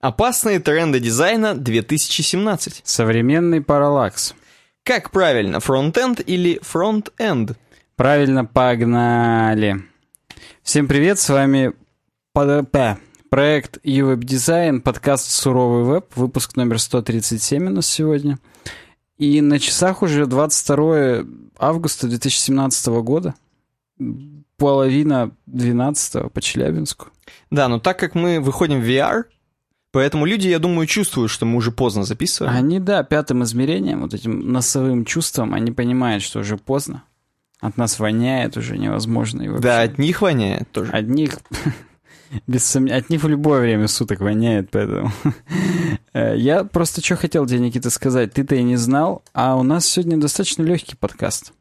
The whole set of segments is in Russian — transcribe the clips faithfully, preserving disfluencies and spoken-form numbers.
Опасные тренды дизайна две тысячи семнадцать. Современный параллакс. Как правильно, фронт-энд или фронт-энд? Правильно, погнали. Всем привет, с вами ПДП. Проект eWebDesign, подкаст «Суровый веб», выпуск номер сто тридцать семь у нас сегодня. И на часах уже двадцать второе августа две тысячи семнадцатого года, половина двенадцатого по Челябинску. Да, но так как мы выходим в ви ар... Поэтому люди, я думаю, чувствуют, что мы уже поздно записываем. Они, да, пятым измерением, вот этим носовым чувством, они понимают, что уже поздно. От нас воняет уже невозможно. И вообще... Да, от них воняет тоже. От них, без сомнения, от них в любое время суток воняет, поэтому... Я просто что хотел тебе, Никита, сказать. Ты-то и не знал, а у нас сегодня достаточно легкий подкаст.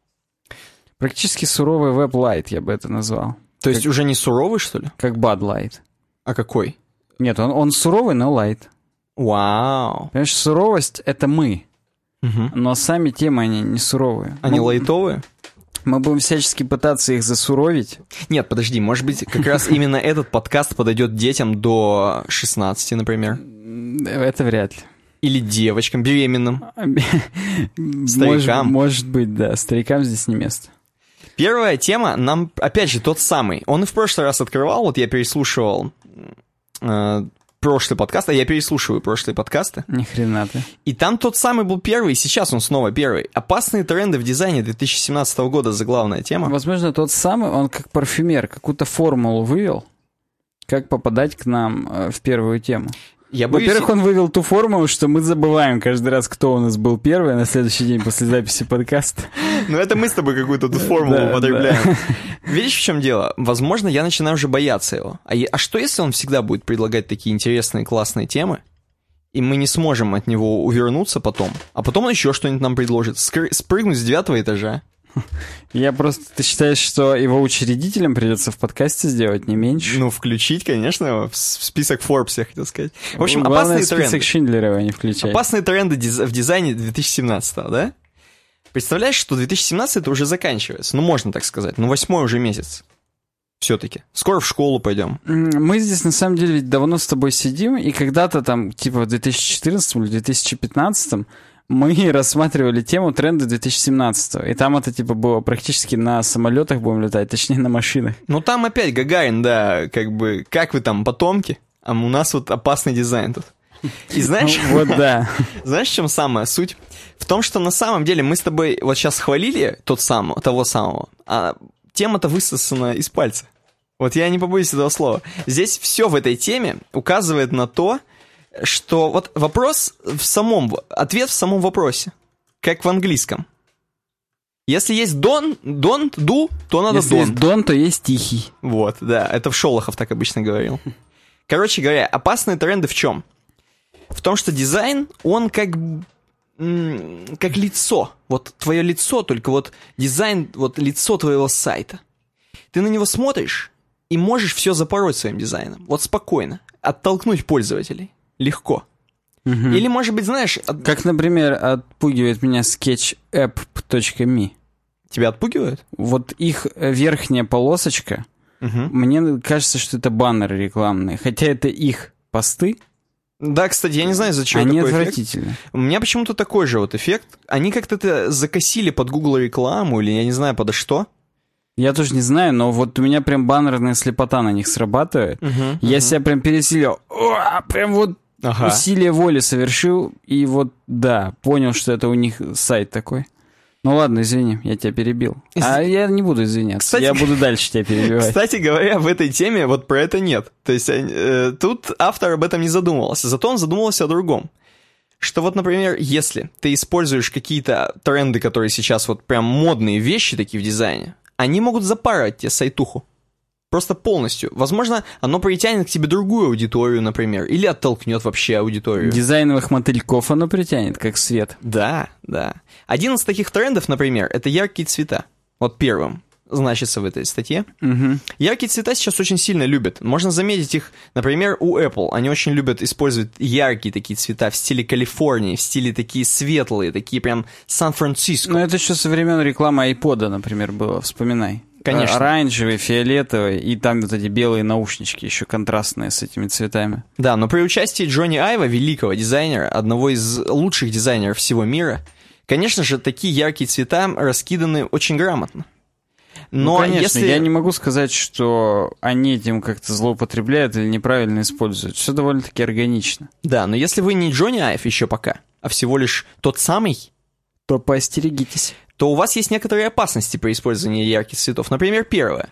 Практически суровый веб-лайт, я бы это назвал. То есть как... уже не суровый, что ли? Как бад-лайт. А какой? Нет, он, он суровый, но лайт. Вау. Понимаешь, суровость — это мы. Угу. Но сами темы, они не суровые. Они мы, лайтовые? Мы будем всячески пытаться их засуровить. Нет, подожди, может быть, как раз именно этот подкаст подойдет детям до шестнадцати, например? Это вряд ли. Или девочкам, беременным. Старикам. Может быть, да, старикам здесь не место. Первая тема нам, опять же, тот самый. Он и в прошлый раз открывал, вот я переслушивал... прошлый подкаст, а я переслушиваю прошлые подкасты. Ни хрена ты. И там тот самый был первый, и сейчас он снова первый. Опасные тренды в дизайне две тысячи семнадцатого года, заглавная тема. Возможно, тот самый, он как парфюмер, какую-то формулу вывел, как попадать к нам в первую тему. Я боюсь... Во-первых, он вывел ту формулу, что мы забываем каждый раз, кто у нас был первый на следующий день после записи подкаста. Ну, это мы с тобой какую-то ту формулу употребляем. Видишь, в чем дело? Возможно, я начинаю уже бояться его. А что, если он всегда будет предлагать такие интересные, классные темы, и мы не сможем от него увернуться потом, а потом он еще что-нибудь нам предложит? Спрыгнуть с девятого этажа. Я просто... Ты считаешь, что его учредителям придется в подкасте сделать, не меньше? Ну, включить, конечно, в список Forbes, я хотел сказать. В общем, главное, опасные тренды. Список Шиндлерова не включай. Опасные тренды в дизайне две тысячи семнадцатого, да? Представляешь, что две тысячи семнадцатый это уже заканчивается. Ну, можно так сказать. Ну, восьмой уже месяц. Все-таки. Скоро в школу пойдем. Мы здесь, на самом деле, ведь давно с тобой сидим, и когда-то там, типа, в две тысячи четырнадцатом или две тысячи пятнадцатом мы рассматривали тему тренды две тысячи семнадцатого, и там это типа было практически на самолетах будем летать, точнее на машинах. Ну там опять Гагарин, да, как бы, как вы там, потомки, а у нас вот опасный дизайн тут. И знаешь, вот да. Знаешь, в чем самая суть? В том, что на самом деле мы с тобой вот сейчас хвалили тот самого, того самого, а тема-то высосана из пальца. Вот я не побоюсь этого слова. Здесь все в этой теме указывает на то, что вот вопрос в самом... Ответ в самом вопросе. Как в английском. Если есть don, don't, do, то надо don't. Если есть don, то есть тихий. Вот, да. Это в Шолохов так обычно говорил. Короче говоря, опасные тренды в чем? В том, что дизайн, он как... Как лицо. Вот твое лицо, только вот дизайн, вот лицо твоего сайта. Ты на него смотришь и можешь все запороть своим дизайном. Вот спокойно. Оттолкнуть пользователей. Легко. Угу. Или, может быть, знаешь... От... Как, например, отпугивает меня скетч эп точка ми. Тебя отпугивают? Вот их верхняя полосочка, угу. Мне кажется, что это баннеры рекламные. Хотя это их посты. Да, кстати, я не знаю, зачем они такой отвратительны. Эффект. У меня почему-то такой же вот эффект. Они как-то закосили под Google рекламу, или я не знаю, подо что. Я тоже не знаю, но вот у меня прям баннерная слепота на них срабатывает. Угу, я угу. себя прям пересилил. О, прям вот... Ага. Усилие воли совершил, и вот, да, понял, что это у них сайт такой. Ну ладно, извини, я тебя перебил. Из... А я не буду извиняться, кстати... я буду дальше тебя перебивать. Кстати говоря, в этой теме вот про это нет. То есть э, тут автор об этом не задумывался, зато он задумывался о другом. Что вот, например, если ты используешь какие-то тренды, которые сейчас вот прям модные вещи такие в дизайне, они могут запарывать тебе сайтуху. Просто полностью. Возможно, оно притянет к тебе другую аудиторию, например. Или оттолкнет вообще аудиторию. Дизайновых мотыльков оно притянет, как свет. Да, да. Один из таких трендов, например, это яркие цвета. Вот первым значится в этой статье. Угу. Яркие цвета сейчас очень сильно любят. Можно заметить их, например, у Apple. Они очень любят использовать яркие такие цвета в стиле Калифорнии, в стиле такие светлые, такие прям Сан-Франциско. Но это еще со времен рекламы iPod'а, например, было, вспоминай. Конечно. Оранжевый, фиолетовый, и там вот эти белые наушнички, еще контрастные с этими цветами. Да, но при участии Джонни Айва, великого дизайнера, одного из лучших дизайнеров всего мира, конечно же, такие яркие цвета раскиданы очень грамотно. Но ну, конечно, если... я не могу сказать, что они этим как-то злоупотребляют или неправильно используют. Все довольно-таки органично. Да, но если вы не Джонни Айв еще пока, а всего лишь тот самый, то поостерегитесь. То у вас есть некоторые опасности при использовании ярких цветов. Например, первое.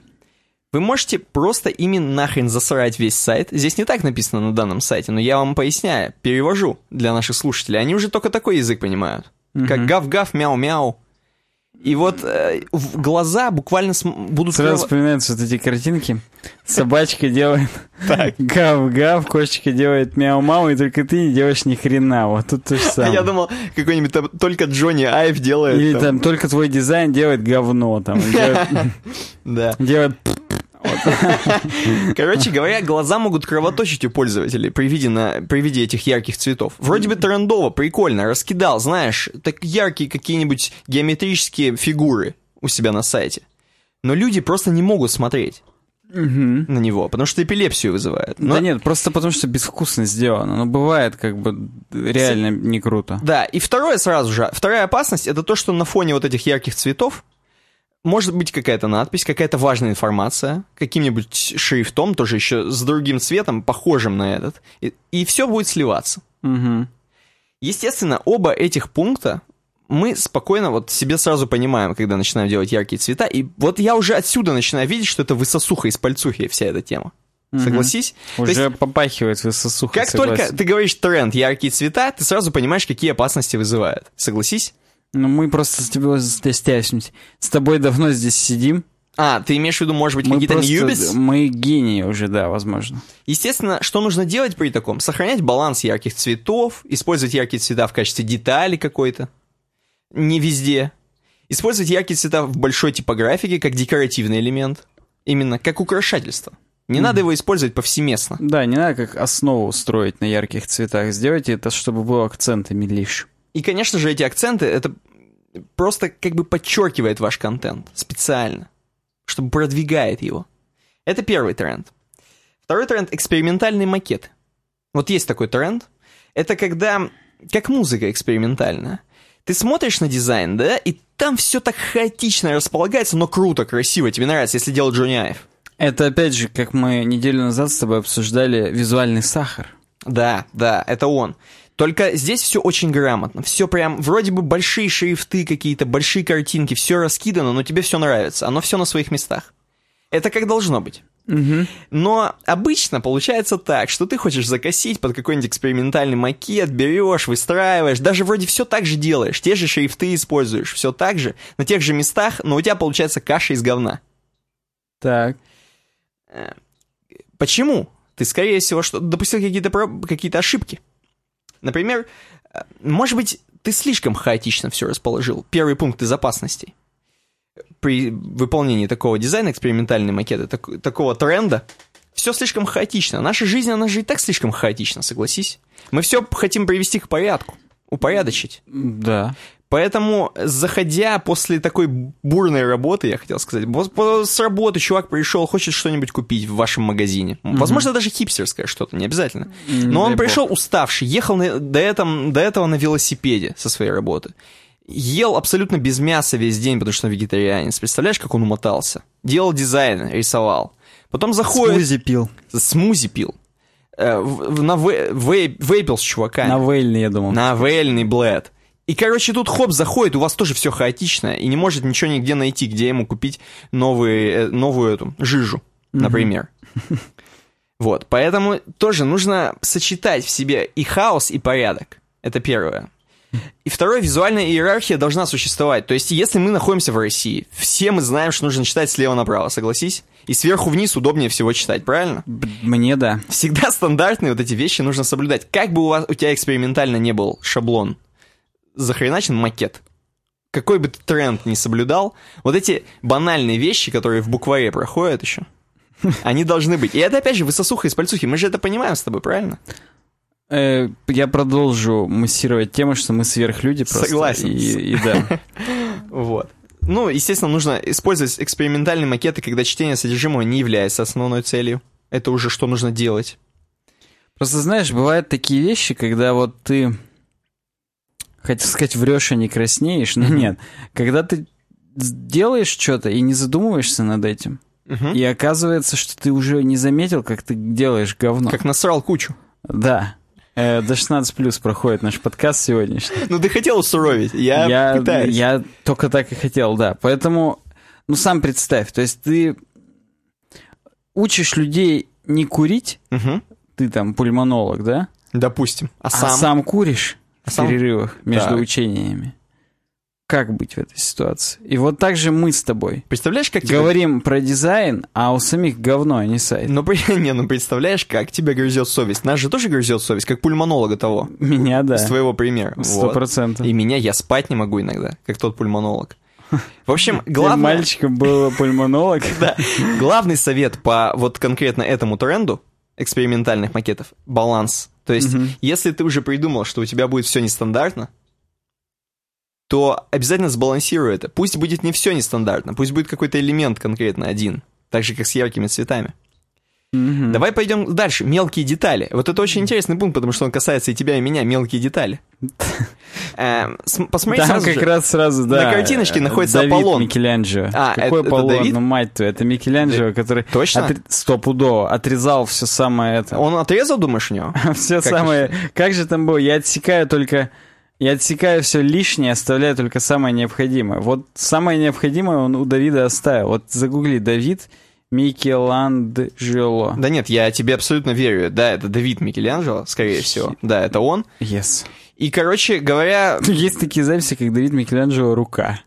Вы можете просто ими нахрен засрать весь сайт. Здесь не так написано на данном сайте, но я вам поясняю, перевожу для наших слушателей. Они уже только такой язык понимают. Mm-hmm. Как гав-гав, мяу-мяу. И вот э, в глаза буквально см- будут... Сразу крыло... вспоминаются вот эти картинки. Собачка делает гав-гав, кошечка делает мяу-мау, и только ты не делаешь ни хрена. Вот тут то же самое. Я думал, какой-нибудь там, только Джонни Айв делает... Или там, там только твой дизайн делает говно. Там, делает... делает... Короче говоря, глаза могут кровоточить у пользователей при виде, на, при виде этих ярких цветов. Вроде бы трендово, прикольно, раскидал, знаешь, так яркие какие-нибудь геометрические фигуры у себя на сайте. Но люди просто не могут смотреть угу. на него, потому что эпилепсию вызывает. Но... Да нет, просто потому что безвкусно сделано. Но бывает как бы реально не круто. Да, и второе сразу же, вторая опасность, это то, что на фоне вот этих ярких цветов может быть какая-то надпись, какая-то важная информация, каким-нибудь шрифтом, тоже еще с другим цветом, похожим на этот, и, и все будет сливаться. Угу. Естественно, оба этих пункта мы спокойно вот себе сразу понимаем, когда начинаем делать яркие цвета, и вот я уже отсюда начинаю видеть, что это высосуха из пальцухи вся эта тема. Согласись? Угу. Уже есть, попахивает высосуха. Как согласен. Только ты говоришь тренд, яркие цвета, ты сразу понимаешь, какие опасности вызывает. Согласись? Ну, мы просто с тобой здесь тяснимся. С тобой давно здесь сидим. А, ты имеешь в виду, может быть, мы какие-то просто, ньюбис? Мы гении уже, да, возможно. Естественно, что нужно делать при таком? Сохранять баланс ярких цветов, использовать яркие цвета в качестве детали какой-то. Не везде. Использовать яркие цвета в большой типографике как декоративный элемент. Именно как украшательство. Не mm-hmm. надо его использовать повсеместно. Да, не надо как основу строить на ярких цветах. Сделайте это, чтобы было акцентами лишь. И, конечно же, эти акценты, это просто как бы подчеркивает ваш контент специально, чтобы продвигает его. Это первый тренд. Второй тренд — экспериментальные макеты. Вот есть такой тренд. Это когда, как музыка экспериментальная. Ты смотришь на дизайн, да, и там все так хаотично располагается, но круто, красиво, тебе нравится, если делал Джонни Айв. Это, опять же, как мы неделю назад с тобой обсуждали визуальный сахар. Да, да, это он. Только здесь все очень грамотно, все прям, вроде бы большие шрифты какие-то, большие картинки, все раскидано, но тебе все нравится, оно все на своих местах. Это как должно быть. Угу. Но обычно получается так, что ты хочешь закосить под какой-нибудь экспериментальный макет, берешь, выстраиваешь, даже вроде все так же делаешь, те же шрифты используешь, все так же, на тех же местах, но у тебя получается каша из говна. Так. Почему? Ты, скорее всего, что допустил какие-то, проб... какие-то ошибки. Например, может быть, ты слишком хаотично все расположил. Первый пункт из опасностей. При выполнении такого дизайна, экспериментальной макеты, так, такого тренда, все слишком хаотично. Наша жизнь, она же и так слишком хаотична, согласись. Мы все хотим привести к порядку, упорядочить. Да. Поэтому, заходя после такой бурной работы, я хотел сказать, с работы чувак пришел, хочет что-нибудь купить в вашем магазине. Mm-hmm. Возможно, даже хипстерское что-то, не обязательно. Mm-hmm. Но он Дай пришел бог. уставший, ехал на, до, этом, до этого на велосипеде со своей работы. Ел абсолютно без мяса весь день, потому что он вегетарианец. Представляешь, как он умотался? Делал дизайн, рисовал. Потом заходит... Смузи пил. Смузи пил. Э, в, на ве, ве, вейпил с чуваками. На вейльный, я думал. На вейльный блэд. И, короче, тут хоп, заходит, у вас тоже все хаотично, и не может ничего нигде найти, где ему купить новые, новую эту жижу, mm-hmm. например. Вот, поэтому тоже нужно сочетать в себе и хаос, и порядок. Это первое. И второе, визуальная иерархия должна существовать. То есть, если мы находимся в России, все мы знаем, что нужно читать слева направо, согласись? И сверху вниз удобнее всего читать, правильно? Мне да. Всегда стандартные вот эти вещи нужно соблюдать. Как бы у вас, у тебя экспериментально не был шаблон, захреначен макет. Какой бы ты тренд ни соблюдал, вот эти банальные вещи, которые в букваре проходят еще, они должны быть. И это, опять же, высосуха из пальцухи. Мы же это понимаем с тобой, правильно? Я продолжу массировать тему, что мы сверхлюди просто. Согласен. И да. Вот. Ну, естественно, нужно использовать экспериментальные макеты, когда чтение содержимого не является основной целью. Это уже что нужно делать. Просто, знаешь, бывают такие вещи, когда вот ты, хотел сказать, врешь и не краснеешь, но нет. Когда ты делаешь что-то и не задумываешься над этим, и оказывается, что ты уже не заметил, как ты делаешь говно. Как насрал кучу. Да. Э, до шестнадцати плюс проходит наш подкаст сегодняшний. Ну, ты хотел усуровить, я, я пытаюсь. Я только так и хотел, да. Поэтому, ну, сам представь, то есть ты учишь людей не курить, угу. Ты там пульмонолог, да? Допустим. А, а сам? сам куришь а в сам? перерывах между так. учениями. Как быть в этой ситуации? И вот так же мы с тобой. Представляешь, как говорим тебе... про дизайн, а у самих говно, а не сайт. Ну, не, ну представляешь, как тебя грызет совесть. Нас же тоже грызет совесть, как пульмонолога того. Меня, да. С твоего примера. Сто процентов. И меня, я спать не могу иногда, как тот пульмонолог. В общем, главное... Тем мальчиком был пульмонолог. Да. Главный совет по вот конкретно этому тренду экспериментальных макетов — баланс. То есть, если ты уже придумал, что у тебя будет все нестандартно, то обязательно сбалансируй это. Пусть будет не все нестандартно, пусть будет какой-то элемент конкретно один, так же, как с яркими цветами. Mm-hmm. Давай пойдем дальше. Мелкие детали. Вот это очень интересный пункт, потому что он касается и тебя, и меня. Мелкие детали. Посмотри сразу же. Там как раз сразу, да. На картиночке находится Аполлон. Давид Микеланджело. Какой Аполлон? Ну, мать твою, это Микеланджело, который стопудово отрезал все самое это. Он отрезал, думаешь, у него? Все самое... Как же там было? Я отсекаю только... Я отсекаю все лишнее, оставляю только самое необходимое. Вот самое необходимое он у Давида оставил. Вот загугли Давид Микеланджело. Да нет, я тебе абсолютно верю. Да, это Давид Микеланджело, скорее всего. Да, это он. Yes. И, короче говоря... Есть такие записи, как Давид Микеланджело рука.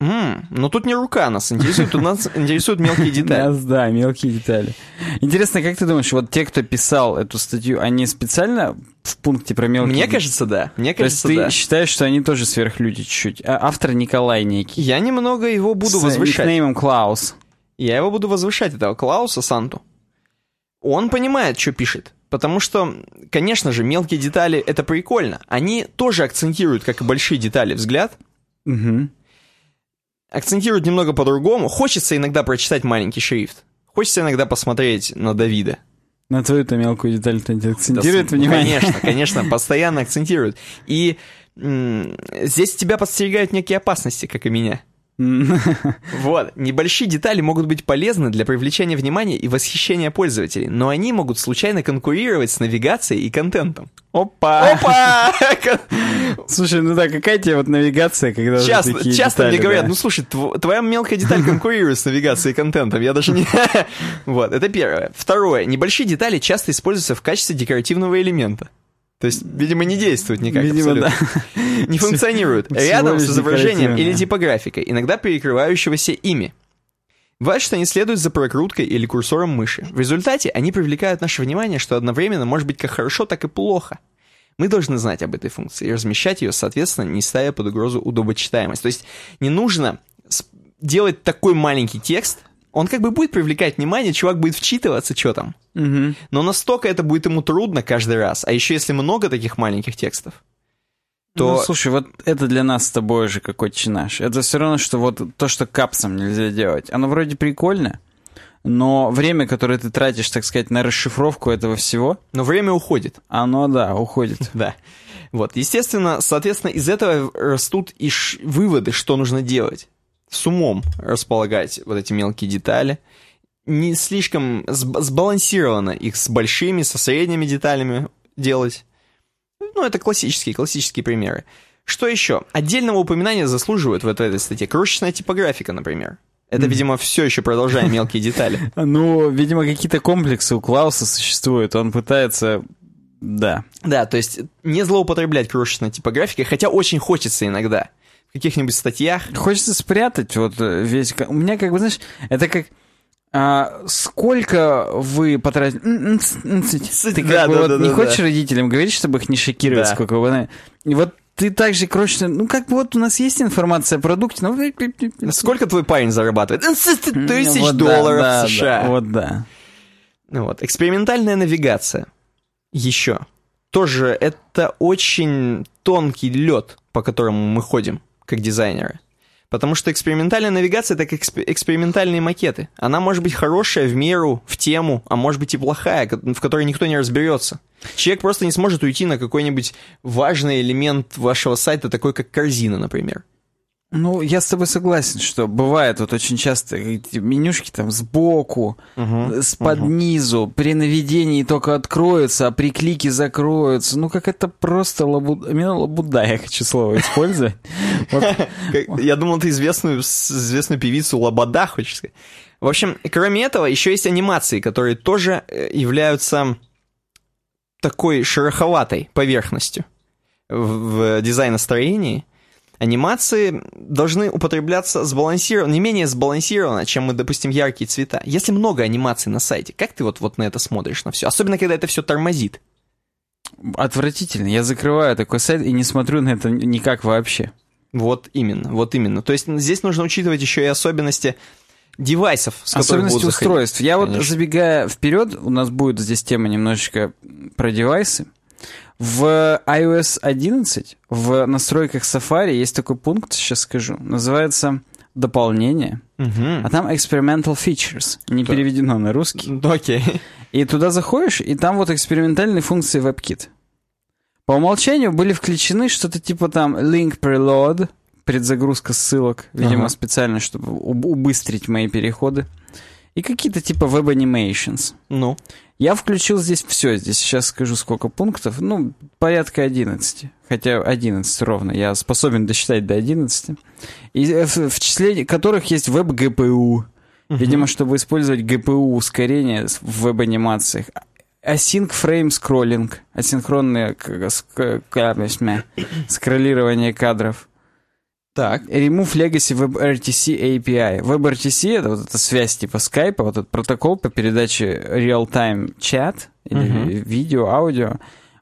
Mm, но тут не рука нас интересует, тут нас интересуют мелкие детали. Нас, да, мелкие детали. Интересно, как ты думаешь, вот те, кто писал эту статью, они специально в пункте про мелкие детали? Мне кажется, да. Мне кажется, да. То есть ты считаешь, что они тоже сверхлюди чуть-чуть? А автор Николай некий. Я немного его буду возвышать. С никнеймом Клаус. Я его буду возвышать, этого Клауса Санту. Он понимает, что пишет. Потому что, конечно же, мелкие детали — это прикольно. Они тоже акцентируют, как и большие детали, взгляд. Угу. Акцентируют немного по-другому. Хочется иногда прочитать маленький шрифт. Хочется иногда посмотреть на Давида. На твою-то мелкую деталь-то акцентирует да, внимание. Конечно, конечно, постоянно акцентируют. И м- здесь тебя подстерегают некие опасности, как и меня. Вот. Небольшие детали могут быть полезны для привлечения внимания и восхищения пользователей, но они могут случайно конкурировать с навигацией и контентом. Опа! Опа! Слушай, ну да, какая тебе вот навигация, когда сейчас, же такие часто детали, мне говорят, да? Ну слушай, тв- твоя мелкая деталь конкурирует с навигацией и контентом, я даже не... Вот, это первое. Второе. Небольшие детали часто используются в качестве декоративного элемента. То есть, видимо, не действует никак, видимо, абсолютно. Да. Не функционирует. Рядом с изображением или типографикой, иногда перекрывающегося ими. Бывает, что они следуют за прокруткой или курсором мыши. В результате они привлекают наше внимание, что одновременно может быть как хорошо, так и плохо. Мы должны знать об этой функции и размещать ее, соответственно, не ставя под угрозу удобочитаемость. То есть, не нужно делать такой маленький текст. Он как бы будет привлекать внимание, чувак будет вчитываться, что там. Угу. Но настолько это будет ему трудно каждый раз. А еще если много таких маленьких текстов, то... Ну, слушай, вот это для нас с тобой же какой чинаш. Это все равно, что вот то, что капсом нельзя делать. Оно вроде прикольно, но время, которое ты тратишь, так сказать, на расшифровку этого всего... Но время уходит. Оно, да, уходит. Да. Вот, естественно, соответственно, из этого растут и выводы, что нужно делать. С умом располагать вот эти мелкие детали, не слишком сбалансированно их с большими, со средними деталями делать. Ну, это классические, классические примеры. Что еще? Отдельного упоминания заслуживает в этой статье крошечная типографика, например. Это, видимо, все еще продолжая мелкие детали. Ну, видимо, какие-то комплексы у Клауса существуют, он пытается... Да. Да, то есть не злоупотреблять крошечной типографикой, хотя очень хочется иногда. В каких-нибудь статьях. Хочется спрятать вот весь... У меня как бы, знаешь, это как... А, сколько вы потратили... Ты как да, бы да, вот да, не да, хочешь да. родителям говорить, чтобы их не шокировать, да. сколько вы... И вот ты так же крошечно... Ну, как бы вот у нас есть информация о продукте, но... Сколько твой парень зарабатывает? Тысяч вот долларов да, да, США. Да, вот, да. Вот. Экспериментальная навигация. Еще. Тоже это очень тонкий лед, по которому мы ходим. Как дизайнеры. Потому что экспериментальная навигация — это как эксп- экспериментальные макеты. Она может быть хорошая в меру, в тему, а может быть и плохая, в которой никто не разберется. Человек просто не сможет уйти на какой-нибудь важный элемент вашего сайта, такой как корзина, например. Ну, я с тобой согласен, что бывает вот очень часто эти менюшки там сбоку, uh-huh, с-под uh-huh. низу, при наведении только откроются, а при клике закроются. Ну, как это просто лабуда... Именно лабуда, я хочу слово использовать. Я думал, ты известную певицу Лобода хочешь сказать. В общем, кроме этого, еще есть анимации, которые тоже являются такой шероховатой поверхностью в дизайностроении. Анимации должны употребляться сбалансированно, не менее сбалансированно, чем мы, допустим, яркие цвета. Если много анимаций на сайте, как ты вот, вот на это смотришь, на все? Особенно, когда это все тормозит. Отвратительно. Я закрываю такой сайт и не смотрю на это никак вообще. Вот именно, вот именно. То есть здесь нужно учитывать еще и особенности девайсов, с которыми будут заходить. Особенности устройств. Я Конечно. вот, забегая вперед, у нас будет здесь тема немножечко про девайсы. В ай о эс одиннадцать в настройках Safari есть такой пункт, сейчас скажу, называется «Дополнение», uh-huh. а там «Experimental Features», не Что? переведено на русский. Окей. Okay. И туда заходишь, и там вот экспериментальные функции WebKit. По умолчанию были включены что-то типа там «Link Preload», предзагрузка ссылок, видимо, uh-huh. специально, чтобы убыстрить мои переходы. И какие-то типа веб-анимейшнс. Ну? Я включил здесь все. Здесь сейчас скажу, сколько пунктов. Ну, порядка одиннадцати. Хотя одиннадцать ровно. Я способен досчитать до одиннадцати. И в числе которых есть веб-джи пи ю. Uh-huh. Видимо, чтобы использовать джи пи ю-ускорение в веб-анимациях. Async Frame Scrolling. Асинхронное скроллирование кадров. Так. Remove Legacy WebRTC эй пи ай. WebRTC — это вот эта связь типа скайпа, вот этот протокол по передаче real-time chat, uh-huh. или видео, аудио.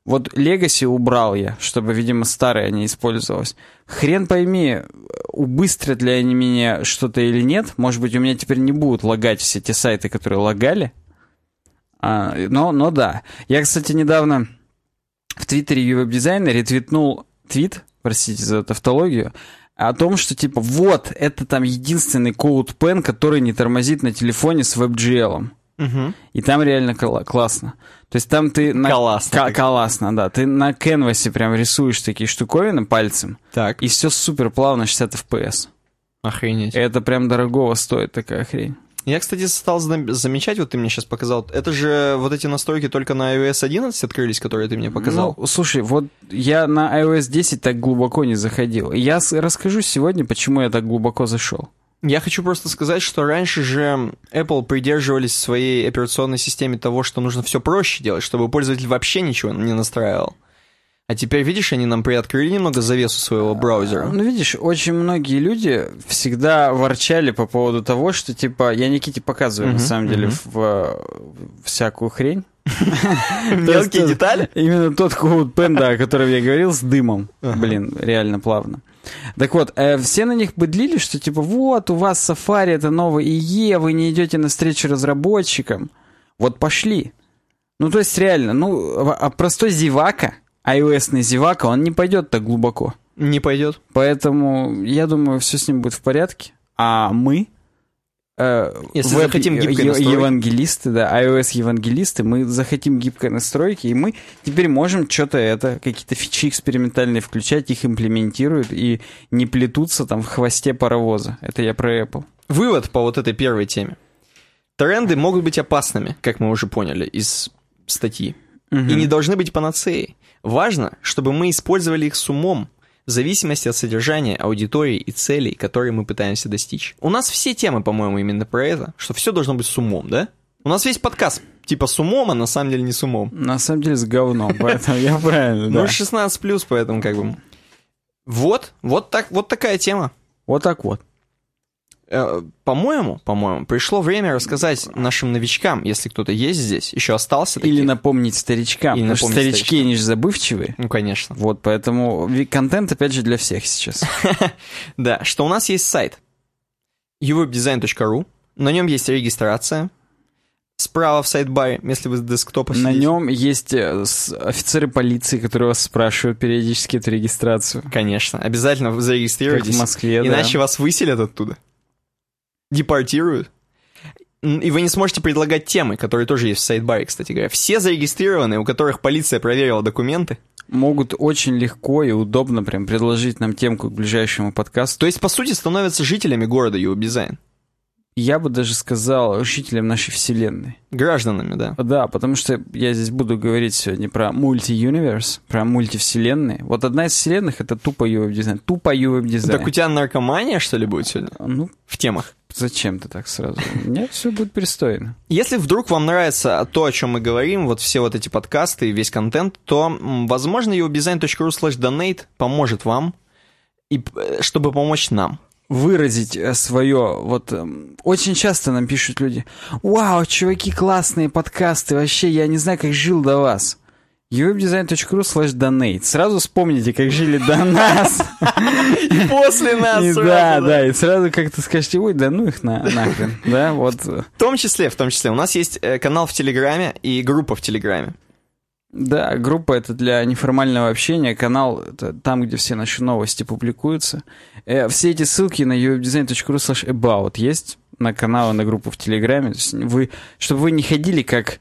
Вот Legacy убрал я, чтобы, видимо, старое не использовалось. Хрен пойми, убыстрят ли они меня что-то или нет. Может быть, у меня теперь не будут лагать все те сайты, которые лагали. А, но, но да. Я, кстати, недавно в Твиттере eWebDesign ретвитнул твит, простите за тавтологию, о том, что типа вот, это там единственный CodePen, который не тормозит на телефоне с WebGL. Угу. И там реально кла- классно. То есть там ты... На... Классно. Классно, да. Ты на кэнвасе прям рисуешь такие штуковины пальцем. Так. И все супер плавно, шестьдесят эф пи эс. Охренеть. Это прям дорогого стоит такая хрень. Я, кстати, стал замечать, вот ты мне сейчас показал, это же вот эти настройки только на ай о эс одиннадцать открылись, которые ты мне показал. Ну, слушай, вот я на ай о эс десять так глубоко не заходил. Я расскажу сегодня, почему я так глубоко зашел. Я хочу просто сказать, что раньше же Apple придерживались в своей операционной системе того, что нужно все проще делать, чтобы пользователь вообще ничего не настраивал. А теперь, видишь, они нам приоткрыли немного завесу своего браузера. Ну, видишь, очень многие люди всегда ворчали по поводу того, что, типа, я Никите показываю, uh-huh, на самом uh-huh. деле, в, в, всякую хрень. Мелкие детали? Именно тот CodePen, да, о котором я говорил, с дымом. Блин, реально плавно. Так вот, все на них быдлили, что, типа, вот, у вас Safari — это новый ай и, вы не идете навстречу разработчикам. Вот пошли. Ну, то есть, реально, ну, простой зевака... iOS-ный зевака, он не пойдет так глубоко. Не пойдет. Поэтому, я думаю, все с ним будет в порядке. А мы, э, если веб- захотим гибкой настройки, евангелисты, да, iOS-евангелисты, мы захотим гибкой настройки, и мы теперь можем что-то это, какие-то фичи экспериментальные включать, их имплементируют и не плетутся там в хвосте паровоза. Это я про Apple. Вывод по вот этой первой теме. Тренды могут быть опасными, как мы уже поняли из статьи. Угу. И не должны быть панацеей. Важно, чтобы мы использовали их с умом, в зависимости от содержания, аудитории и целей, которые мы пытаемся достичь. У нас все темы, по-моему, именно про это, что все должно быть с умом, да? У нас весь подкаст типа с умом, а на самом деле не с умом. На самом деле с говном, поэтому я правильно, да. Ну, шестнадцать плюс, поэтому как бы... Вот, вот так, вот такая тема. Вот так вот. По-моему, по-моему, пришло время рассказать нашим новичкам, если кто-то есть здесь, еще остался такие. Или напомнить старичкам, Или потому напомнить что старички, старичкам. Они же забывчивые. Ну, конечно. Вот, поэтому контент, опять же, для всех сейчас. Да, что у нас есть сайт и веб дизайн точка ру, на нем есть регистрация, справа в сайдбаре, если вы с десктопа сидите. На нем есть офицеры полиции, которые вас спрашивают периодически эту регистрацию. Конечно, обязательно вы зарегистрируетесь. Как в Москве, иначе да. вас выселят оттуда. Депортируют. И вы не сможете предлагать темы, которые тоже есть в сайдбаре, кстати говоря. Все зарегистрированные, у которых полиция проверила документы, могут очень легко и удобно прям предложить нам темку к ближайшему подкасту. То есть, по сути, становятся жителями города eWebDesign. Я бы даже сказал, жителям нашей вселенной. Гражданами, да. Да, потому что я здесь буду говорить сегодня про мульти-юниверс, про мультивселенные. Вот одна из вселенных — это тупо eWebDesign. Тупо eWebDesign. Так у тебя наркомания, что ли, будет сегодня? Ну, в темах. Зачем ты так сразу? У меня все будет пристойно. Если вдруг вам нравится то, о чем мы говорим, вот все вот эти подкасты и весь контент, то, возможно, и дефис дизайн точка ру слэш донейт поможет вам, и, чтобы помочь нам выразить свое. Вот очень часто нам пишут люди: «Вау, чуваки, классные подкасты, вообще, я не знаю, как жил до вас». и дефис дизайн точка ру слэш донейт. Сразу вспомните, как жили до нас. И после нас. Да, да, и сразу как-то скажете: ой, да ну их нахрен. Да, вот. В том числе, в том числе, у нас есть канал в Телеграме и группа в Телеграме. Да, группа — это для неформального общения, канал — это там, где все наши новости публикуются. Все эти ссылки на и дефис дизайн точка ру слэш эбаут есть, на канал и на группу в Телеграме. Вы, чтобы вы не ходили как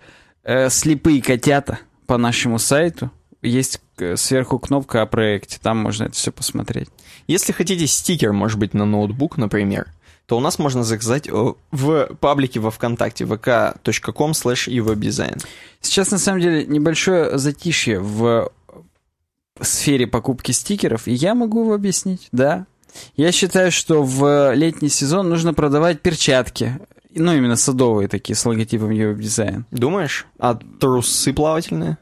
слепые котята по нашему сайту, есть сверху кнопка о проекте, там можно это все посмотреть. Если хотите стикер, может быть, на ноутбук, например, то у нас можно заказать в паблике во ВКонтакте ви ка точка ком слэш и веб дизайн. Сейчас, на самом деле, небольшое затишье в сфере покупки стикеров, и я могу его объяснить, да. Я считаю, что в летний сезон нужно продавать перчатки. Ну, именно садовые такие, с логотипом eWebDesign. Думаешь? А трусы плавательные?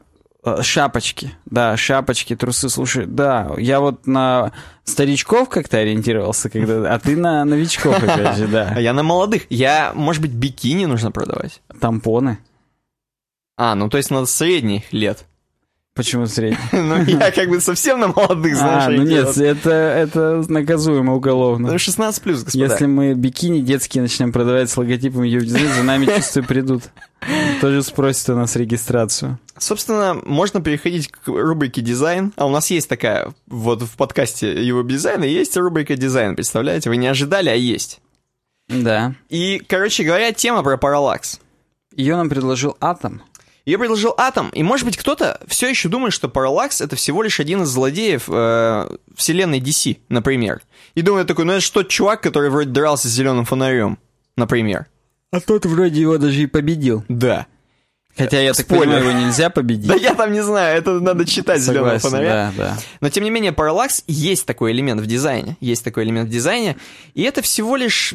Шапочки. Да, шапочки, трусы. Слушай, да, я вот на старичков как-то ориентировался, когда... а ты на новичков, опять же, да. А я на молодых. Я, может быть, бикини нужно продавать? Тампоны. А, ну то есть надо средних лет. Почему средний? Ну, я как бы совсем на молодых, знаешь. А, ну нет, это, это наказуемо уголовно. Ну, шестнадцать плюс, господа. Если мы бикини детские начнем продавать с логотипом eWebDesign, за нами, чувствую, придут. Тоже спросят у нас регистрацию. Собственно, можно переходить к рубрике «Дизайн». А у нас есть такая, вот в подкасте eWebDesign есть рубрика «Дизайн», представляете? Вы не ожидали, а есть. Да. И, короче говоря, тема про Параллакс. Ее нам предложил Атом. Ее предложил Атом, и, может быть, кто-то все еще думает, что Параллакс — это всего лишь один из злодеев э, вселенной ди си, например. И думает такой: ну это что, чувак, который вроде дрался с зеленым фонарем, например. А тот вроде его даже и победил. Да. Хотя, я Спойлер. так понимаю, его нельзя победить. Да я там не знаю, это надо читать «Зеленого фонаря». Да, да. Но, тем не менее, Параллакс — есть такой элемент в дизайне. Есть такой элемент в дизайне, и это всего лишь...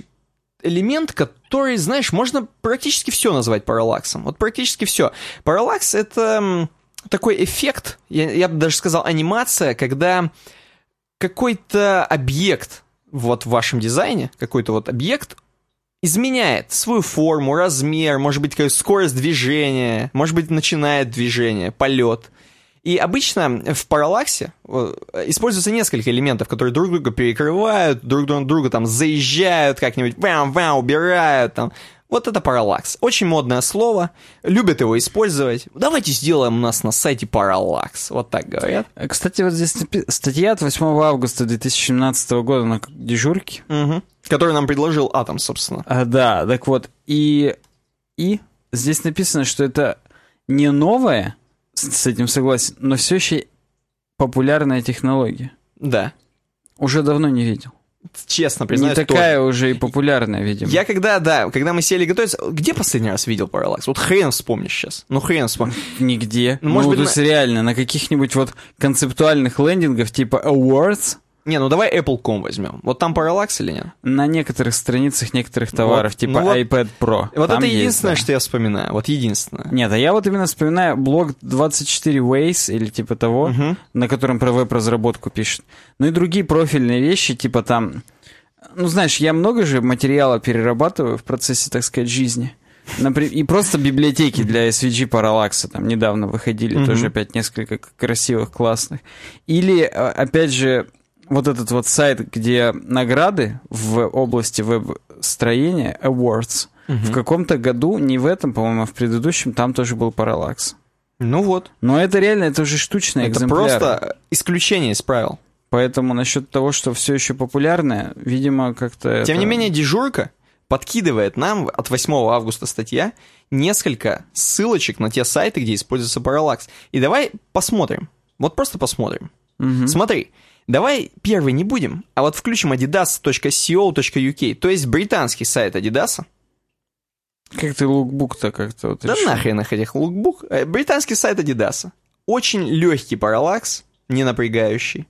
элемент, который, знаешь, можно практически все назвать параллаксом. Вот практически все. Параллакс — это такой эффект, я, я бы даже сказал анимация, когда какой-то объект вот в вашем дизайне, какой-то вот объект изменяет свою форму, размер, может быть, скорость движения, может быть, начинает движение, полет. И обычно в параллаксе используется несколько элементов, которые друг друга перекрывают, друг друг друга там заезжают как-нибудь, вау-вау, убирают там. Вот это параллакс. Очень модное слово, любят его использовать. Давайте сделаем у нас на сайте параллакс. Вот так говорят. Кстати, вот здесь статья от восьмого августа две тысячи семнадцатого года на дежурке. Угу. Которую нам предложил Атом, собственно. А, да, так вот. И, и здесь написано, что это не новое, с этим согласен, но все еще популярная технология. Да. Уже давно не видел. Честно признаюсь, не такая тоже уже и популярная, видимо. Я когда, да, когда мы сели готовиться, где последний раз видел параллакс? Вот хрен вспомнишь сейчас. Ну хрен вспомнишь. Нигде. Ну, может ну, быть, то есть на... реально, на каких-нибудь вот концептуальных лендингах типа awards. Не, ну давай Apple точка ком возьмем. Вот там параллакс или нет? На некоторых страницах некоторых товаров, вот, типа ну вот, iPad Pro. Вот это есть, единственное, да. что я вспоминаю. Вот единственное. Нет, а я вот именно вспоминаю блог двадцать четыре Ways или типа того, угу. на котором про веб-разработку пишут. Ну и другие профильные вещи, типа там... Ну, знаешь, я много же материала перерабатываю в процессе, так сказать, жизни. Например, и просто библиотеки для эс ви джи Параллакса там недавно выходили. Угу. Тоже опять несколько красивых, классных. Или, опять же... Вот этот вот сайт, где награды в области веб-строения, awards, Угу. В каком-то году, не в этом, по-моему, а в предыдущем, там тоже был Параллакс. Ну вот. Но это реально, это уже штучный экземпляр. Это просто исключение из правил. Поэтому насчет того, что все еще популярное, видимо, как-то... Тем это... не менее, дежурка подкидывает нам от восьмого августа статья несколько ссылочек на те сайты, где используется Parallax. И давай посмотрим. Вот просто посмотрим. Угу. Смотри. Давай первый не будем, а вот включим adidas точка co.uk, то есть британский сайт Adidas. Как ты лукбук-то как-то вот решил? Да нахрен их этих лукбук. Британский сайт Adidas. Очень легкий параллакс, не напрягающий.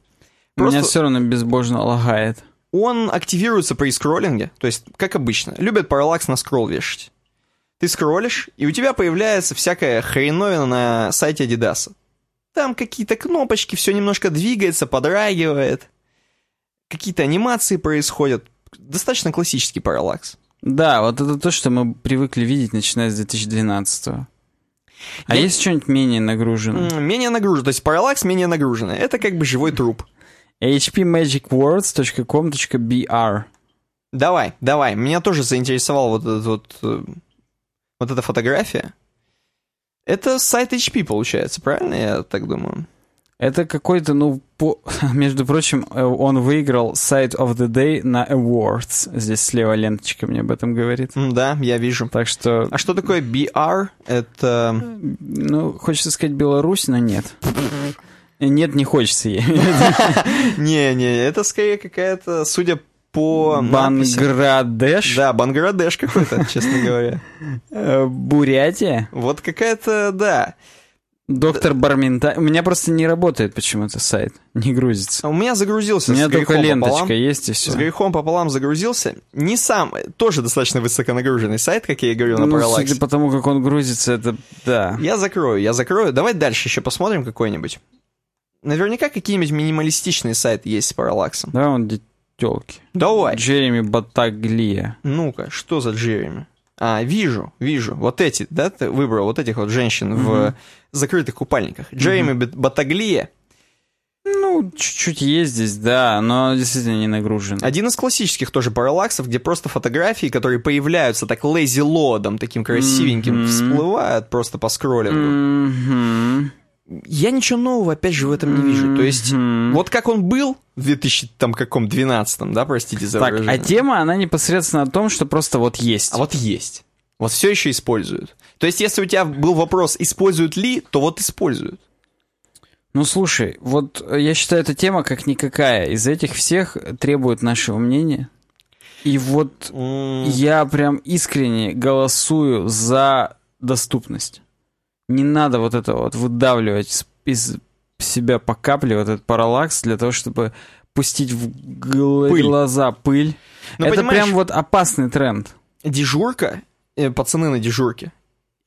Просто меня все равно безбожно лагает. Он активируется при скроллинге, то есть, как обычно, любят параллакс на скролл вешать. Ты скроллишь, и у тебя появляется всякая хреновина на сайте Adidas. Там какие-то кнопочки, все немножко двигается, подрагивает. Какие-то анимации происходят. Достаточно классический параллакс. Да, вот это то, что мы привыкли видеть, начиная с две тысячи двенадцатого. А я... есть что-нибудь менее нагруженное? Менее нагруженное, то есть параллакс менее нагруженное. Это как бы живой труп. эйч пи мэджик вордс точка ком точка би ар. Давай, давай. Меня тоже заинтересовала вот, вот, вот эта фотография. Это сайт эйч пи, получается, правильно? Я так думаю. Это какой-то, ну, по... между прочим, он выиграл Site of the Day на awards. Здесь слева ленточка мне об этом говорит. Да, я вижу. Так что... А что такое би ар? Это... Ну, хочется сказать Беларусь, но нет. Нет, не хочется ей. Не-не, это скорее какая-то, судя по надписям... Бангладеш? Да, Бангладеш какой-то, честно говоря. Бурятия? Вот какая-то, да... Доктор Бармента... У меня просто не работает почему-то сайт, не грузится. У меня загрузился. У меня только ленточка пополам, есть и все. С грехом пополам загрузился. Не сам, тоже достаточно высоконагруженный сайт, как я и говорил, на ну, Параллаксе. Судя по тому, как он грузится, это... Да. Я закрою, я закрою. Давай дальше еще посмотрим какой-нибудь. Наверняка какие-нибудь минималистичные сайты есть с Параллаксом. Да, он детёлки. Давай. Джереми Батаглия. Ну-ка, что за Джереми? А, вижу, вижу. Вот эти, да, ты выбрал вот этих вот женщин mm-hmm. в закрытых купальниках. Джереми mm-hmm. Батаглия. Ну, чуть-чуть есть здесь, да, но действительно не нагружен. Один из классических тоже параллаксов, где просто фотографии, которые появляются так лэзи-лодом, таким красивеньким, mm-hmm. всплывают просто по скроллингу. Mm-hmm. Я ничего нового, опять же, в этом не вижу. То есть, mm-hmm. вот как он был в две тысячи двенадцатом, да, простите за выражение. Так, а тема, она непосредственно о том, что просто вот есть. А вот есть. Вот все еще используют. То есть, если у тебя был вопрос, используют ли, то вот используют. Ну, слушай, вот я считаю, эта тема как никакая из этих всех требует нашего мнения. И вот mm. я прям искренне голосую за доступность. Не надо вот это вот выдавливать из себя по капле вот этот параллакс для того, чтобы пустить в гл- пыль. глаза пыль. Но это прям вот опасный тренд. Дежурка, пацаны на дежурке,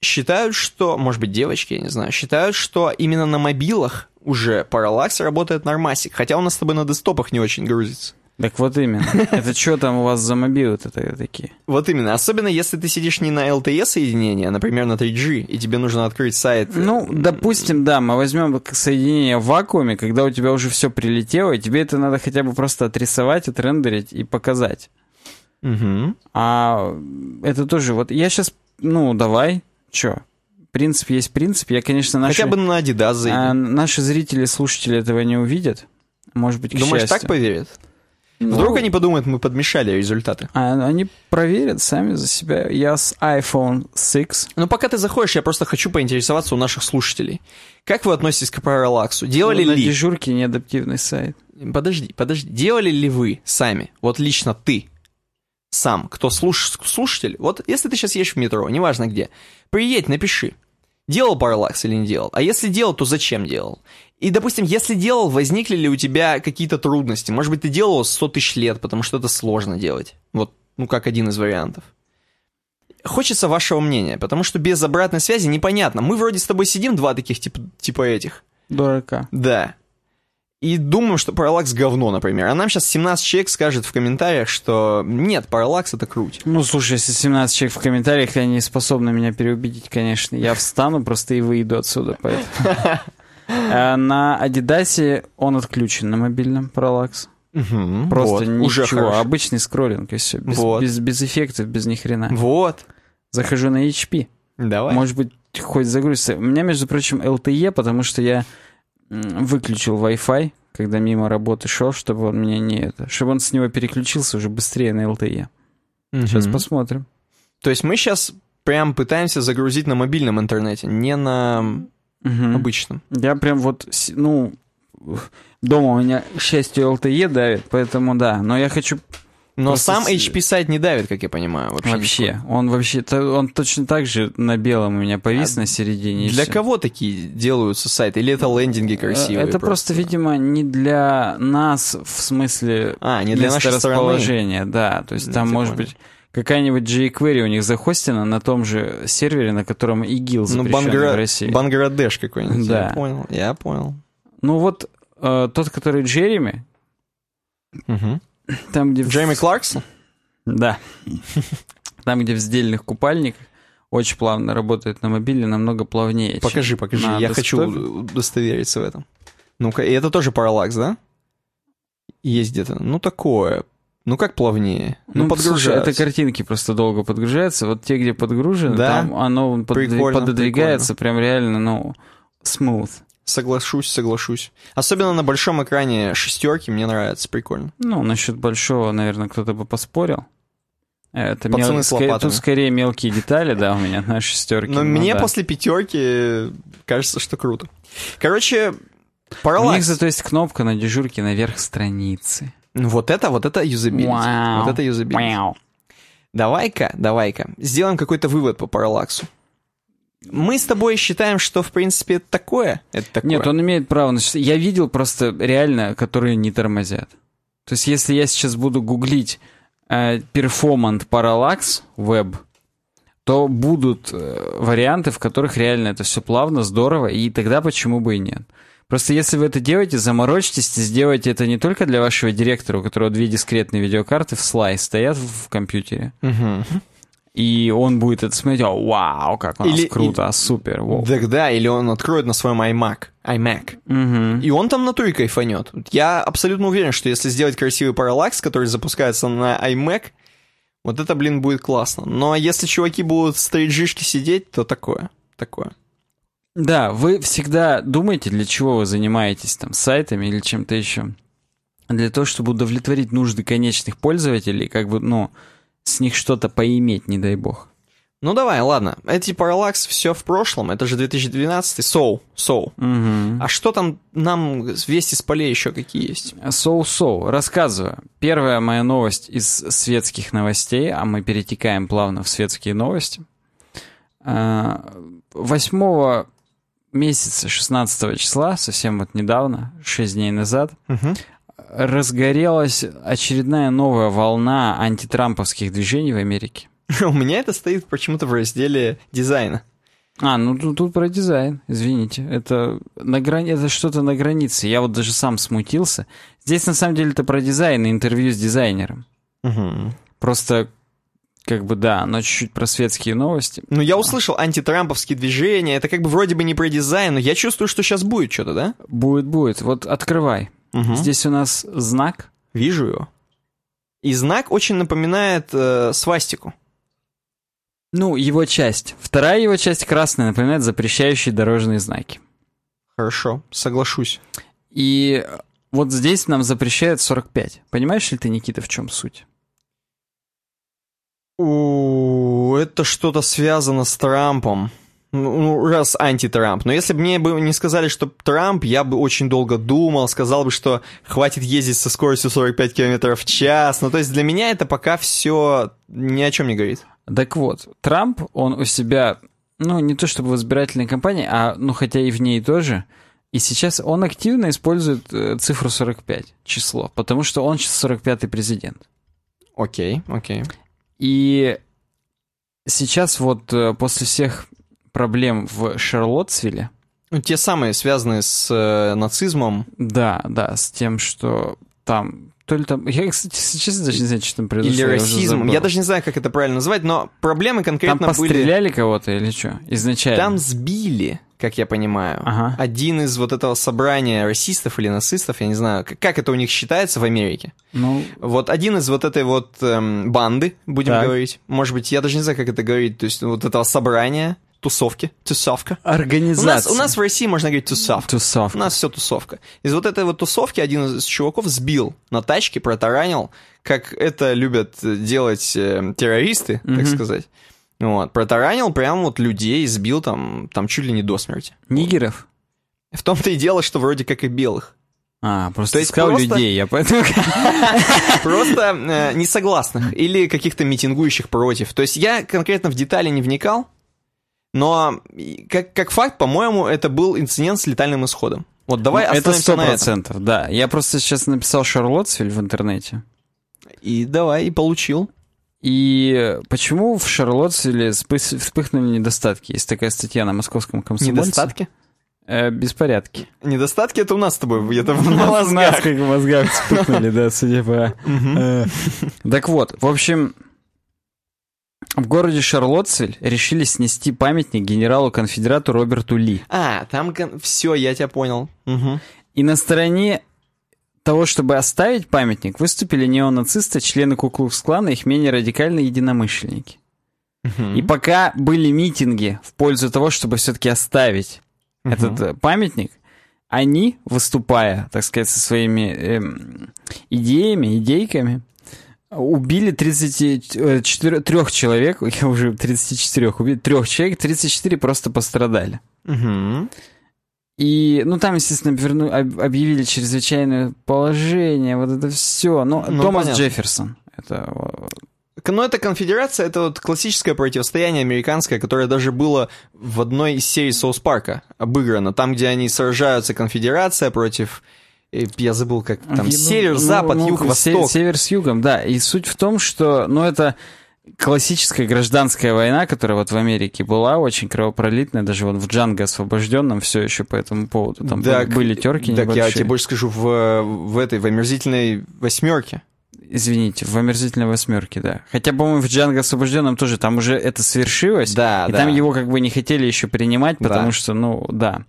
считают, что, может быть, девочки, я не знаю, считают, что именно на мобилах уже параллакс работает нормасик, хотя у нас с тобой на десктопах не очень грузится. Так вот именно. Это что там у вас за мобилы-то такие? Вот именно. Особенно, если ты сидишь не на эл ти и-соединении, а, например, на три джи, и тебе нужно открыть сайт... Ну, допустим, да, мы возьмем соединение в вакууме, когда у тебя уже все прилетело, и тебе это надо хотя бы просто отрисовать, отрендерить и показать. Угу. А это тоже... Вот я сейчас... Ну, давай. Чё? Принцип есть принцип. Я, конечно, наши... Хотя бы на Adidas зайди. А, наши зрители, слушатели этого не увидят. Может быть, к счастью. Думаешь, так поверят? Вдруг ну, они подумают, мы подмешали результаты. Они проверят сами за себя. Я с айфон шесть. Но пока ты заходишь, я просто хочу поинтересоваться у наших слушателей. Как вы относитесь к параллаксу? Делали ну, ли... На дежурке неадаптивный сайт. Подожди, подожди. Делали ли вы сами, вот лично ты, сам, кто слуш... слушатель, вот если ты сейчас едешь в метро, неважно где, приедь, напиши, делал параллакс или не делал? А если делал, то зачем делал? И, допустим, если делал, возникли ли у тебя какие-то трудности? Может быть, ты делал его сто тысяч лет, потому что это сложно делать. Вот, ну, как один из вариантов. Хочется вашего мнения, потому что без обратной связи непонятно. Мы вроде с тобой сидим, два таких типа, типа этих. Дурака. Да. И думаем, что параллакс говно, например. А нам сейчас семнадцать человек скажет в комментариях, что нет, параллакс это круть. Ну, слушай, если семнадцать человек в комментариях, они не способны меня переубедить, конечно. Я встану просто и выйду отсюда, поэтому... На Адидасе он отключен на мобильном параллакс. Угу, просто вот, ничего. Обычный скроллинг и все. Без, вот. без, без эффектов, без ни хрена. Вот. захожу на эйч пи. Давай. Может быть, хоть загрузится. У меня, между прочим, эл ти и, потому что я выключил Wi-Fi, когда мимо работы шел, чтобы он меня не это, чтобы он с него переключился уже быстрее на эл ти и. Mm-hmm. Сейчас посмотрим. То есть мы сейчас прям пытаемся загрузить на мобильном интернете, не на mm-hmm. обычном. Я прям вот, ну, дома у меня, к счастью, эл ти и давит, поэтому да. Но я хочу. Но просто сам эйч пи сайт не давит, как я понимаю, вообще. Вообще. Никакой. Он вообще, он точно так же на белом у меня повис а на середине. Для кого такие делаются сайты? Или это лендинги красивые? Это просто, просто видимо, не для нас, в смысле а, не для нашего расположения. Стороны. Да, то есть да, там может понял. Быть какая-нибудь jQuery у них захостена на том же сервере, на котором игил запрещен ну, Бангра... в России. Бангладеш какой-нибудь. Да. Я понял, я понял. Ну вот э, тот, который Джереми... Угу. Там, где Джейми в... Кларксон? Да. Там, где в сдельных купальниках, очень плавно работает на мобиле, намного плавнее. Покажи, покажи. Я десктопе. Хочу удостовериться в этом. Ну-ка, и это тоже Параллакс, да? Есть где-то. Ну, такое. Ну, как плавнее? Ну, ну подгружается. Слушай, это картинки просто долго подгружаются. Вот те, где подгружены, да? Там оно прикольно, пододвигается прикольно. Прям реально, ну, smooth. Соглашусь, соглашусь. Особенно на большом экране шестерки мне нравится, прикольно. Ну, насчет большого, наверное, кто-то бы поспорил. Это пацаны мел... с лопатами. Тут скорее мелкие детали, да, у меня на шестерке. Но ну, мне да. после пятерки кажется, что круто. Короче, Параллакс. У них зато есть кнопка на дежурке наверх страницы. Ну, вот это, вот это юзабилити. Wow. Вот это юзабилити. Wow. Давай-ка, давай-ка, сделаем какой-то вывод по Параллаксу. Мы с тобой считаем, что, в принципе, это такое. Это такое. Нет, он имеет право на... Я видел просто реально, которые не тормозят. То есть, если я сейчас буду гуглить э, Performant Parallax Web, то будут э, варианты, в которых реально это все плавно, здорово, и тогда почему бы и нет. Просто если вы это делаете, заморочьтесь и сделайте это не только для вашего директора, у которого две дискретные видеокарты в слайс стоят в компьютере. Угу. И он будет это смотреть, о, вау, как у нас или, круто, или, а супер. Воу. Так да, или он откроет на своем iMac, iMac. Угу. И он там на туре кайфанет. Я абсолютно уверен, что если сделать красивый Parallax, который запускается на iMac, вот это, блин, будет классно. Но если чуваки будут с три джи-шки сидеть, то такое, такое. Да, вы всегда думаете, для чего вы занимаетесь там сайтами или чем-то еще. Для того, чтобы удовлетворить нужды конечных пользователей, как бы, ну... с них что-то поиметь, не дай бог. Ну давай, ладно. Эти Параллакс все в прошлом, это же две тысячи двенадцатый, соу, соу. Угу. А что там нам вести с полей еще какие есть? Соу-соу, рассказываю. Первая моя новость из светских новостей, а мы перетекаем плавно в светские новости. восьмого месяца, шестнадцатого числа, совсем вот недавно, шесть дней назад, угу. разгорелась очередная новая волна антитрамповских движений в Америке. У меня это стоит почему-то в разделе дизайна. А, ну тут, тут про дизайн, извините. Это, на грани... это что-то на границе. Я вот даже сам смутился. Здесь на самом деле это про дизайн и интервью с дизайнером. Угу. Просто, как бы да, но чуть-чуть про светские новости. Ну я услышал антитрамповские движения. Это как бы вроде бы не про дизайн, но я чувствую, что сейчас будет что-то, да? Будет, будет. Вот открывай. Угу. Здесь у нас знак. Вижу его. И знак очень напоминает э, свастику. Ну, его часть. Вторая его часть красная напоминает запрещающие дорожные знаки. Хорошо, соглашусь. И вот здесь нам запрещают сорок пять. Понимаешь ли ты, Никита, в чем суть? О, это что-то связано с Трампом. Ну, раз анти-Трамп. Но если бы мне бы не сказали, что Трамп, я бы очень долго думал, сказал бы, что хватит ездить со скоростью сорок пять километров в час. Ну, то есть для меня это пока все ни о чем не говорит. Так вот, Трамп, он у себя, ну, не то чтобы в избирательной кампании, а, ну, хотя и в ней тоже, и сейчас он активно использует цифру сорок пять, число, потому что он сейчас сорок пятый президент. Окей, окей. И сейчас вот после всех... проблем в Шарлотсвилле. Ну, те самые, связанные с э, нацизмом. Да, да, с тем, что там. То ли там... Я, кстати, честно даже не знаю, что там произошло. Или расизм. Я, я даже не знаю, как это правильно назвать, но проблемы конкретно были... Там постреляли были... кого-то или что? Изначально? Там сбили, как я понимаю. Ага. Один из вот этого собрания расистов или нацистов, я не знаю, как это у них считается в Америке. Ну... Вот один из вот этой вот эм, банды, будем так говорить. Может быть, я даже не знаю, как это говорить. То есть вот этого собрания... Тусовки. Тусовка. Организация. У нас, у нас в России можно говорить тусовка. Тусовка. У нас все тусовка. Из вот этой вот тусовки один из чуваков сбил на тачке, протаранил, как это любят делать э, террористы, mm-hmm. так сказать. Вот. Протаранил прям вот людей, сбил там, там чуть ли не до смерти. Нигеров? В том-то и дело, что вроде как и белых. А, просто искал просто... людей, я поэтому... Просто э, несогласных или каких-то митингующих против. То есть я конкретно в детали не вникал, но, как, как факт, по-моему, это был инцидент с летальным исходом. Вот давай ну, остановимся на этом. Это сто процентов, да. Я просто сейчас написал Шарлотсвилл в интернете. И давай, и получил. И почему в Шарлотсвилле вспыхнули недостатки? Есть такая статья на московском комсомольце. Недостатки? Э, беспорядки. Недостатки — это у нас с тобой, это в мозгах. У нас как в мозгах вспыхнули, да, судя по... Так вот, в общем... В городе Шарлотсвилл решили снести памятник генералу-конфедерату Роберту Ли. А, там... Кон... Все, я тебя понял. Угу. И на стороне того, чтобы оставить памятник, выступили неонацисты, члены Ку-клукс-клана и их менее радикальные единомышленники. Угу. И пока были митинги в пользу того, чтобы все-таки оставить угу. этот памятник, они, выступая, так сказать, со своими эм, идеями, идейками... Убили тридцать четыре человек, я уже тридцать четыре убили, трех человек, тридцать четыре просто пострадали. Угу. И, ну, там, естественно, верну, об, объявили чрезвычайное положение, вот это все. Ну, ну Томас понятно. Джефферсон. Это... Но это конфедерация, это вот классическое противостояние американское, которое даже было в одной из серий «Соус Парка» обыграно. Там, где они сражаются, конфедерация против... Я забыл, как там, север, ну, запад, ну, юг, восток. Север с югом, да. И суть в том, что, ну, это классическая гражданская война, которая вот в Америке была, очень кровопролитная, даже вот в Джанго Освобождённом все еще по этому поводу. Там так, были терки так небольшие. Так я тебе больше скажу, в, в этой, в омерзительной восьмерке. Извините, в омерзительной восьмерке, да. Хотя, по-моему, в Джанго Освобожденном тоже там уже это свершилось. Да, и да. Там его как бы не хотели еще принимать, потому да. что, ну, да.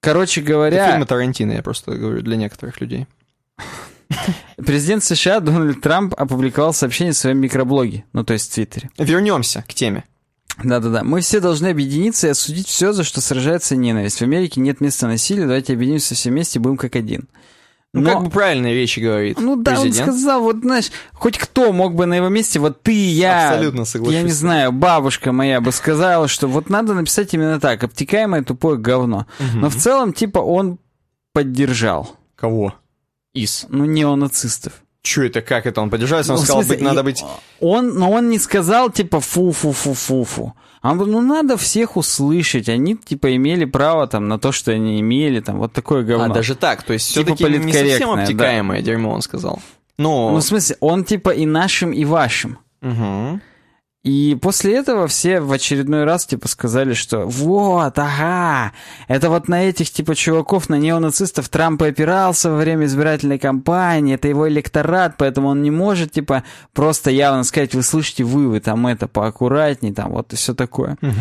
Короче говоря... Это фильмы Тарантино, я просто говорю, для некоторых людей. Президент США Дональд Трамп опубликовал сообщение в своем микроблоге, ну то есть в Твиттере. Вернемся к теме. Да-да-да. Мы все должны объединиться и осудить все, за что сражается ненависть. В Америке нет места насилию, давайте объединимся все вместе и будем как один. Но... Ну, как бы правильные вещи говорит президент. Ну да, президент. Он сказал, вот, знаешь, хоть кто мог бы на его месте, вот ты, я, абсолютно соглашусь. Я не знаю, бабушка моя бы сказала, что вот надо написать именно так, обтекаемое тупое говно. Угу. Но в целом, типа, он поддержал. Кого? Из. Ну, неонацистов. Чё это, как это он поддержал? Он ну, сказал, смысле, быть, надо быть... Он, но он не сказал, типа, фу-фу-фу-фу-фу. А он говорит, ну, надо всех услышать. Они, типа, имели право там на то, что они имели, там, вот такое говно. А, даже так? То есть, типа, все-таки не совсем обтекаемое да. дерьмо, он сказал. Но... Ну, в смысле, он, типа, и нашим, и вашим. Угу. И после этого все в очередной раз, типа, сказали, что вот, ага, это вот на этих, типа, чуваков, на неонацистов Трамп и опирался во время избирательной кампании, это его электорат, поэтому он не может, типа, просто явно сказать, вы слышите, вы, вы там это поаккуратней, там вот и все такое. Угу.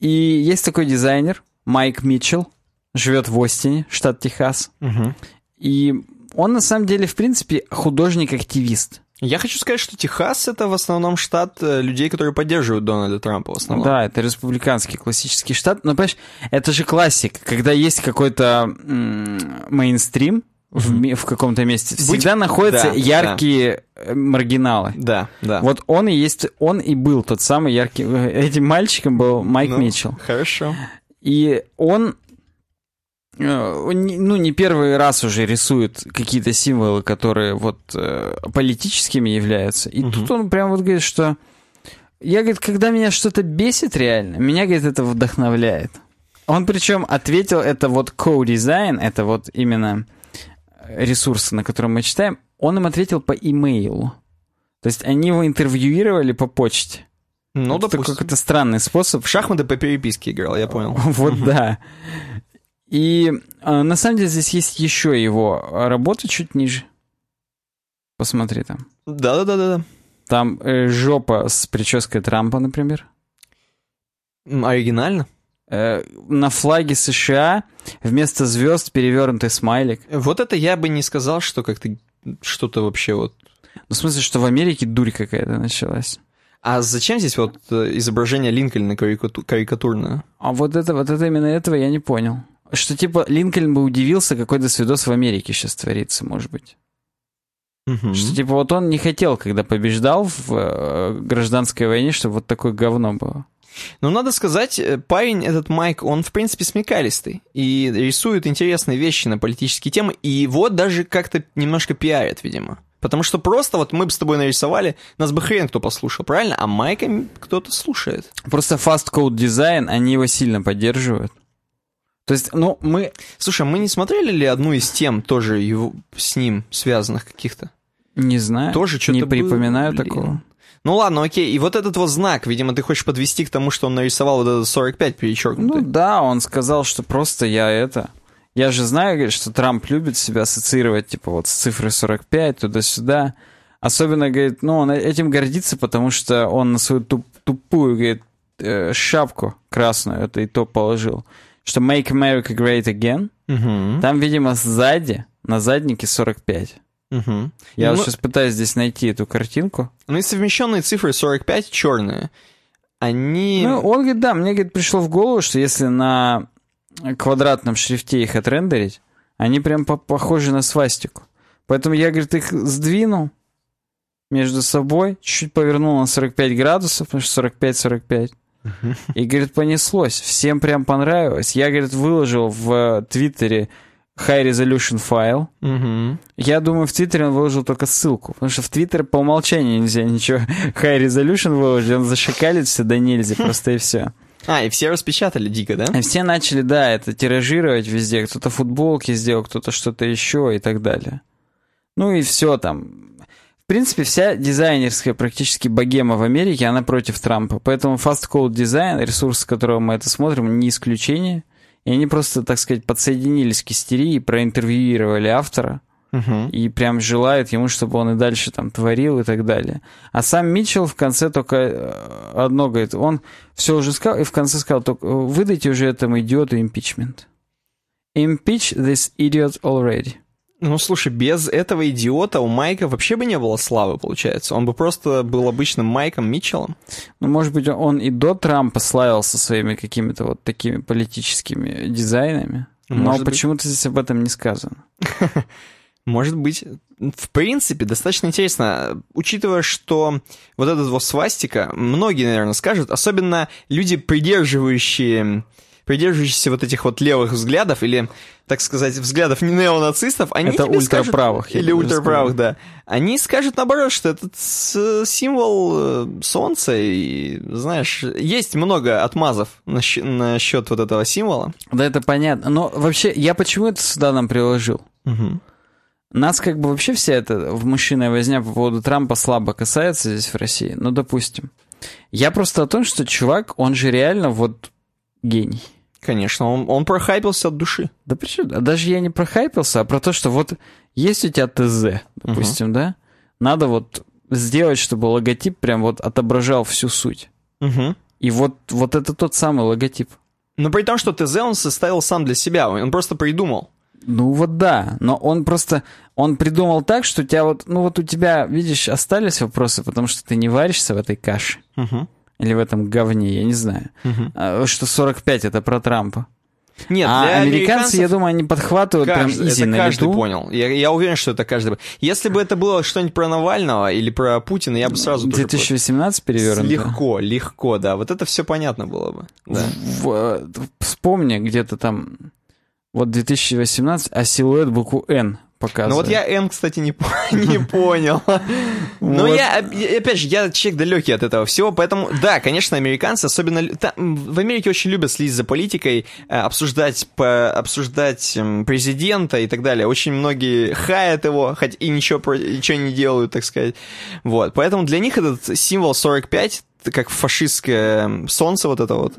И есть такой дизайнер, Майк Митчелл, живет в Остине, штат Техас, угу. и он, на самом деле, в принципе, художник-активист. Я хочу сказать, что Техас — это в основном штат людей, которые поддерживают Дональда Трампа в основном. Да, это республиканский классический штат. Но, понимаешь, это же классик. Когда есть какой-то м- мейнстрим в, в каком-то месте, всегда Быть... находятся да, яркие да. маргиналы. Да, да. Вот он и есть, он и был тот самый яркий... Этим мальчиком был Майк ну, Митчелл. Хорошо. И он... Ну, не первый раз уже рисует какие-то символы, которые вот политическими являются. И угу. тут он прям вот говорит, что... Я, говорит, когда меня что-то бесит реально, меня, говорит, это вдохновляет. Он причем ответил, это вот co-design, это вот именно ресурсы, на котором мы читаем, он им ответил по имейлу. То есть они его интервьюировали по почте. Ну, это какой-то странный способ. В шахматы по переписке играл, я понял. Вот, да. И э, на самом деле здесь есть еще его работа чуть ниже. Посмотри там. Да-да-да-да. Там э, жопа с прической Трампа, например. Оригинально. Э, на флаге США вместо звезд перевернутый смайлик. Вот это я бы не сказал, что как-то что-то вообще вот... Ну, в смысле, что в Америке дурь какая-то началась. А зачем здесь вот изображение Линкольна карикатурное? А вот это, вот это именно этого я не понял. Что типа Линкольн бы удивился, какой досвидос в Америке сейчас творится, может быть. Угу. Что типа вот он не хотел, когда побеждал в гражданской войне, чтобы вот такое говно было. Ну, надо сказать, парень этот Майк, он, в принципе, смекалистый и рисует интересные вещи на политические темы, и его даже как-то немножко пиарят, видимо. Потому что просто вот мы бы с тобой нарисовали, нас бы хрен кто послушал, правильно? А Майка кто-то слушает. Просто Fast Code Design, они его сильно поддерживают. То есть, ну, мы... Слушай, мы не смотрели ли одну из тем тоже его, с ним связанных каких-то? Не знаю, тоже что-то не припоминаю было, такого. Ну ладно, окей, и вот этот вот знак, видимо, ты хочешь подвести к тому, что он нарисовал вот этот сорок пять перечеркнутый. Ну да, он сказал, что просто я это... Я же знаю, говорит, что Трамп любит себя ассоциировать, типа, вот с цифрой сорок пять, туда-сюда. Особенно, говорит, ну, он этим гордится, потому что он на свою туп- тупую, говорит, э, шапку красную, это и то положил, что Make America Great Again, угу. Там, видимо, сзади, на заднике сорок пять. Угу. Я ну, вот сейчас пытаюсь здесь найти эту картинку. Ну и совмещенные цифры сорок пять черные, они... Ну, он говорит, да, мне, говорит, пришло в голову, что если на... квадратном шрифте их отрендерить, они прям похожи на свастику. Поэтому я, говорит, их сдвинул между собой, чуть-чуть повернул на сорок пять градусов, потому что сорок пять сорок пять. Uh-huh. И, говорит, понеслось. Всем прям понравилось. Я, говорит, выложил в Твиттере high resolution файл. Uh-huh. Я думаю, в Твиттере он выложил только ссылку, потому что в Твиттере по умолчанию нельзя ничего high resolution выложить, он зашикалит все, да нельзя, просто и все. А, и все распечатали дико, да? И все начали, да, это тиражировать везде. Кто-то футболки сделал, кто-то что-то еще и так далее. Ну и все там. В принципе, вся дизайнерская практически богема в Америке, она против Трампа. Поэтому Fast Code Design, ресурс, с которого мы это смотрим, не исключение. И они просто, так сказать, подсоединились к истерии, проинтервьюировали автора. Uh-huh. И прям желают ему, чтобы он и дальше там творил и так далее. А сам Митчелл в конце только одно говорит. Он все уже сказал, и в конце сказал, только выдайте уже этому идиоту импичмент. Impeach this idiot already. Ну, слушай, без этого идиота у Майка вообще бы не было славы, получается. Он бы просто был обычным Майком Митчеллом. Ну, может быть, он и до Трампа славился своими какими-то вот такими политическими дизайнами. Может но быть. Почему-то здесь об этом не сказано. Может быть. В принципе, достаточно интересно, учитывая, что вот этот вот свастика, многие, наверное, скажут, особенно люди, придерживающие, придерживающиеся вот этих вот левых взглядов, или, так сказать, взглядов не неонацистов, они это ультраправых. Скажут, или ультраправых, да. Они скажут, наоборот, что этот символ солнца, и, знаешь, есть много отмазов насч- насчет вот этого символа. Да, это понятно. Но вообще, я почему это сюда нам приложил? Угу. Нас как бы вообще вся эта мышиная возня по поводу Трампа слабо касается здесь в России, ну, допустим. Я просто о том, что чувак, он же реально вот гений. Конечно, он, он прохайпился от души. Да причем, даже я не прохайпился, а про то, что вот есть у тебя ТЗ, допустим, угу. Да? Надо вот сделать, чтобы логотип прям вот отображал всю суть. Угу. И вот, вот это тот самый логотип. Но при том, что ТЗ он составил сам для себя, он просто придумал. Ну вот да, но он просто, он придумал так, что у тебя вот, ну вот у тебя, видишь, остались вопросы, потому что ты не варишься в этой каше, uh-huh. Или в этом говне, я не знаю, uh-huh. Что сорок пять это про Трампа. Нет, а для американцы, я думаю, они подхватывают каждый, прям изи на лету. Это каждый понял. Я, я уверен, что это каждый. Если бы это было что-нибудь про Навального или про Путина, я бы сразу... две тысячи восемнадцать перевернуто. Легко, легко, да. Вот это все понятно было бы. Да. В, вспомни, где-то там... Вот две тысячи восемнадцать, а силуэт букву N показывает. Ну вот я N, кстати, не, не понял. Но вот. я, опять же, я человек далекий от этого всего, поэтому, да, конечно, американцы, особенно... Там, в Америке очень любят следить за политикой, обсуждать, по, обсуждать президента и так далее. Очень многие хаят его, хоть и ничего, ничего не делают, так сказать. Вот, поэтому для них этот символ сорок пять, как фашистское солнце вот это вот,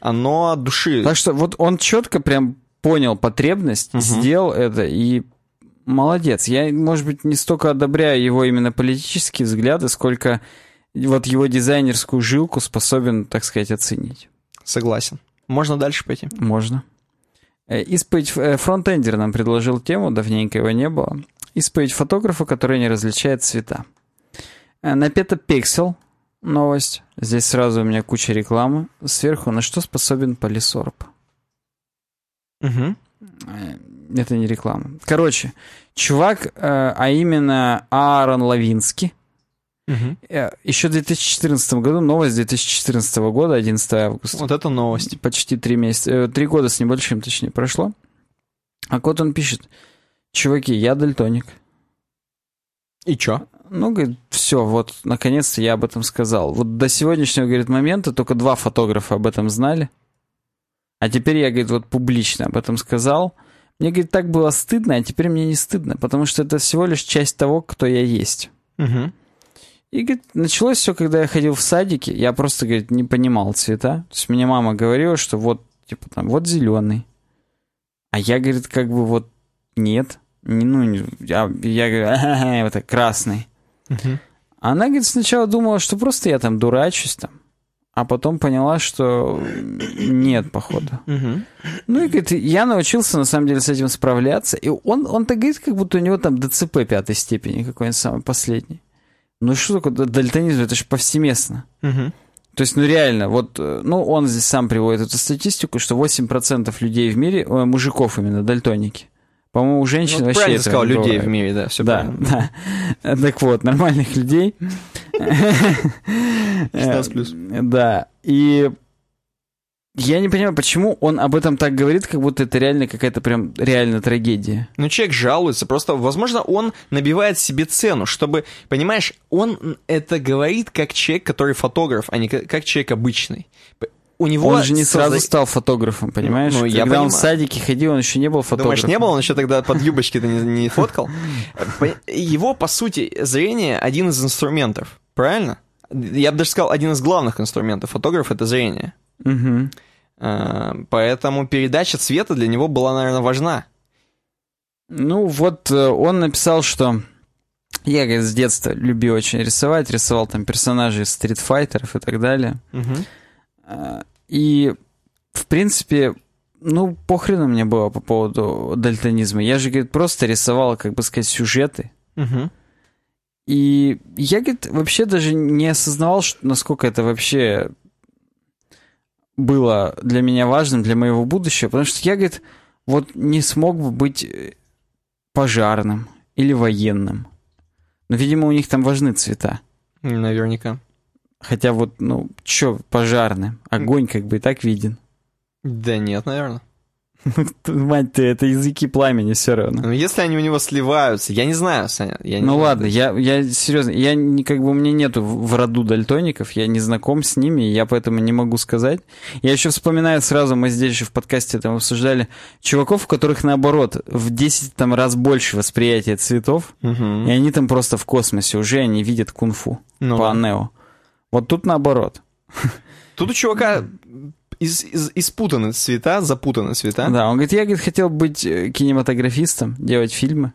оно от души. Так что вот он четко прям... понял потребность, угу. Сделал это, и молодец. Я, может быть, не столько одобряю его именно политические взгляды, сколько вот его дизайнерскую жилку способен, так сказать, оценить. Согласен. Можно дальше пойти? Можно. Исповедь фронтендера нам предложил тему, давненько его не было. Исповедь фотографа, который не различает цвета. На петапиксель новость. Здесь сразу у меня куча рекламы. Сверху, на что способен полисорб. Угу. Это не реклама. Короче, чувак, а именно Аарон Лавинский. Угу. Еще в две тысячи четырнадцатом году, новость две тысячи четырнадцатого года, одиннадцатого августа. Вот это новость. Почти три месяца, три года с небольшим, точнее, прошло. А кот он пишет: чуваки, я дальтоник. И чё? Ну, говорит, все, вот, наконец-то я об этом сказал. Вот до сегодняшнего, говорит, момента только два фотографа об этом знали. А теперь я, говорит, вот публично об этом сказал. Мне, говорит, так было стыдно, а теперь мне не стыдно, потому что это всего лишь часть того, кто я есть. Угу. И, говорит, началось все, когда я ходил в садике, я просто, говорит, не понимал цвета. То есть мне мама говорила, что вот, типа, там, вот зеленый. А я, говорит, как бы вот нет. Не, ну, я, я говорю, а-а-а, вот так, красный. Угу. Она, говорит, сначала думала, что просто я там дурачусь там. А потом поняла, что нет, походу. Угу. Ну и, говорит, я научился, на самом деле, с этим справляться. И он, он так говорит, как будто у него там ДЦП пятой степени какой-нибудь самый последний. Ну что такое дальтонизм? Это же повсеместно. Угу. То есть, ну реально, вот, ну он здесь сам приводит эту статистику, что восемь процентов людей в мире, о, мужиков именно, дальтоники. По-моему, у женщин ну, вообще правильно этого сказал, не людей бывает. В мире, да, все да, правильно. Да. Так вот, нормальных людей. шестнадцать плюс. Да, и я не понимаю, почему он об этом так говорит, как будто это реально какая-то прям реальная трагедия. Ну, человек жалуется, просто, возможно, он набивает себе цену, чтобы, понимаешь, он это говорит как человек, который фотограф, а не как человек обычный. У него он же не сразу, сразу стал фотографом, понимаешь? Ну, когда я он в садике ходил, он еще не был фотографом. Думаешь, не был? Он еще тогда под юбочки-то не, не фоткал? Его, по сути, зрение один из инструментов, правильно? Я бы даже сказал, один из главных инструментов фотографа — это зрение. Угу. Поэтому передача цвета для него была, наверное, важна. Ну, вот он написал, что... Я, говорит, с детства любил очень рисовать, рисовал там персонажей из стритфайтеров и так далее. Угу. И, в принципе, ну, похрену мне было по поводу дальтонизма. Я же, говорит, просто рисовал, как бы сказать, сюжеты. Угу. И я, говорит, вообще даже не осознавал, что, насколько это вообще было для меня важным, для моего будущего. Потому что я, говорит, вот не смог бы быть пожарным или военным. Но, видимо, у них там важны цвета. Наверняка. Хотя вот, ну, чё пожарный? Огонь как бы и так виден. Да нет, наверное. Мать ты, это языки пламени все равно. Ну, если они у него сливаются, я не знаю, Саня. Я не ну, знаю. Ладно, я, я серьезно, я не, как бы у меня нету в роду дальтоников, я не знаком с ними, я поэтому не могу сказать. Я еще вспоминаю сразу, мы здесь еще в подкасте там обсуждали чуваков, у которых, наоборот, в десять там, раз больше восприятия цветов, угу. И они там просто в космосе уже, они видят кунг-фу ну, по да. Нео. Вот тут наоборот. Тут у чувака из, из, испутаны цвета, запутаны цвета. Да, он говорит, я, говорит, хотел быть кинематографистом, делать фильмы.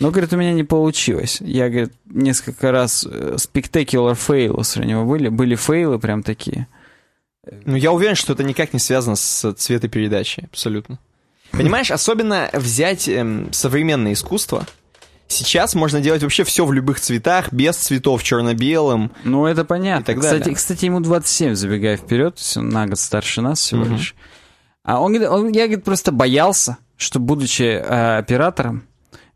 Но, говорит, у меня не получилось. Я, говорит, несколько раз spectacular fails у него были. Были фейлы прям такие. Ну, я уверен, что это никак не связано с цветопередачей, абсолютно. Понимаешь, особенно взять эм, современное искусство... Сейчас можно делать вообще все в любых цветах, без цветов, черно-белым. Ну, это понятно. И так кстати, далее. Кстати, ему двадцать семь, забегая вперед, он на год старше нас всего mm-hmm. лишь. А он, он, я, говорит, просто боялся, что, будучи э, оператором,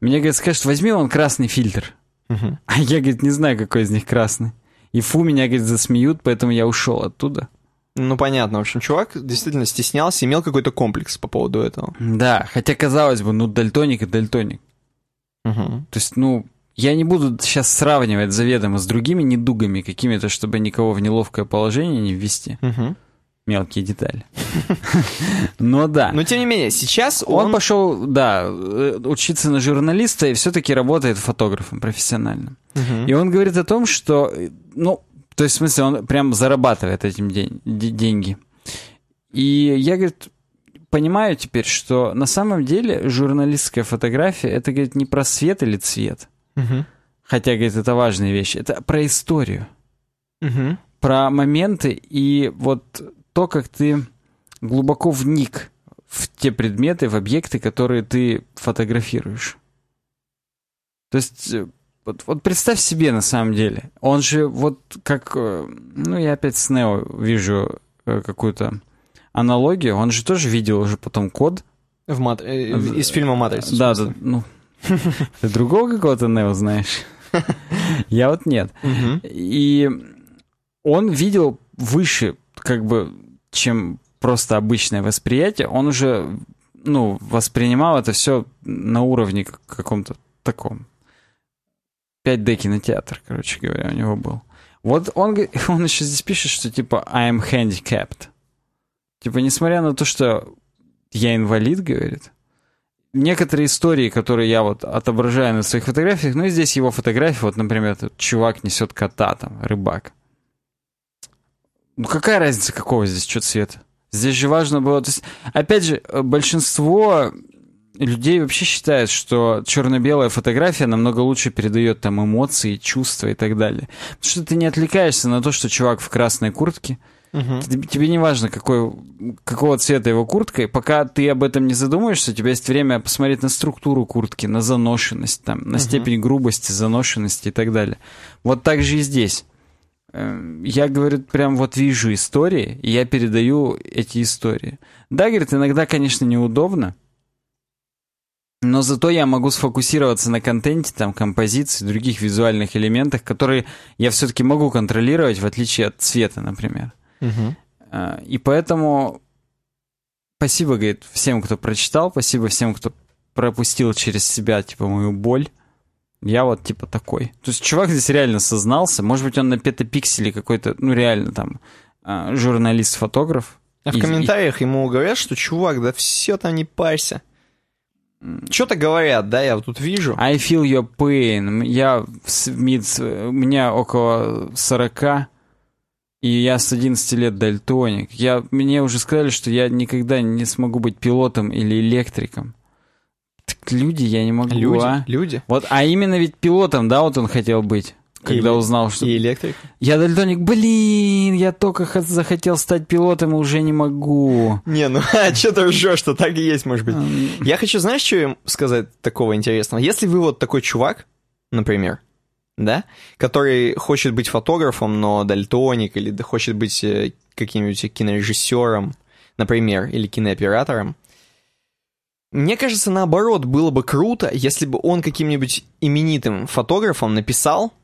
мне, говорит, скажут, возьми он красный фильтр. Mm-hmm. А я, говорит, не знаю, какой из них красный. И фу, меня, говорит, засмеют, поэтому я ушел оттуда. Ну, понятно. В общем, чувак действительно стеснялся, имел какой-то комплекс по поводу этого. Да, хотя, казалось бы, ну, дальтоник и дальтоник. Угу. То есть, ну, я не буду сейчас сравнивать заведомо с другими недугами какими-то, чтобы никого в неловкое положение не ввести. Угу. Мелкие детали. Но да. Но тем не менее, сейчас он... Он пошел, да, учиться на журналиста и все-таки работает фотографом профессиональным. Угу. И он говорит о том, что... Ну, то есть, в смысле, он прям зарабатывает этим день, деньги. И я, говорит... понимаю теперь, что на самом деле журналистская фотография — это, говорит, не про свет или цвет. Угу. Хотя, говорит, это важные вещи. Это про историю. Угу. Про моменты и вот то, как ты глубоко вник в те предметы, в объекты, которые ты фотографируешь. То есть... Вот, вот представь себе, на самом деле, он же вот как... Ну, я опять с Нео вижу какую-то аналогию. Он же тоже видел уже потом код. В мат... Из фильма «Матрица». Да, да, ну... Ты другого какого-то Нео знаешь? Я вот нет. И он видел выше, как бы, чем просто обычное восприятие. Он уже, ну, воспринимал это все на уровне каком-то таком. пять дэ кинотеатр, короче говоря, у него был. Вот он, он еще здесь пишет, что типа I am handicapped. Типа, несмотря на то, что я инвалид, говорит, некоторые истории, которые я вот отображаю на своих фотографиях, ну и здесь его фотографии, вот, например, этот чувак несет кота, там, рыбак. Ну какая разница, какого здесь что цвета? Здесь же важно было... То есть, опять же, большинство... людей вообще считают, что черно-белая фотография намного лучше передает там эмоции, чувства и так далее. Потому что ты не отвлекаешься на то, что чувак в красной куртке. Угу. Тебе, тебе не важно, какой, какого цвета его куртка, и пока ты об этом не задумаешься, у тебя есть время посмотреть на структуру куртки, на заношенность, там, на угу. степень грубости, заношенности и так далее. Вот так же и здесь. Я, говорит, прям вот вижу истории, и я передаю эти истории. Да, говорит, иногда, конечно, неудобно, но зато я могу сфокусироваться на контенте, там, композиции, других визуальных элементах, которые я все-таки могу контролировать, в отличие от цвета, например. Uh-huh. И поэтому спасибо, говорит, всем, кто прочитал, спасибо всем, кто пропустил через себя, типа, мою боль. Я вот, типа, такой. То есть чувак здесь реально сознался. Может быть, он на петапикселе какой-то, ну, реально, там, журналист-фотограф. А в и, комментариях и... ему говорят, что, чувак, да все там не парься. Что-то говорят, да, я вот тут вижу. I feel your pain. Я в мид, мне около сорока, и я с одиннадцати лет дальтоник. Я, мне уже сказали, что я никогда не смогу быть пилотом или электриком. Так люди, я не могу, люди, а? Люди, вот, а именно ведь пилотом, да, вот он хотел быть, когда и, узнал, что... И электрик. Я дальтоник, блин, я только х- захотел стать пилотом и уже не могу. Не, ну, а что ты ржёшь-то, так и есть, может быть. Я хочу, знаешь, что им сказать такого интересного? Если вы вот такой чувак, например, да, который хочет быть фотографом, но дальтоник, или хочет быть каким-нибудь кинорежиссером, например, или кинооператором, мне кажется, наоборот, было бы круто, если бы он каким-нибудь именитым фотографом написал: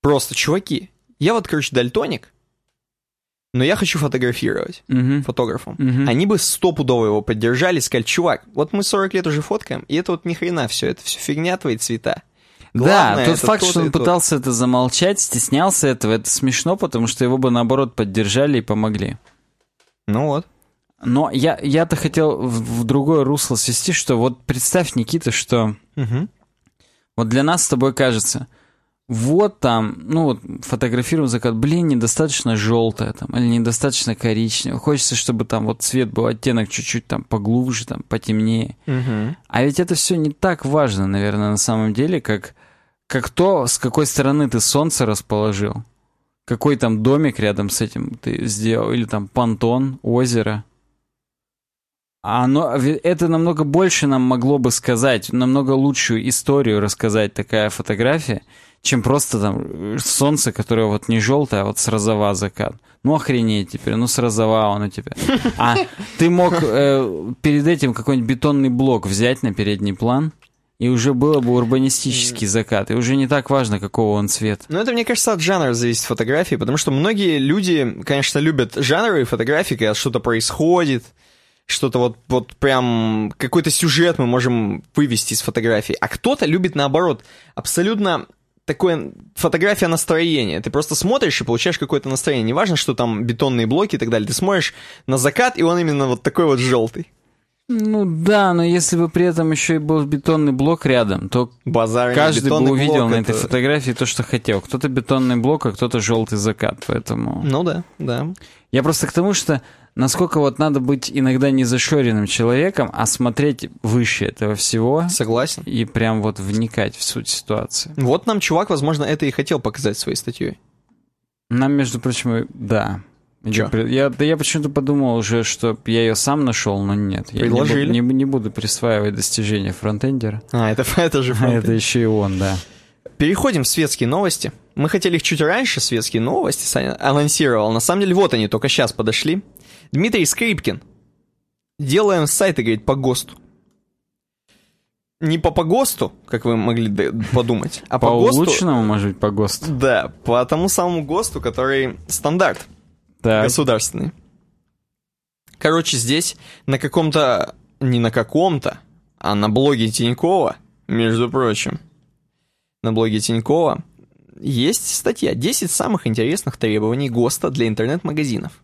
просто, чуваки, я вот, короче, дальтоник, но я хочу фотографировать uh-huh. фотографом. Uh-huh. Они бы стопудово его поддержали и сказали: чувак, вот мы сорок лет уже фоткаем, и это вот ни хрена все, это все фигня, твои цвета. Главное, да, тот факт, что он пытался это замолчать, стеснялся этого, это смешно, потому что его бы, наоборот, поддержали и помогли. Ну вот. Но я, я-то хотел в, в другое русло свести, что вот представь, Никита, что uh-huh. вот для нас с тобой кажется... Вот там, ну вот, фотографируем закат, блин, недостаточно желтое там, или недостаточно коричневое. Хочется, чтобы там вот цвет был, оттенок чуть-чуть там поглубже, там потемнее. Угу. А ведь это все не так важно, наверное, на самом деле, как, как то, с какой стороны ты солнце расположил, какой там домик рядом с этим ты сделал, или там понтон, озеро. А оно, это намного больше нам могло бы сказать, намного лучшую историю рассказать такая фотография, чем просто там солнце, которое вот не желтое, а вот с розова закат. Ну охренеть теперь, ну с розова оно теперь. А ты мог э, перед этим какой-нибудь бетонный блок взять на передний план, и уже было бы урбанистический закат, и уже не так важно, какого он цвета. Ну это, мне кажется, от жанра зависит фотографии, потому что многие люди, конечно, любят жанры и фотографии, когда что-то происходит, что-то вот, вот прям какой-то сюжет мы можем вывести из фотографии. А кто-то любит, наоборот, абсолютно... такое фотография настроения. Ты просто смотришь и получаешь какое-то настроение. Не важно, что там бетонные блоки и так далее. Ты смотришь на закат, и он именно вот такой вот желтый. Ну да, но если бы при этом еще и был бетонный блок рядом, то базарный каждый бы увидел на этой это... фотографии то, что хотел. Кто-то бетонный блок, а кто-то желтый закат, поэтому... Ну да, да. Я просто к тому, что насколько вот надо быть иногда незашоренным человеком, а смотреть выше этого всего. Согласен. И прям вот вникать в суть ситуации. Вот нам чувак, возможно, это и хотел показать своей статьей. Нам, между прочим, да. Чё? Я, да я почему-то подумал уже, что я ее сам нашел, но нет. Предложили. Я не, не, не буду присваивать достижения фронтендера. А, это, это же фронтендер. Это еще и он, да. Переходим в светские новости. Мы хотели их чуть раньше, светские новости, Саня анонсировал. На самом деле, вот они, только сейчас подошли. Дмитрий Скрипкин. Делаем сайты, говорит, по ГОСТу. Не по ПОГОСТу, как вы могли подумать, а по ГОСТу. По улучшенному, может быть, по ГОСТу. Да, по тому самому ГОСТу, который стандарт. Так. Государственный. Короче, здесь на каком-то, не на каком-то, а на блоге Тинькова, между прочим, на блоге Тинькова есть статья «десять самых интересных требований ГОСТа для интернет-магазинов».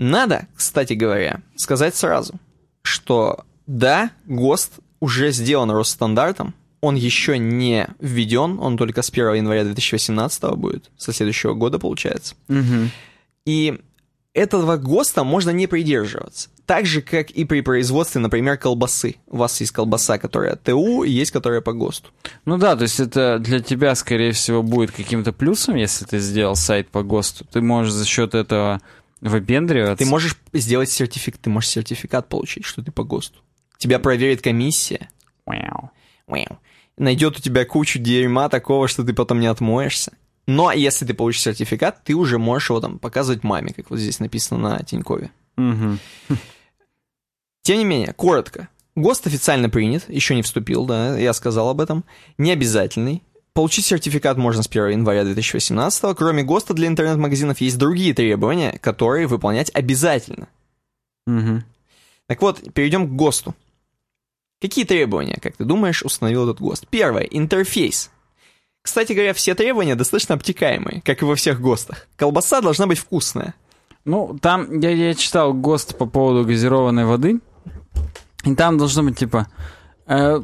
Надо, кстати говоря, сказать сразу, что да, ГОСТ уже сделан Росстандартом, он еще не введен, он только с первого января две тысячи восемнадцатого будет, со следующего года получается. Угу. И этого ГОСТа можно не придерживаться. Так же, как и при производстве, например, колбасы. У вас есть колбаса, которая ТУ, и есть, которая по ГОСТу. Ну да, то есть это для тебя, скорее всего, будет каким-то плюсом, если ты сделал сайт по ГОСТу. Ты можешь за счет этого выпендриваться. Ты можешь сделать сертификат, ты можешь сертификат получить, что ты по ГОСТу. Тебя проверит комиссия. Wow. Wow. Найдет у тебя кучу дерьма такого, что ты потом не отмоешься. Но если ты получишь сертификат, ты уже можешь его там показывать маме, как вот здесь написано на Тинькове. Угу. Тем не менее, коротко. ГОСТ официально принят, еще не вступил, да, я сказал об этом. Необязательный. Получить сертификат можно с первого января две тысячи восемнадцатого. Кроме ГОСТа для интернет-магазинов есть другие требования, которые выполнять обязательно. Угу. Так вот, перейдем к ГОСТу. Какие требования, как ты думаешь, установил этот ГОСТ? Первое. Интерфейс. Кстати говоря, все требования достаточно обтекаемые, как и во всех ГОСТах. Колбаса должна быть вкусная. Ну, там, я, я читал ГОСТ по поводу газированной воды, и там должно быть, типа, э,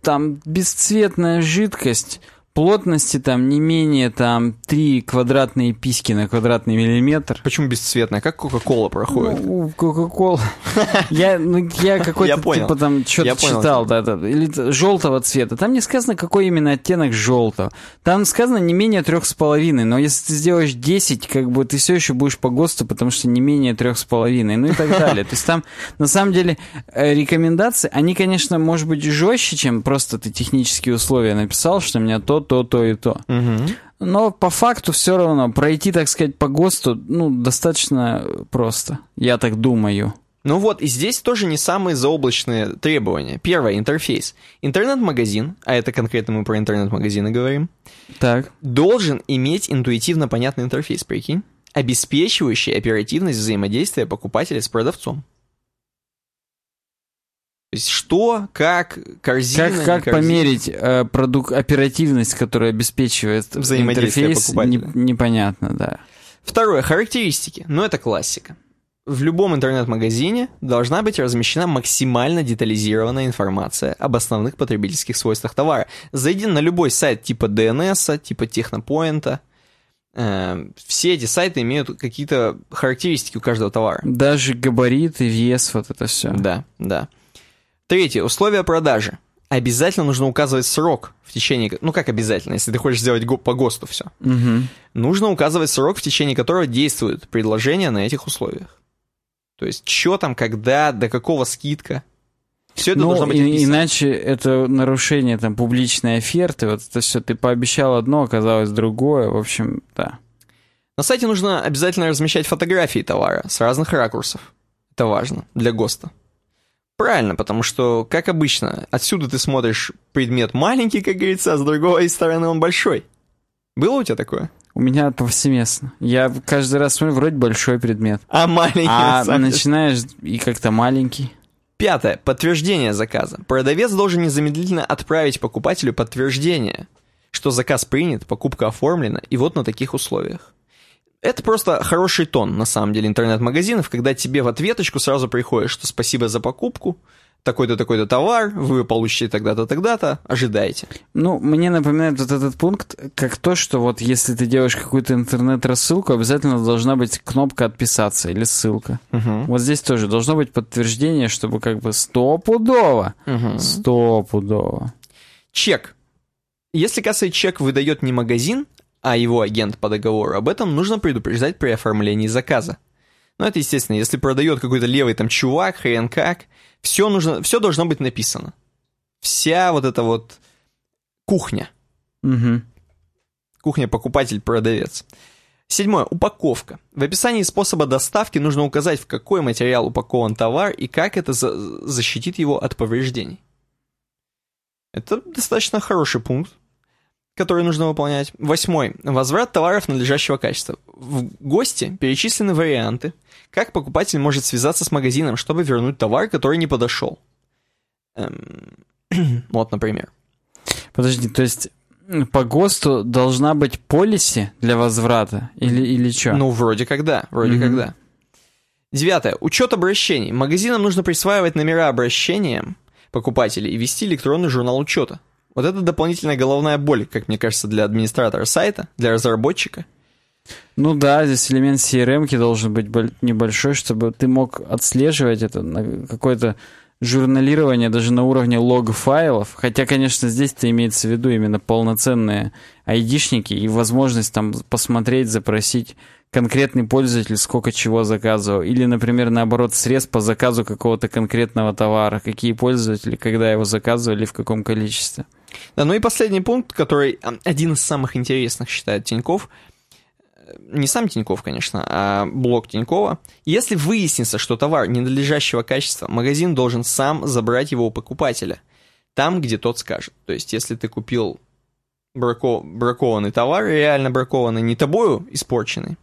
там бесцветная жидкость, плотности там не менее, там, три квадратные письки на квадратный миллиметр. Почему бесцветная? Как Кока-Кола проходит? Ну, Кока-Кола. Я какой-то, типа, там, что-то читал. Или желтого цвета. Там не сказано, какой именно оттенок желтого. Там сказано не менее трех с половиной. Но если ты сделаешь десять, как бы ты все еще будешь по ГОСТу, потому что не менее трех с половиной. Ну и так далее. То есть там, на самом деле, рекомендации, они, конечно, может быть, жестче, чем просто ты технические условия написал, что у меня то, то, то и то. Угу. Но по факту все равно пройти, так сказать, по ГОСТу, ну, достаточно просто. Я так думаю. Ну вот, и здесь тоже не самые заоблачные требования. Первое, интерфейс. Интернет-магазин, а это конкретно мы про интернет-магазины говорим, так. Должен иметь интуитивно понятный интерфейс, прикинь, обеспечивающий оперативность взаимодействия покупателя с продавцом. То есть что, как, корзина... Как, как корзина. Померить э, продукт, оперативность, которая обеспечивает интерфейс, не, непонятно, да. Второе, характеристики. Ну, это классика. В любом интернет-магазине должна быть размещена максимально детализированная информация об основных потребительских свойствах товара. Зайди на любой сайт типа ди эн эс, типа Технопоинта. Э, все эти сайты имеют какие-то характеристики у каждого товара. Даже габариты, вес, вот это все. Да, да. Третье. Условия продажи. Обязательно нужно указывать срок в течение... Ну, как обязательно, если ты хочешь сделать по ГОСТу все. Угу. Нужно указывать срок, в течение которого действует предложение на этих условиях. То есть, что там, когда, до какого скидка. Все это ну, должно быть описано. Иначе это нарушение там, публичной оферты. Вот это все. Ты пообещал одно, оказалось другое. В общем, да. На сайте нужно обязательно размещать фотографии товара с разных ракурсов. Это важно для ГОСТа. Правильно, потому что, как обычно, отсюда ты смотришь предмет маленький, как говорится, а с другой стороны он большой. Было у тебя такое? У меня повсеместно. Я каждый раз смотрю, вроде большой предмет. А маленький? А начинаешь и как-то маленький. Пятое. Подтверждение заказа. Продавец должен незамедлительно отправить покупателю подтверждение, что заказ принят, покупка оформлена, и вот на таких условиях. Это просто хороший тон, на самом деле, интернет-магазинов, когда тебе в ответочку сразу приходит, что спасибо за покупку, такой-то, такой-то товар, вы получите тогда-то, тогда-то, ожидайте. Ну, мне напоминает вот этот пункт как то, что вот если ты делаешь какую-то интернет-рассылку, обязательно должна быть кнопка «Отписаться» или ссылка. Угу. Вот здесь тоже должно быть подтверждение, чтобы как бы стопудово, угу. стопудово. Чек. Если кассовый чек выдает не магазин, а его агент по договору, об этом нужно предупреждать при оформлении заказа. Ну, это естественно, если продает какой-то левый там чувак, хрен как, все нужно, все должно быть написано. Вся вот эта вот кухня. Угу. Кухня, покупатель, продавец. Седьмое. Упаковка. В описании способа доставки нужно указать, в какой материал упакован товар и как это за- защитит его от повреждений. Это достаточно хороший пункт, которые нужно выполнять. Восьмой. Возврат товаров надлежащего качества. В ГОСТе перечислены варианты, как покупатель может связаться с магазином, чтобы вернуть товар, который не подошел. Эм... вот, например. Подожди, то есть по ГОСТу должна быть policy для возврата? Или, или что? Ну, вроде как да, вроде mm-hmm. как да. Девятое. Учет обращений. Магазинам нужно присваивать номера обращения покупателей и вести электронный журнал учета. Вот это дополнительная головная боль, как мне кажется, для администратора сайта, для разработчика. Ну да, здесь элемент си эр эм-ки должен быть небольшой, чтобы ты мог отслеживать это, какое-то журналирование даже на уровне лог-файлов. Хотя, конечно, здесь-то имеется в виду именно полноценные айдишники и возможность там посмотреть, запросить конкретный пользователь, сколько чего заказывал. Или, например, наоборот, срез по заказу какого-то конкретного товара. Какие пользователи, когда его заказывали, в каком количестве. Да, ну и последний пункт, который один из самых интересных, считает Тиньков. Не сам Тиньков, конечно, а блог Тинькова. Если выяснится, что товар ненадлежащего качества, магазин должен сам забрать его у покупателя. Там, где тот скажет. То есть, если ты купил брако- бракованный товар, реально бракованный, не тобою испорченный,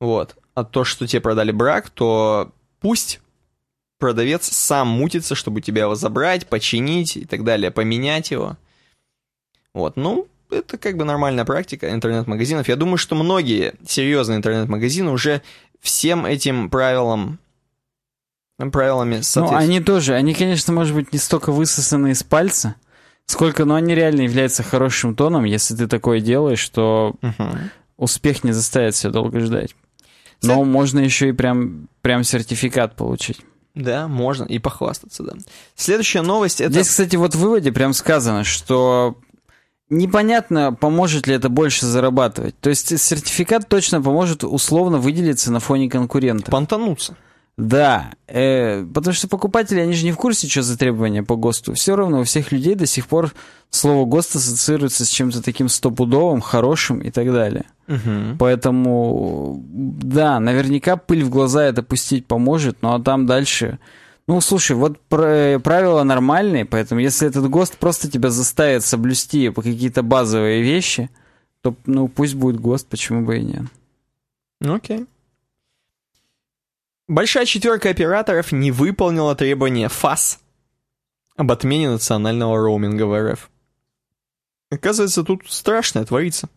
вот, а то, что тебе продали брак, то пусть продавец сам мутится, чтобы тебя его забрать, починить и так далее, поменять его. Вот, ну, это как бы нормальная практика интернет-магазинов. Я думаю, что многие серьезные интернет-магазины уже всем этим правилам, правилами соответствуют. Ну, они тоже, они, конечно, может быть, не столько высосаны из пальца, сколько, но они реально являются хорошим тоном, если ты такое делаешь, то uh-huh. успех не заставит себя долго ждать. Но След... можно еще и прям, прям сертификат получить. Да, можно, и похвастаться, да. Следующая новость это... Здесь, кстати, вот в выводе прям сказано, что... Непонятно, поможет ли это больше зарабатывать. То есть сертификат точно поможет условно выделиться на фоне конкурентов. Понтануться. Да, э, потому что покупатели, они же не в курсе, что за требования по ГОСТу. Все равно у всех людей до сих пор слово ГОСТ ассоциируется с чем-то таким стопудовым, хорошим и так далее. Угу. Поэтому, да, наверняка пыль в глаза это пустить поможет, ну а там дальше... Ну, слушай, вот правила нормальные, поэтому если этот ГОСТ просто тебя заставит соблюсти какие-то базовые вещи, то, ну, пусть будет ГОСТ, почему бы и нет. Ну, окей. Большая четверка операторов не выполнила требования ФАС об отмене национального роуминга в эр эф. Оказывается, тут страшное творится.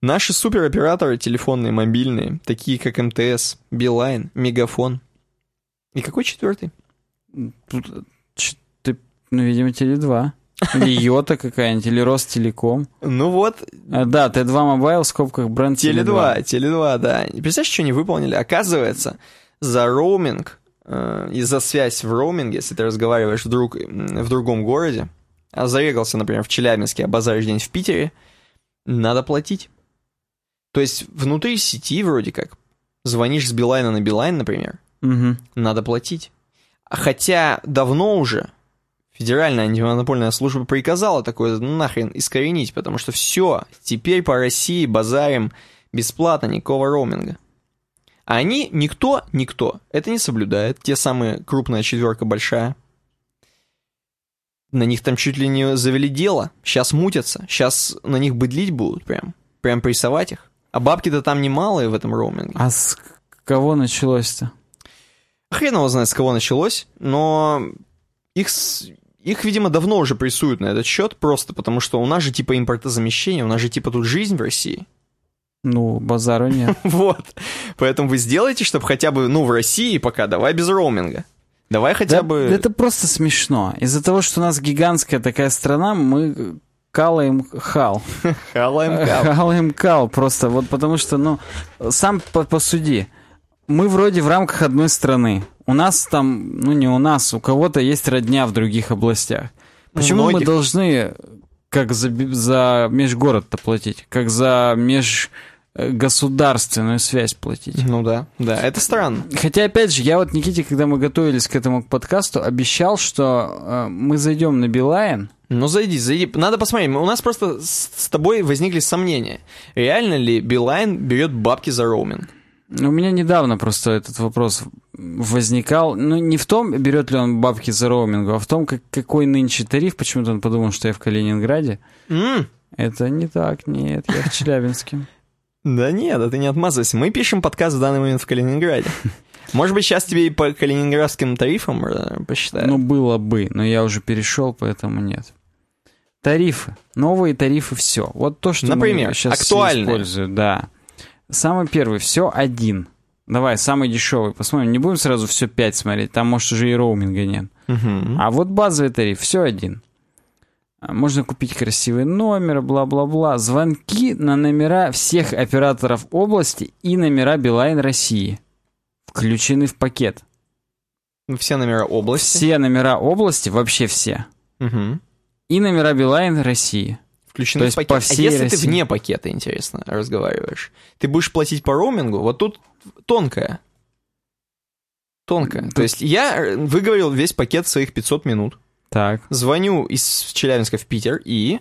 Наши супероператоры телефонные, мобильные, такие как эм тэ эс, Билайн, Мегафон. И какой четвертый? Тут, ну, видимо, теле два. Или Йота какая-нибудь, или Ростелеком. Ну вот. А, да, тэ два Mobile в скобках бренд теле два. теле два, да. Представляешь, что не выполнили? Оказывается, за роуминг э, и за связь в роуминге, если ты разговариваешь вдруг, в другом городе, а зарегался, например, в Челябинске, а базаришь день в Питере, надо платить. То есть внутри сети вроде как. Звонишь с Билайна на Билайн, например, угу. надо платить. Хотя давно уже Федеральная антимонопольная служба приказала такое нахрен искоренить, потому что все, теперь по России базарим бесплатно, никакого роуминга. А они, никто, никто, это не соблюдает. Те самые крупная четверка большая. На них там чуть ли не завели дело. Сейчас мутятся, сейчас на них быдлить будут прям. Прям прессовать их. А бабки-то там немалые в этом роуминге. А с кого началось-то? Хрен его знает, с кого началось, но их, их, видимо, давно уже прессуют на этот счет, просто потому что у нас же типа импортозамещение, у нас же типа тут жизнь в России. Ну, базару нет. Вот, поэтому вы сделаете, чтобы хотя бы, ну, в России пока давай без роуминга. Давай хотя да, бы... Это просто смешно. Из-за того, что у нас гигантская такая страна, мы... Калаем хал. Халаем кал. Халаем кал просто. Вот потому что, ну, сам посуди. Мы вроде в рамках одной страны. У нас там, ну не у нас, у кого-то есть родня в других областях. Почему Многих. мы должны как за, за межгород-то платить? Как за межгосударственную связь платить? Ну да, да, это странно. Хотя, опять же, я вот Никите, когда мы готовились к этому подкасту, обещал, что э, мы зайдем на Билайн. Ну, зайди, зайди. Надо посмотреть. У нас просто с, с тобой возникли сомнения. Реально ли Билайн берет бабки за роуминг? У меня недавно просто этот вопрос возникал. Ну, не в том, берет ли он бабки за роуминг, а в том, как, какой нынче тариф. Почему-то он подумал, что я в Калининграде. Mm. Это не так, нет. Я в Челябинске. Да нет, да ты не отмазывайся. Мы пишем подкаст в данный момент в Калининграде. Может быть, сейчас тебе и по калининградским тарифам посчитают? Ну, было бы, но я уже перешел, поэтому нет. Тарифы. Новые тарифы, все. Вот то, что Например, мы сейчас используем. Да. Самый первый, все один. Давай, самый дешевый. Посмотрим. Не будем сразу все пять смотреть. Там, может, уже и роуминга нет. Угу. А вот базовый тариф, все один. Можно купить красивый номер, бла-бла-бла. Звонки на номера всех операторов области и номера Билайн России. Включены в пакет. Все номера области? Все номера области, вообще все. Угу. И номера Билайн России. Включены То есть в пакет. По всей а если России. Ты вне пакета, интересно, разговариваешь, ты будешь платить по роумингу, вот тут тонкая. Тонкая. Тут... То есть я выговорил весь пакет своих пятьсот минут. Так. Звоню из Челябинска в Питер и...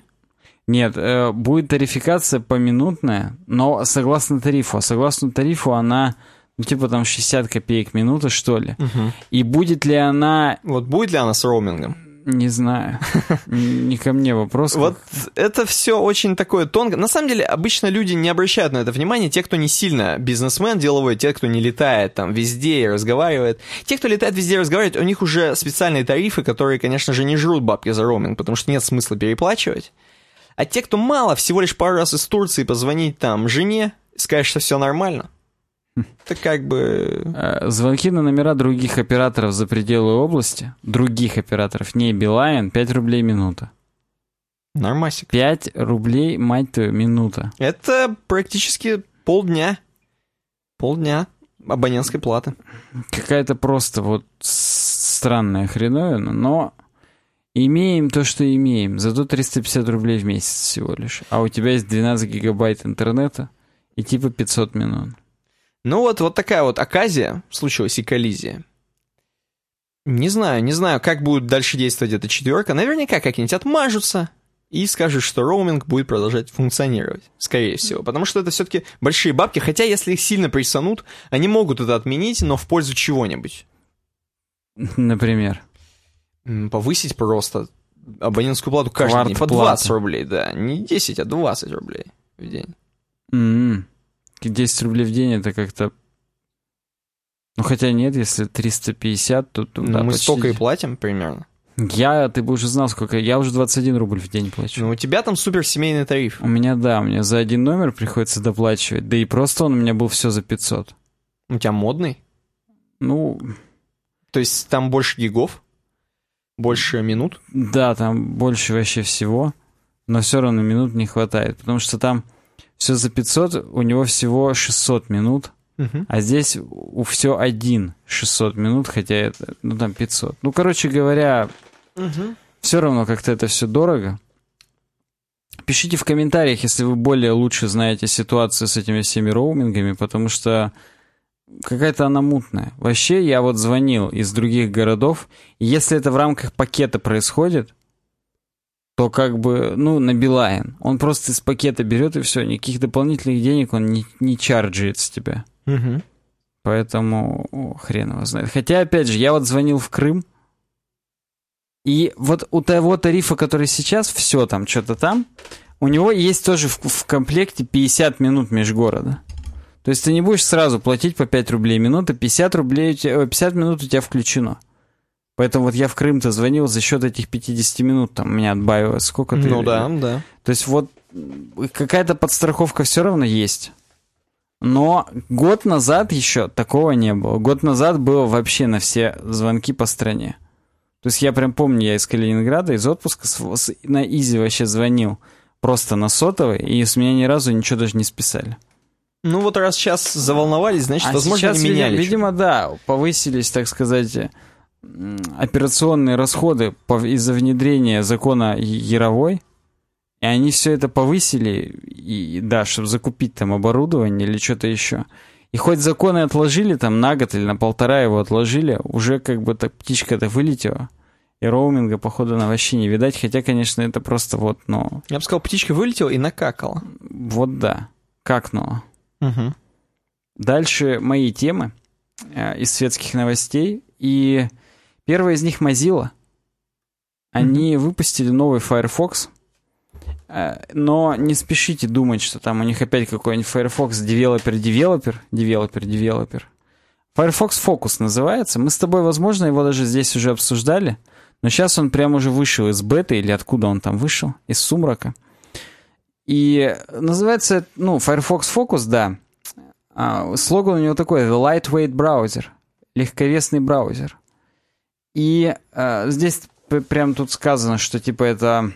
Нет, э, будет тарификация поминутная, но согласно тарифу. Согласно тарифу она... Ну, типа там шестьдесят копеек минута, что ли. Угу. И будет ли она... Вот будет ли она с роумингом? Не знаю. Не ко мне вопрос. Вот это все очень такое тонко. На самом деле, обычно люди не обращают на это внимания. Те, кто не сильно бизнесмен деловой, те, кто не летает там везде и разговаривает. Те, кто летает везде и разговаривает, у них уже специальные тарифы, которые, конечно же, не жрут бабки за роуминг, потому что нет смысла переплачивать. А те, кто мало, всего лишь пару раз из Турции позвонить там жене, сказать, что все нормально. Это как бы... Звонки на номера других операторов за пределы области, других операторов, не Билайн, пять рублей минута. Нормасик. пять рублей, мать твою, минута. Это практически полдня. Полдня абонентской платы. Какая-то просто вот странная хреновина, но... Имеем то, что имеем. Зато триста пятьдесят рублей в месяц всего лишь. А у тебя есть двенадцать гигабайт интернета и типа пятьсот минут. Ну вот, вот такая вот оказия случилась и коллизия. Не знаю, не знаю, как будет дальше действовать эта четверка. Наверняка как-нибудь отмажутся и скажут, что роуминг будет продолжать функционировать, скорее всего. Потому что это все-таки большие бабки, хотя если их сильно прессанут, они могут это отменить, но в пользу чего-нибудь. Например? Повысить просто абонентскую плату каждый Кварт день. По двадцать рублей, да. Не десять, а двадцать рублей в день. Mm-hmm. десять рублей в день это как-то... Ну, хотя нет, если триста пятьдесят, то... Ну, да, мы почти... столько и платим примерно. Я, ты бы уже знал, сколько... Я уже двадцать один рубль в день плачу. Ну, у тебя там суперсемейный тариф. У меня, да, у меня за один номер приходится доплачивать. Да и просто он у меня был все за пятьсот. У тебя модный? Ну... То есть там больше гигов? Больше минут? Да, там больше вообще всего. Но все равно минут не хватает, потому что там... Все за пятьсот, у него всего шестьсот минут, угу. А здесь у все один шестьсот минут, хотя это, ну там пятьсот. Ну, короче говоря, угу. Все равно как-то это все дорого. Пишите в комментариях, если вы более лучше знаете ситуацию с этими всеми роумингами, потому что какая-то она мутная. Вообще, я вот звонил из других городов, и если это в рамках пакета происходит, то как бы, ну, на Билайн. Он просто из пакета берет и все. Никаких дополнительных денег он не, не чарджит с тебя. Угу. Поэтому о, хрен его знает. Хотя, опять же, я вот звонил в Крым, и вот у того тарифа, который сейчас, все там, что-то там, у него есть тоже в, в комплекте пятьдесят минут межгорода. То есть ты не будешь сразу платить по пять рублей минута, пятьдесят рублей, пятьдесят минут у тебя включено. Поэтому вот я в Крым-то звонил за счет этих пятьдесят минут, там, меня отбавилось сколько-то. Ну или... да, да. То есть вот какая-то подстраховка все равно есть. Но год назад еще такого не было. Год назад было вообще на все звонки по стране. То есть я прям помню, я из Калининграда, из отпуска с, на изи вообще звонил просто на сотовый, и с меня ни разу ничего даже не списали. Ну вот раз сейчас заволновались, значит, а возможно, сейчас, не меняли. Видимо, видимо, да, повысились, так сказать, операционные расходы по, из-за внедрения закона Яровой. И они все это повысили, и, да, чтобы закупить там оборудование или что-то еще. И хоть законы отложили там на год или на полтора его отложили, уже как бы так птичка-то вылетела. И роуминга, походу, на вообще не видать. Хотя, конечно, это просто вот, но... Я бы сказал, птичка вылетела и накакала. Вот да, какнула. Угу. Дальше мои темы э, из светских новостей. И первая из них Mozilla. Они угу. выпустили новый Firefox. Но не спешите думать, что там у них опять какой-нибудь Firefox девелопер-девелопер, девелопер-девелопер. Firefox Focus называется. Мы с тобой, возможно, его даже здесь уже обсуждали, но сейчас он прям уже вышел из беты, или откуда он там вышел, из сумрака. И называется, ну, Firefox Focus, да. А, слоган у него такой: The Lightweight Browser, легковесный браузер. И а, здесь прям тут сказано, что типа это...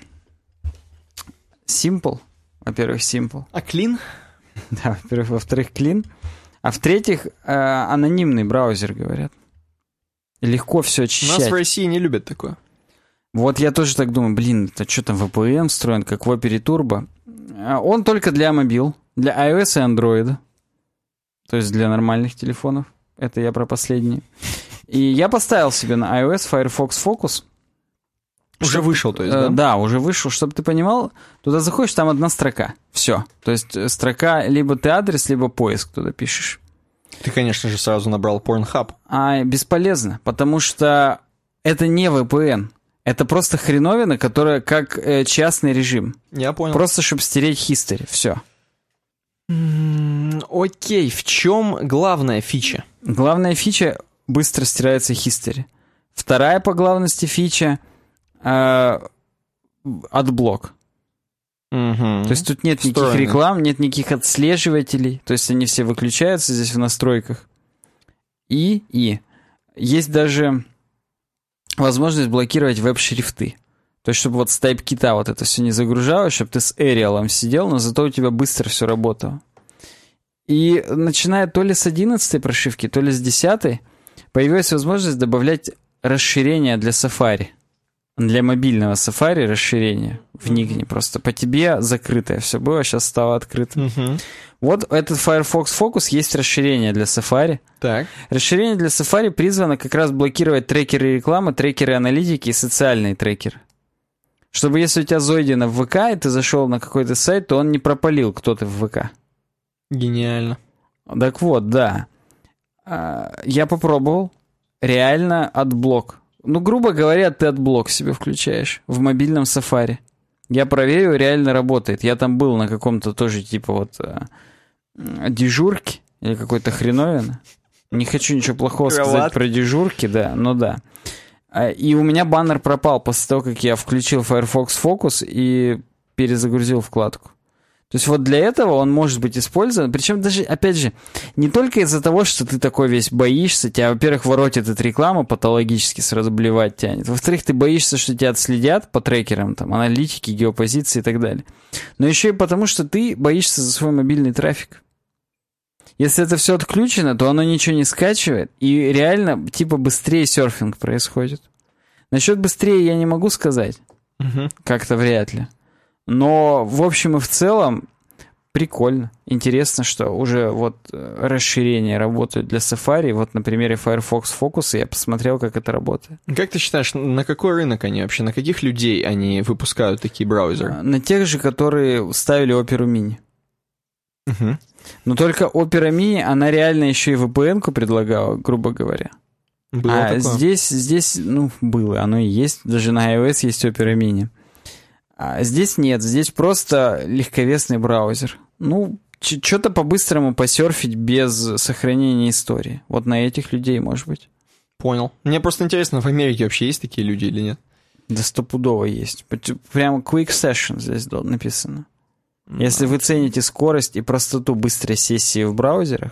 Simple, во-первых, simple. А clean? Да, во-первых, во-вторых, clean. А в-третьих, э, анонимный браузер, говорят. Легко все очищать. У нас в России не любят такое. Вот я тоже так думаю, блин, это что там ви пи эн встроен, как в Opera Turbo. Он только для мобил, для iOS и Android. То есть для нормальных телефонов. Это я про последние. И я поставил себе на iOS Firefox Focus. Уже чтобы, вышел, то есть, да? Э, да, уже вышел. Чтобы ты понимал, туда заходишь, там одна строка. Все. То есть строка, либо ты адрес, либо поиск туда пишешь. Ты, конечно же, сразу набрал Pornhub. А, бесполезно, потому что это не ви пи эн. Это просто хреновина, которая как э, частный режим. Я понял. Просто, чтобы стереть history. Все. М-м, окей, в чем главная фича? Главная фича — быстро стирается history. Вторая по главности фича — отблок. Uh-huh. То есть тут нет Встроенный. никаких реклам, нет никаких отслеживателей, то есть они все выключаются здесь в настройках. И, и есть даже возможность блокировать веб-шрифты. То есть чтобы вот с TypeKit вот это все не загружалось, чтобы ты с Arial сидел, но зато у тебя быстро все работало. И начиная то ли с одиннадцатой прошивки, то ли с десятой появилась возможность добавлять расширение для Safari. Для мобильного Safari расширение в нигне просто. По тебе закрытое все было, сейчас стало открыто. Uh-huh. Вот этот Firefox Focus есть расширение для Safari. Так. Расширение для Safari призвано как раз блокировать трекеры рекламы, трекеры аналитики и социальные трекеры. Чтобы если у тебя зайдено в ВК, и ты зашел на какой-то сайт, то он не пропалил, кто ты в ВК. Гениально. Так вот, да. Я попробовал. Реально отблок. Ну, грубо говоря, ты отблок себе включаешь в мобильном Safari. Я проверил, реально работает. Я там был на каком-то тоже типа вот а, дежурке или какой-то хреновине. Не хочу ничего плохого Кроват. сказать про дежурки, да, но да. А, и у меня баннер пропал после того, как я включил Firefox Focus и перезагрузил вкладку. То есть вот для этого он может быть использован. Причем даже, опять же, не только из-за того, что ты такой весь боишься. Тебя, во-первых, воротит от рекламы патологически, сразу блевать тянет. Во-вторых, ты боишься, что тебя отследят по трекерам, там, аналитики, геопозиции и так далее. Но еще и потому, что ты боишься за свой мобильный трафик. Если это все отключено, то оно ничего не скачивает. И реально, типа, быстрее серфинг происходит. Насчет быстрее я не могу сказать. Угу. Как-то вряд ли. Но, в общем и в целом, прикольно. Интересно, что уже вот расширения работают для Safari. Вот на примере Firefox Focus я посмотрел, как это работает. Как ты считаешь, на какой рынок они вообще, на каких людей они выпускают такие браузеры? На тех же, которые ставили Opera Mini. Угу. Но только Opera Mini, она реально еще и ви пи эн-ку предлагала, грубо говоря. Было а такое? здесь, здесь, ну, было, оно и есть. Даже на iOS есть Opera Mini. А здесь нет, здесь просто легковесный браузер. Ну, ч- что-то по-быстрому посерфить без сохранения истории. Вот на этих людей, может быть. Понял. Мне просто интересно, в Америке вообще есть такие люди или нет? Да стопудово есть. Прямо Quick Session здесь написано. Если вы цените скорость и простоту быстрой сессии в браузерах,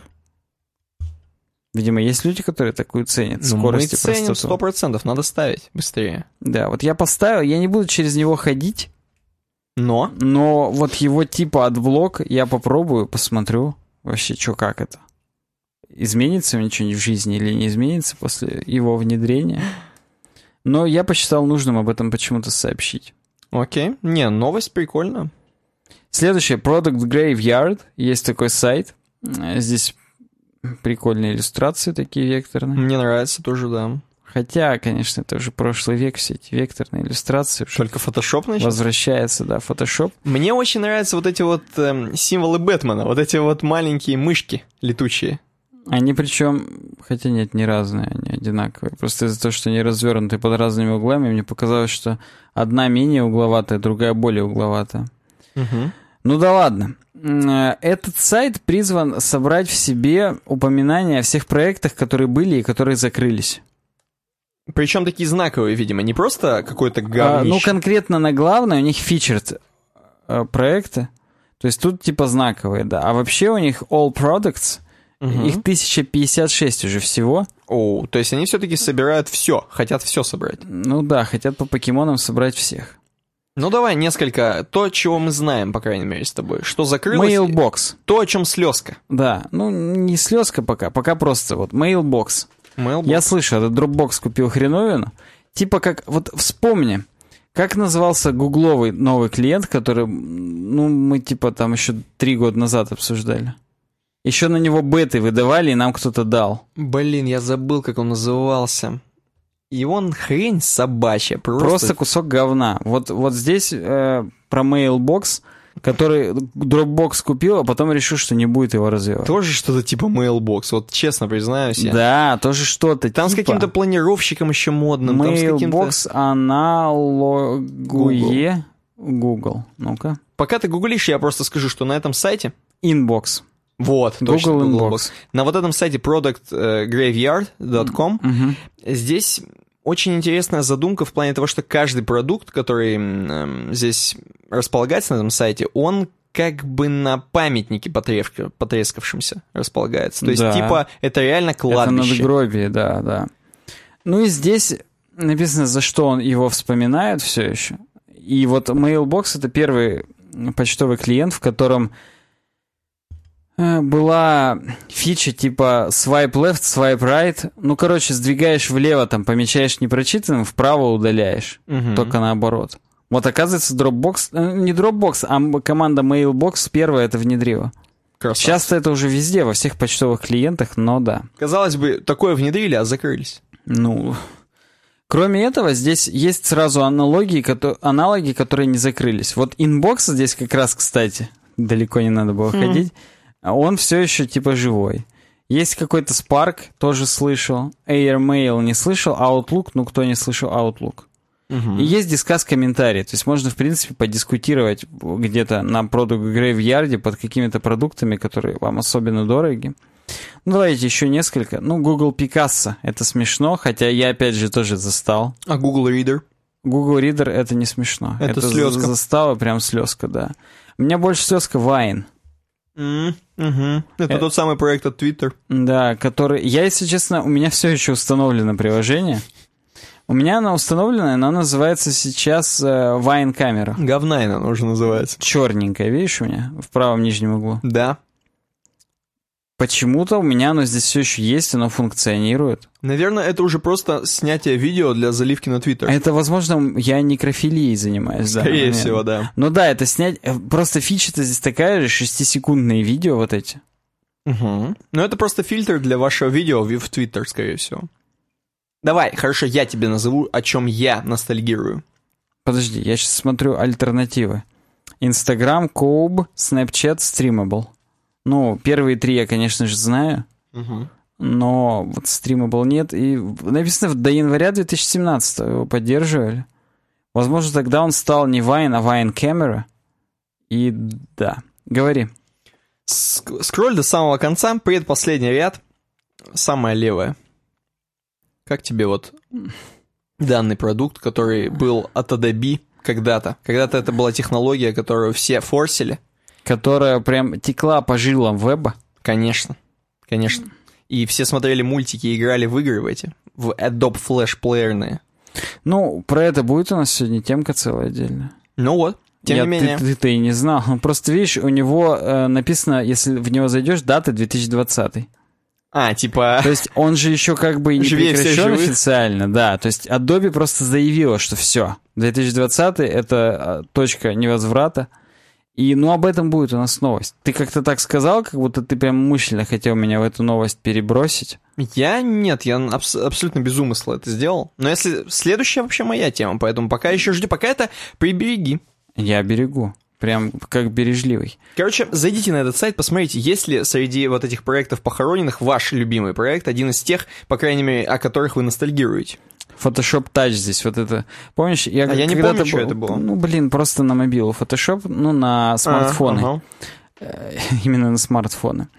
видимо, есть люди, которые такую ценят. Ну, скорость и простоту. Мы ценим сто процентов, надо ставить быстрее. Да, вот я поставил, я не буду через него ходить. Но? Но вот его типа отблок я попробую, посмотрю вообще, что как это. Изменится у меня что-нибудь в жизни или не изменится после его внедрения. Но я посчитал нужным об этом почему-то сообщить. Окей. Не, новость прикольная. Следующее. Product Graveyard. Есть такой сайт. Здесь прикольные иллюстрации такие векторные. Мне нравится тоже, да. Хотя, конечно, это уже прошлый век, все эти векторные иллюстрации. Только фотошоп начал? Возвращается, да, фотошоп. Мне очень нравятся вот эти вот эм, символы Бэтмена. Вот эти вот маленькие мышки летучие. Они причем, хотя нет, не разные, они одинаковые. Просто из-за того, что они развернуты под разными углами, мне показалось, что одна менее угловатая, другая более угловатая. Угу. Ну да ладно. Этот сайт призван собрать в себе упоминания о всех проектах, которые были и которые закрылись. Причем такие знаковые, видимо, не просто какой-то говнище. А, ну, конкретно на главное у них featured проекты. То есть тут типа знаковые, да. А вообще у них all products... Угу. Их тысяча пятьдесят шесть уже всего. О, то есть они все-таки собирают все, хотят все собрать. Ну да, хотят по покемонам собрать всех. Ну давай несколько, то, чего мы знаем, по крайней мере, с тобой. Что закрылось? Mailbox. То, о чем слезка. Да, ну не слезка пока, пока просто вот Mailbox. Mailbox. Я слышу, этот Dropbox купил хреновину. Типа как, вот вспомни, как назывался гугловый новый клиент, который, ну мы типа там еще три года назад обсуждали. Еще на него беты выдавали, и нам кто-то дал. Блин, я забыл, как он назывался. И он хрень собачья. Просто, просто кусок говна. Вот, вот здесь э, про Mailbox, который Dropbox купил, а потом решил, что не будет его развивать. Тоже что-то типа Mailbox, вот честно признаюсь я. Да, тоже что-то там типа... с каким-то планировщиком еще модным. Mailbox аналогуе Google. Google. Ну-ка. Пока ты гуглишь, я просто скажу, что на этом сайте... Inbox. Вот, Google, точно, Google Inbox. На вот этом сайте product graveyard dot com mm-hmm. здесь очень интересная задумка в плане того, что каждый продукт, который э, здесь располагается на этом сайте, он как бы на памятнике потрев- потрескавшимся располагается. То есть, да. Типа, это реально кладбище. Это надгробие, да, да. Ну и здесь написано, за что он его вспоминает все еще. И вот Mailbox — это первый почтовый клиент, в котором... была фича типа swipe left, swipe right. Ну, короче, сдвигаешь влево, там, помечаешь непрочитанным, вправо удаляешь. Угу. Только наоборот. Вот, оказывается, Dropbox... Не Dropbox, а команда Mailbox первая это внедрила. Красавцы. Сейчас-то это уже везде, во всех почтовых клиентах, но да. Казалось бы, такое внедрили, а закрылись. Ну... Кроме этого, здесь есть сразу аналогии, аналоги, которые не закрылись. Вот Inbox здесь как раз, кстати, далеко не надо было хм. ходить... Он все еще типа живой. Есть какой-то Spark, тоже слышал. Airmail не слышал. Outlook, ну кто не слышал Outlook. Угу. И есть дискас-комментарий. То есть можно, в принципе, подискутировать где-то на Product Graveyard под какими-то продуктами, которые вам особенно дороги. Ну давайте еще несколько. Ну Google Picasso, это смешно, хотя я опять же тоже застал. А Google Reader? Google Reader это не смешно. Это, это слезка. Застала прям слезка, да. У меня больше слезка Vine. Mm, угу. Это, это тот самый проект от Твиттер. Да, который... Я, если честно, у меня все еще установлено приложение. У меня оно установлено, оно называется сейчас Vine Camera. Говнайна оно уже называется. Черненькое, видишь у меня? В правом нижнем углу. Да. Почему-то у меня оно здесь все еще есть, оно функционирует. Наверное, это уже просто снятие видео для заливки на Твиттер. Это, возможно, я некрофилией занимаюсь. Скорее всего, да. Ну да, это снять... Просто фича-то здесь такая же, шестисекундные видео вот эти. Угу. Ну это просто фильтр для вашего видео в Твиттер, скорее всего. Давай, хорошо, я тебе назову, о чем я ностальгирую. Подожди, я сейчас смотрю альтернативы. Инстаграм, Коуб, Снэпчат, Стримабл. Ну, первые три я, конечно же, знаю, угу. но вот стрима был нет. И написано, до января две тысячи семнадцатого его поддерживали. Возможно, тогда он стал не Vine, а Vine Camera. И да, говори. Ск- скроль до самого конца, предпоследний ряд, самая левая. Как тебе вот данный продукт, который был от Adobe когда-то? Когда-то это была технология, которую все форсили. которая прям текла по жилам веба. Конечно, конечно. И все смотрели мультики и играли в игры в эти, в Adobe Flash плеерные. Ну, про это будет у нас сегодня темка целая отдельная. Ну вот, тем Я, не менее. Ты, ты, ты не знал. Просто, видишь, у него э, написано, если в него зайдешь, дата две тысячи двадцатый. А, типа... То есть он же еще как бы и не прекращен официально, да. То есть Adobe просто заявила, что все, две тысячи двадцатый — это точка невозврата. И, ну, об этом будет у нас новость. Ты как-то так сказал, как будто ты прям мышленно хотел меня в эту новость перебросить. Я? Нет, я абс- абсолютно без умысла это сделал. Но если... Следующая вообще моя тема, поэтому пока еще жди, пока это прибереги. Я берегу. Прям как бережливый. Короче, зайдите на этот сайт, посмотрите, есть ли среди вот этих проектов похороненных ваш любимый проект, один из тех, по крайней мере, о которых вы ностальгируете. Photoshop Touch здесь, вот это. Помнишь? Я, а я не помню, что это было. Ну, блин, просто на мобилу. Photoshop, ну, на смартфоны. А, ага. Именно на смартфоны.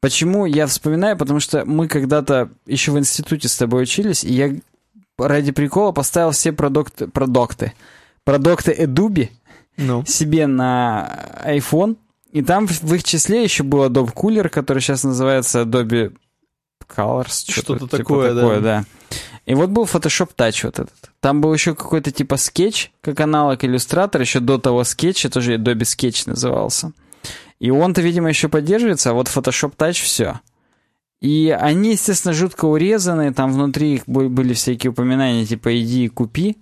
Почему я вспоминаю? Потому что мы когда-то еще в институте с тобой учились, и я ради прикола поставил все продукты, продукты, продукты Adobe, ну, себе на iPhone, и там в их числе еще был Adobe Cooler, который сейчас называется Adobe Colors, что-то, что-то такое, типа такое, да. да. И вот был Photoshop Touch вот этот. Там был еще какой-то типа Sketch, как аналог Illustrator, еще до того Sketch, тоже Adobe Sketch назывался. И он-то, видимо, еще поддерживается, а вот Photoshop Touch все. И они, естественно, жутко урезаны, там внутри их были всякие упоминания типа «иди и купи».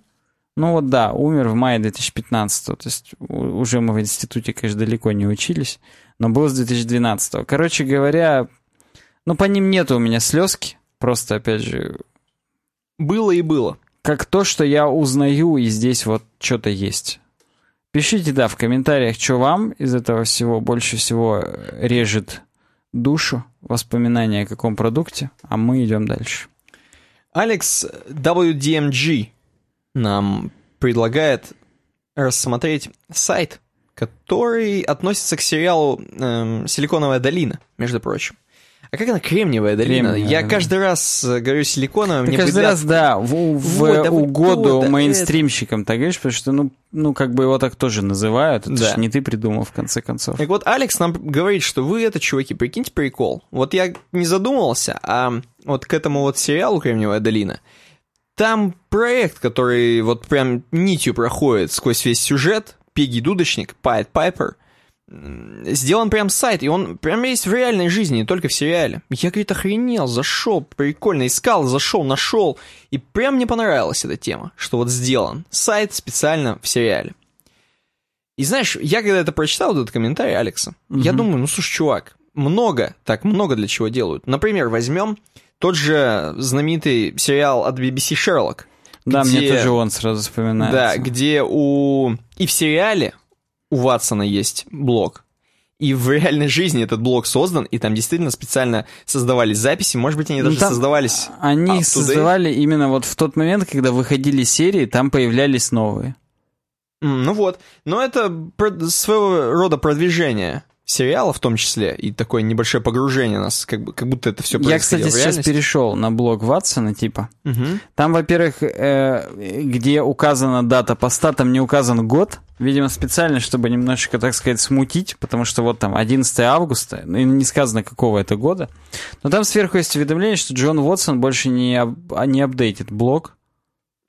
Ну вот да, умер в мае две тысячи пятнадцатого, то есть уже мы в институте, конечно, далеко не учились, но был с две тысячи двенадцатого. Короче говоря, ну по ним нету у меня слезки, просто опять же... Было и было. Как то, что я узнаю, и здесь вот что-то есть. Пишите, да, в комментариях, что вам из этого всего больше всего режет душу, воспоминания о каком продукте, а мы идем дальше. Алекс дабл ю ди эм джи нам предлагает рассмотреть сайт, который относится к сериалу эм, «Силиконовая долина», между прочим. А как она? Кремниевая долина? Кремниевая, Я да. каждый раз говорю «Силиконовая». Ты мне каждый придат... раз, да, в, в Ой, да угоду да, мейнстримщикам это... так говоришь, потому что, ну, ну, как бы его так тоже называют. Это да. же не ты придумал, в конце концов. Так вот, Алекс нам говорит, что вы это, чуваки, прикиньте прикол. Вот я не задумывался, а вот к этому вот сериалу «Кремниевая долина» там проект, который вот прям нитью проходит сквозь весь сюжет, Пегги Дудочник, Пайт Пайпер, сделан прям сайт, и он прям есть в реальной жизни, не только в сериале. Я, говорит, охренел, зашел, прикольно, искал, зашел, нашел, и прям мне понравилась эта тема, что вот сделан сайт специально в сериале. И знаешь, я когда это прочитал, вот этот комментарий Алекса, mm-hmm. я думаю, ну слушай, чувак, много, так много для чего делают. Например, возьмем тот же знаменитый сериал от би би си «Шерлок». Да, где, мне тоже он сразу вспоминается. Да, где у... И в сериале у Ватсона есть блог. И в реальной жизни этот блог создан, и там действительно специально создавались записи. Может быть, они даже там создавались... Они создавали именно вот в тот момент, когда выходили серии, там появлялись новые. Ну вот. Но это своего рода продвижение сериала в том числе, и такое небольшое погружение нас, как бы, как будто это все происходило. Я, кстати, сейчас перешел на блог Ватсона, типа. Угу. Там, во-первых, э, где указана дата поста, там не указан год. Видимо, специально, чтобы немножечко, так сказать, смутить, потому что вот там одиннадцатого августа, ну, не сказано, какого это года. Но там сверху есть уведомление, что Джон Ватсон больше не, об, не апдейтит блог.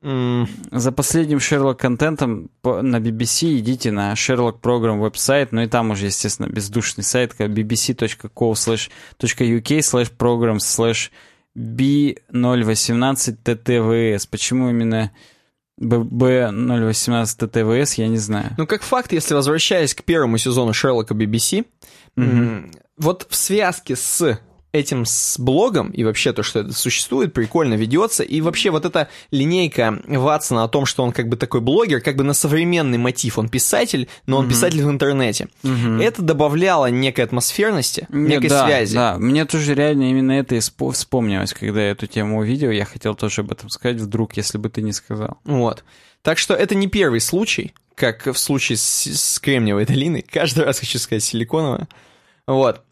Mm. За последним Шерлок-контентом на би би си идите на Sherlock Program веб-сайт, ну и там уже, естественно, бездушный сайт, би би си точка ко точка ю кей слэш програмс слэш би ноль восемнадцать тэ тэ вэ эс. Почему именно би би ноль восемнадцать тэ тэ вэ эс, я не знаю. Ну, как факт, если возвращаясь к первому сезону Шерлока би би си, mm-hmm. вот в связке с... этим с блогом, и вообще то, что это существует, прикольно ведется, и вообще вот эта линейка Ватсона о том, что он как бы такой блогер, как бы на современный мотив, он писатель, но он mm-hmm. писатель в интернете. Mm-hmm. Это добавляло некой атмосферности, mm-hmm. некой да, связи. Да, мне тоже реально именно это исп- вспомнилось, когда я эту тему увидел, я хотел тоже об этом сказать, вдруг, если бы ты не сказал. Вот. Так что это не первый случай, как в случае с, с Кремниевой долиной, каждый раз хочу сказать силиконовая, вот.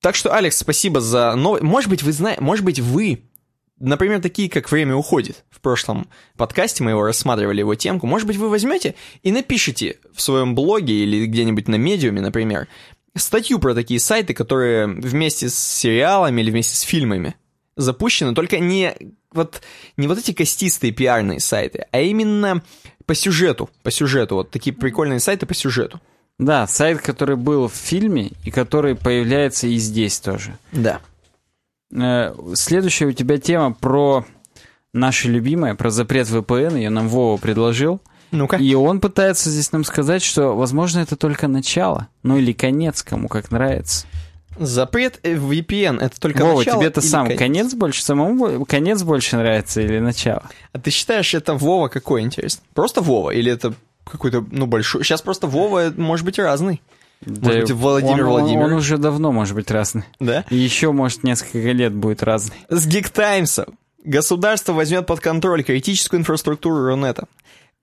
Так что, Алекс, спасибо за новость. Может быть, вы знаете, может быть, вы Например, такие, как «Время уходит». В прошлом подкасте мы его рассматривали, его темку. Может быть, вы возьмете и напишите в своем блоге или где-нибудь на медиуме, например, статью про такие сайты, которые вместе с сериалами или вместе с фильмами запущены, только не вот, не вот эти костистые пиарные сайты, а именно по сюжету, по сюжету, вот такие прикольные сайты по сюжету. Да, сайт, который был в фильме и который появляется и здесь тоже. Да. Следующая у тебя тема про наше любимое, про запрет вэ пэ эн, ее нам Вова предложил. Ну-ка. И он пытается здесь нам сказать, что, возможно, это только начало, ну или конец, кому как нравится. Запрет вэ пэ эн — это только Вова, начало. Вова, тебе-то сам конец? конец больше, самому конец больше нравится или начало? А ты считаешь, это Вова какой, интересно? Просто Вова или это какой-то, ну, большой? Сейчас просто Вова может быть разный. Может да быть, Владимир он, Владимирович. Он, он уже давно может быть разный. Да? И еще, может, несколько лет будет разный. С Гигтаймса. Государство возьмет под контроль критическую инфраструктуру Рунета.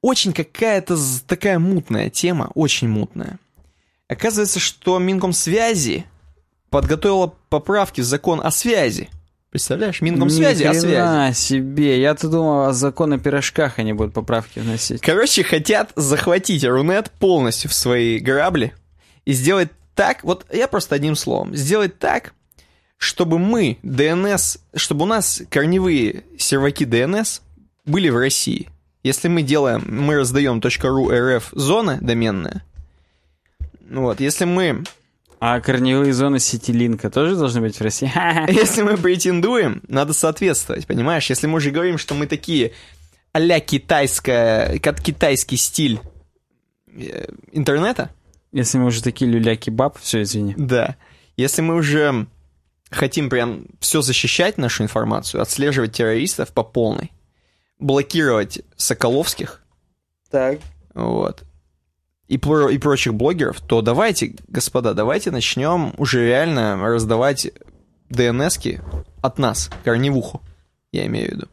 Очень какая-то такая мутная тема, очень мутная. Оказывается, что Минкомсвязи подготовила поправки в закон о связи. Представляешь? Минкомсвязи о связи. Ни хрена себе. Я-то думал, о законе о пирожках они будут поправки вносить. Короче, хотят захватить Рунет полностью в свои грабли. И сделать так, вот я просто одним словом, сделать так, чтобы мы, ди эн эс, чтобы у нас корневые серваки ди эн эс были в России. Если мы делаем, мы раздаем .ru эр эф зона доменная, вот, если мы... А корневые зоны Ситилинка тоже должны быть в России? Если мы претендуем, надо соответствовать, понимаешь? Если мы уже говорим, что мы такие а-ля китайская, как китайский стиль интернета, если мы уже такие люля-кебаб, все, извини. Да. Если мы уже хотим прям все защищать, нашу информацию, отслеживать террористов по полной, блокировать Соколовских, так. Вот, и, про- и прочих блогеров, то давайте, господа, давайте начнем уже реально раздавать ди эн эс-ки от нас, корневуху, я имею в виду.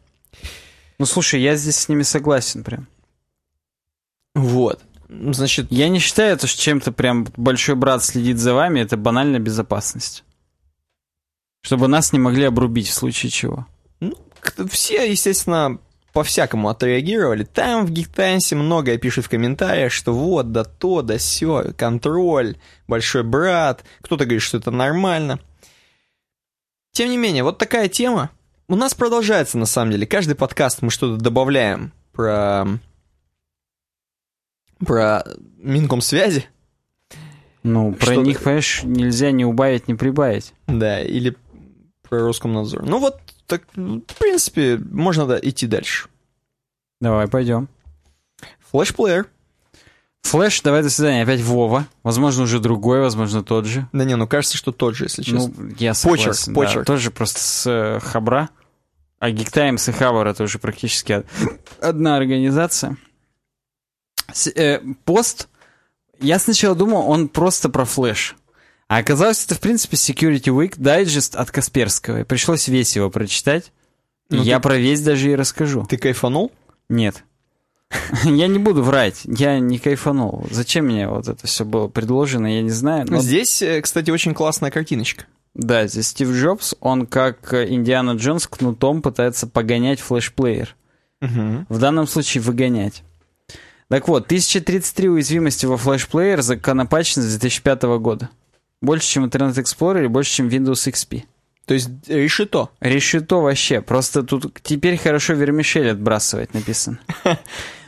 Ну, слушай, я здесь с ними согласен прям. Вот. Значит, я не считаю, что чем-то прям большой брат следит за вами, это банальная безопасность. Чтобы нас не могли обрубить в случае чего. Ну, все, естественно, по-всякому отреагировали. Там в Гигтаймсе многое пишут в комментариях, что вот, да то, да сё, контроль, большой брат. Кто-то говорит, что это нормально. Тем не менее, вот такая тема. У нас продолжается, на самом деле. Каждый подкаст мы что-то добавляем про... Про Минкомсвязи. Ну, про что-то... них, понимаешь, нельзя ни убавить, ни прибавить. Да, или про Роскомнадзор. Ну вот, так, в принципе, можно да, идти дальше. Давай, пойдем. Флэш-плеер. Флэш, давай, до свидания. Опять Вова. Возможно, уже другой, возможно, тот же. Да не, ну кажется, что тот же, если честно. Ну, я согласен. Почерк, да, почерк. Тоже просто с э, Хабра. А Гигтаймс и Хабр — это уже практически одна организация. Пост, я сначала думал, он просто про флэш. А оказалось, это, в принципе, Security Week Digest от Касперского. И пришлось весь его прочитать. Ну, я ты... про весь даже и расскажу. Ты кайфанул? Нет. Я не буду врать. Я не кайфанул. Зачем мне вот это все было предложено, я не знаю. Но... Здесь, кстати, очень классная картиночка. Да, здесь Стив Джобс, он как Индиана Джонс кнутом пытается погонять флэш-плеер. Угу. В данном случае выгонять. Так вот, тысяча тридцать три уязвимости во флэш-плеер законопачены с две тысячи пятого года. Больше, чем Internet Explorer или больше, чем Windows икс пи. То есть решето? Решето вообще. Просто тут теперь хорошо вермишель отбрасывать написано.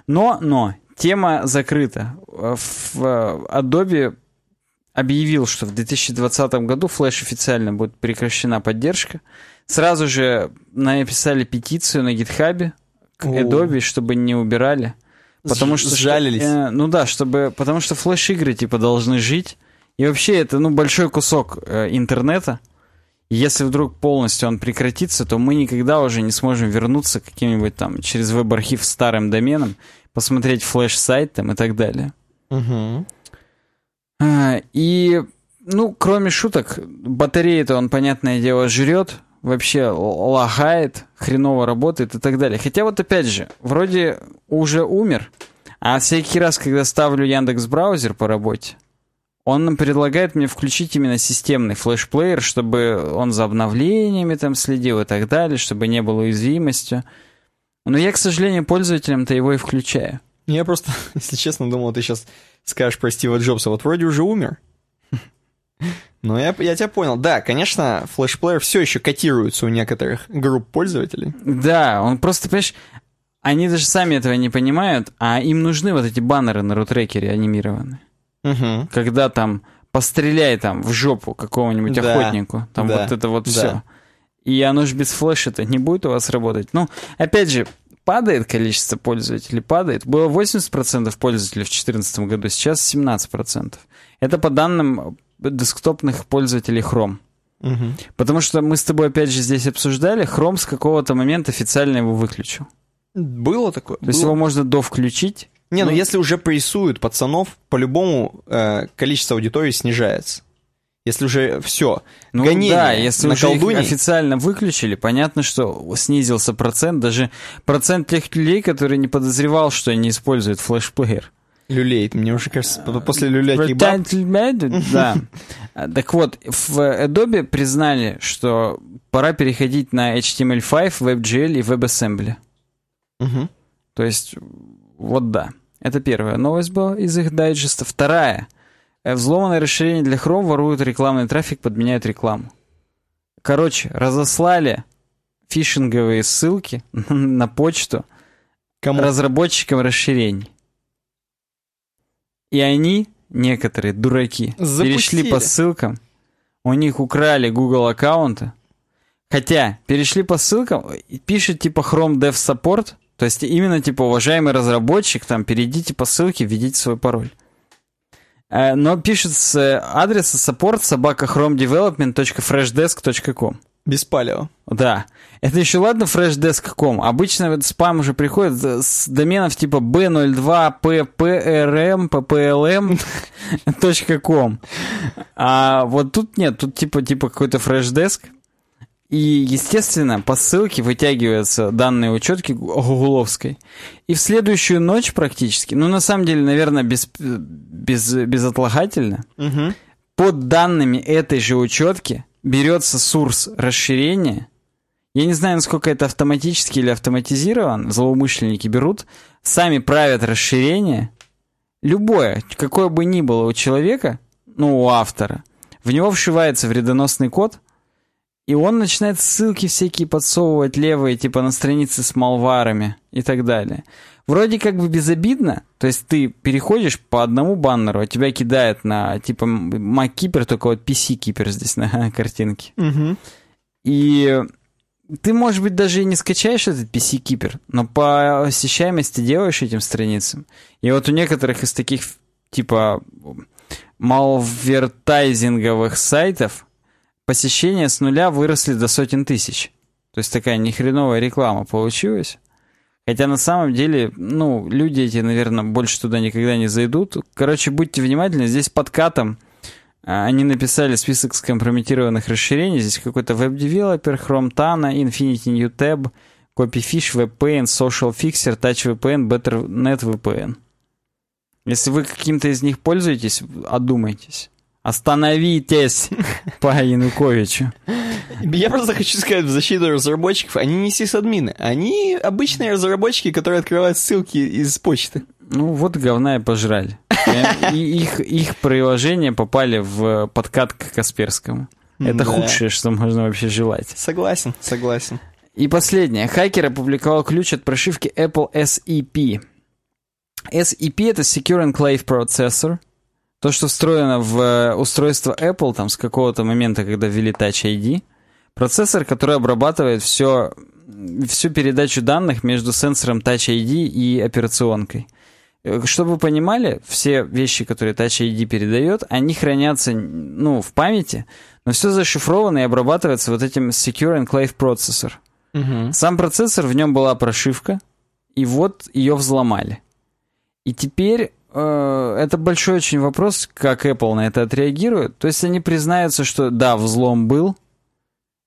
Но, но, тема закрыта. Adobe объявил, что в две тысячи двадцатом году флэш официально будет прекращена поддержка. Сразу же написали петицию на GitHub к Adobe, чтобы не убирали. Потому что, сжалились. Э, ну да, чтобы, потому что флеш-игры типа должны жить. И вообще это ну, большой кусок э, интернета. И если вдруг полностью он прекратится, то мы никогда уже не сможем вернуться к каким-нибудь там через веб-архив старым доменам, посмотреть флеш-сайт там и так далее. Угу. А, и, ну, кроме шуток, батареи-то он, понятное дело, жрет. Вообще лагает, хреново работает и так далее. Хотя вот опять же, вроде уже умер, а всякий раз, когда ставлю Яндекс.Браузер по работе, Он предлагает мне включить именно системный флешплеер, чтобы он за обновлениями там следил и так далее, чтобы не было уязвимости. Но я, к сожалению, пользователям-то его и включаю. Я просто, если честно, думал, ты сейчас скажешь про Стива Джобса. Вот вроде уже умер. Но я, я тебя понял. Да, конечно, флешплеер все еще котируется у некоторых групп пользователей. Да, он просто, понимаешь, они даже сами этого не понимают, а им нужны вот эти баннеры на рутрекере анимированные. Угу. Когда там постреляй там в жопу какому-нибудь да, охотнику. Там да, вот это вот да. все. И оно же без флеша-то не будет у вас работать. Ну, опять же, падает количество пользователей, падает. Было восемьдесят процентов пользователей в две тысячи четырнадцатом году, сейчас семнадцать процентов. Это по данным десктопных пользователей Chrome. Угу. Потому что мы с тобой опять же здесь обсуждали, Chrome с какого-то момента официально его выключил. Было такое? То было. Есть его можно довключить. Не, ну, ну если уже прессуют пацанов, по-любому э, количество аудитории снижается. Если уже все, ну, гонение, да, если уже их официально выключили, понятно, что снизился процент, даже процент тех людей, которые не подозревал, что они используют флешплеер. Люлей, мне уже кажется, после люля кебаб. Да. Так вот, в Adobe признали, что пора переходить на эйч ти эм эль пять, WebGL и WebAssembly. Угу. То есть, вот да. Это первая новость была из их дайджеста. Вторая. Взломанное расширение для Chrome воруют рекламный трафик, подменяют рекламу. Короче, разослали фишинговые ссылки на почту Кому? разработчикам расширений. И они, некоторые дураки, запустили. Перешли по ссылкам, у них украли Google аккаунты, хотя перешли по ссылкам, пишет типа Chrome Dev Support, то есть именно типа уважаемый разработчик, там перейдите по ссылке, введите свой пароль. Но пишет с адреса support собака chrome development точка freshdesk точка com. Без палео. Да. Это еще ладно freshdesk точка com. Обычно этот спам уже приходит с доменов типа би ноль два пи пи эр эм пи пи эл эм точка ком. А вот тут нет, тут типа, типа какой-то freshdesk. И, естественно, по ссылке вытягиваются данные учетки гугловской. И в следующую ночь практически, ну, на самом деле, наверное, без, без, безотлагательно, угу. под данными этой же учетки берется сурс расширения. Я не знаю, насколько это автоматически или автоматизировано. Злоумышленники берут, сами правят расширение. Любое, какое бы ни было у человека, ну, у автора, в него вшивается вредоносный код. И он начинает ссылки всякие подсовывать левые, типа на странице с малварами и так далее. Вроде как бы безобидно, то есть ты переходишь по одному баннеру, а тебя кидает на типа MacKeeper, только вот пи си-кипер здесь на картинке. Угу. И ты, может быть, даже и не скачаешь этот пи си-кипер, но по посещаемости делаешь этим страницам. И вот у некоторых из таких типа малвертайзинговых сайтов посещения с нуля выросли до сотен тысяч. То есть такая нехреновая реклама получилась. Хотя на самом деле, ну, люди эти, наверное, больше туда никогда не зайдут. Короче, будьте внимательны. Здесь под катом а, они написали список скомпрометированных расширений. Здесь какой-то веб-девелопер, Chrome Tana, Infinity New Tab, CopyFish, ви пи эн, Social Fixer, Touch ви пи эн, BetterNet ви пи эн. Если вы каким-то из них пользуетесь, одумайтесь. Остановитесь по Януковичу. Я просто хочу сказать в защиту разработчиков, они не сисадмины, они обычные разработчики, которые открывают ссылки из почты. Ну вот говна и пожрали. И их, их приложения попали в подкат к Касперскому. Это да. Худшее, что можно вообще желать. Согласен, согласен. И последнее. Хакер опубликовал ключ от прошивки Apple эс и пи. эс и пи — это Secure Enclave Processor. То, что встроено в устройство Apple там, с какого-то момента, когда ввели Touch ай ди, процессор, который обрабатывает все, всю передачу данных между сенсором Touch ай ди и операционкой. Чтобы вы понимали, все вещи, которые Touch ай ди передает, они хранятся ну, в памяти, но все зашифровано и обрабатывается вот этим Secure Enclave Processor. Угу. Сам процессор, в нем была прошивка, и вот ее взломали. И теперь... Это большой очень вопрос, как Apple на это отреагирует. То есть они признаются, что да, взлом был,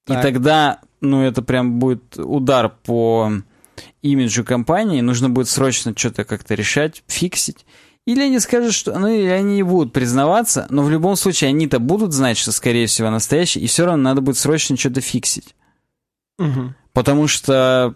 так. И тогда, ну, это прям будет удар по имиджу компании, нужно будет срочно что-то как-то решать, фиксить. Или они скажут, что... Ну, или они не будут признаваться, но в любом случае они-то будут знать, что, скорее всего, настоящий, и все равно надо будет срочно что-то фиксить. Угу. Потому что...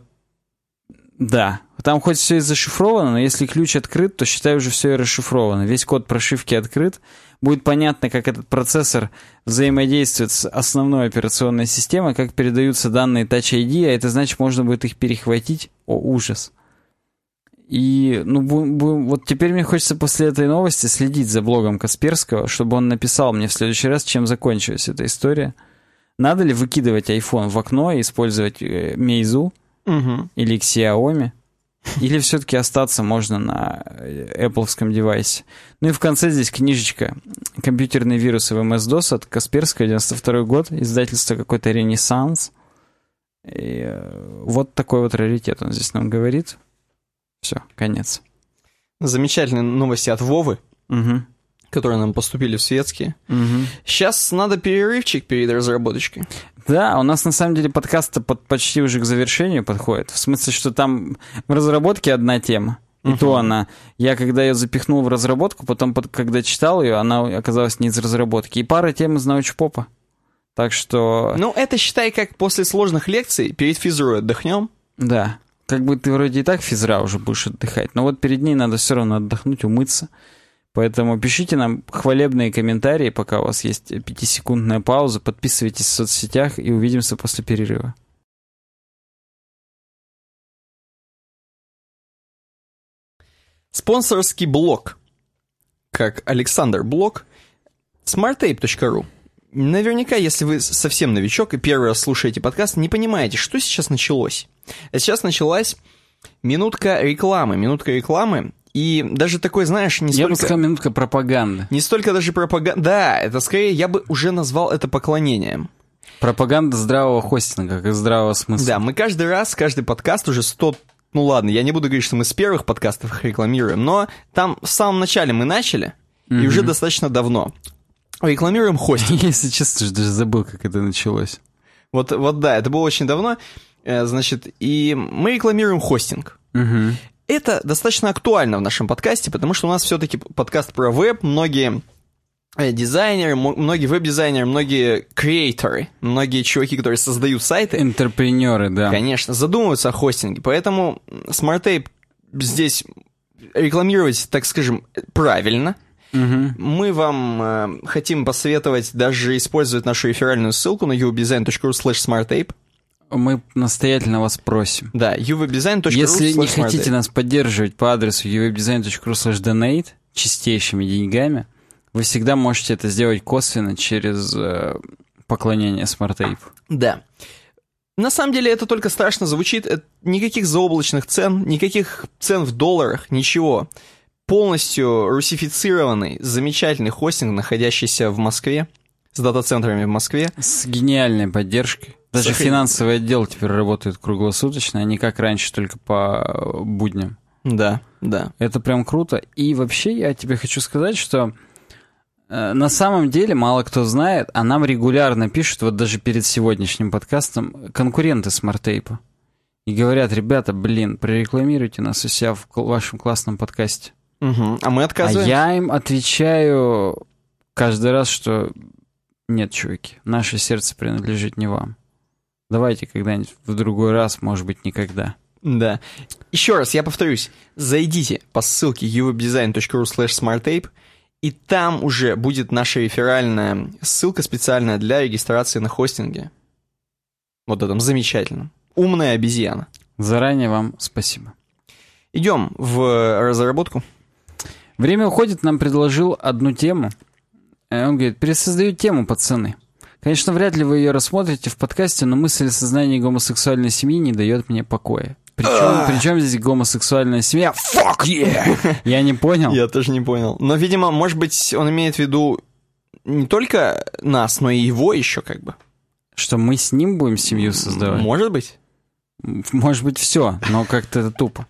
Да. Там хоть все и зашифровано, но если ключ открыт, то, считай, уже все и расшифровано. Весь код прошивки открыт. Будет понятно, как этот процессор взаимодействует с основной операционной системой, как передаются данные Touch ай ди, а это значит, можно будет их перехватить. О, ужас. И ну, бу- бу- вот теперь мне хочется после этой новости следить за блогом Касперского, чтобы он написал мне в следующий раз, чем закончилась эта история. Надо ли выкидывать iPhone в окно и использовать э, Meizu угу. или Xiaomi? Или все-таки остаться можно на Apple-ском девайсе? Ну и в конце здесь книжечка «Компьютерные вирусы в эм эс дос» от Касперского, девяносто второй год, издательство какой-то «Ренессанс». И, э, вот такой вот раритет он здесь нам говорит. Все, конец. Замечательные новости от Вовы, угу. которые нам поступили в светские. Угу. Сейчас надо перерывчик перед разработочкой. Да, у нас на самом деле подкаст-то под, почти уже к завершению подходит. В смысле, что там в разработке одна тема. И угу. то она... Я когда ее запихнул в разработку, потом, под, когда читал ее, она оказалась не из разработки. И пара тем из научпопа. Так что... Ну, это считай, как после сложных лекций перед физрой отдохнем. Да. Как бы ты вроде и так физра уже будешь отдыхать, но вот перед ней надо все равно отдохнуть, умыться. Поэтому пишите нам хвалебные комментарии, пока у вас есть пятисекундная пауза. Подписывайтесь в соцсетях и увидимся после перерыва. Спонсорский блог, как Александр Блог, смарттейп точка ру. Наверняка, если вы совсем новичок и первый раз слушаете подкаст, не понимаете, что сейчас началось. А сейчас началась минутка рекламы. Минутка рекламы. И даже такой, знаешь, не столько... Я бы сказал, минутка пропаганды. Не столько даже пропаганда... Да, это скорее я бы уже назвал это поклонением. Пропаганда здравого хостинга, как здравого смысла. Да, мы каждый раз, каждый подкаст уже сто... Ну ладно, я не буду говорить, что мы с первых подкастов их рекламируем, но там в самом начале мы начали, mm-hmm. и уже достаточно давно... Рекламируем хостинг. Если честно, даже забыл, как это началось. Вот, вот да, это было очень давно. Значит, и мы рекламируем хостинг. Угу. Это достаточно актуально в нашем подкасте, потому что у нас все-таки подкаст про веб. Многие дизайнеры, многие веб-дизайнеры, многие креаторы, многие чуваки, которые создают сайты. Энтерпренеры, да. Конечно, задумываются о хостинге. Поэтому SmartTape здесь рекламировать, так скажем, правильно. Угу. Мы вам э, хотим посоветовать даже использовать нашу реферальную ссылку на ю веб дизайн точка ру слэш смарттейп. Мы настоятельно вас просим. Да, ю веб дизайн точка ру слэш смарттейп. Если не хотите нас поддерживать по адресу ю веб дизайн точка ру слэш донейт чистейшими деньгами, вы всегда можете это сделать косвенно через э, поклонение SmartTape. Да. На самом деле это только страшно звучит. Это никаких заоблачных цен, никаких цен в долларах, ничего. Полностью русифицированный, замечательный хостинг, находящийся в Москве, с дата-центрами в Москве. С гениальной поддержкой. Даже Сахар... финансовый отдел теперь работает круглосуточно, а не как раньше, только по будням. Да, да. Это прям круто. И вообще я тебе хочу сказать, что э, на самом деле мало кто знает, а нам регулярно пишут, вот даже перед сегодняшним подкастом, конкуренты SmartTape. И говорят, ребята, блин, прорекламируйте нас у себя в вашем классном подкасте. Угу. А мы отказываемся? А я им отвечаю каждый раз, что нет, чуваки, наше сердце принадлежит не вам. Давайте когда-нибудь в другой раз, может быть, никогда. Да. Еще раз, я повторюсь. Зайдите по ссылке ю веб дизайн точка ру слэш смарттейп, и там уже будет наша реферальная ссылка специальная для регистрации на хостинге. Вот этом замечательном. Умная обезьяна. Заранее вам спасибо. Идем в разработку. Время уходит, нам предложил одну тему. Он говорит, пересоздаю тему, пацаны. Конечно, вряд ли вы ее рассмотрите в подкасте, но мысль о сознании гомосексуальной семьи не дает мне покоя. Причем, причем здесь гомосексуальная семья? Fuck yeah! Я не понял. Я тоже не понял. Но, видимо, может быть, он имеет в виду не только нас, но и его еще как бы. Что мы с ним будем семью создавать? Может быть. Может быть, все, но как-то это тупо.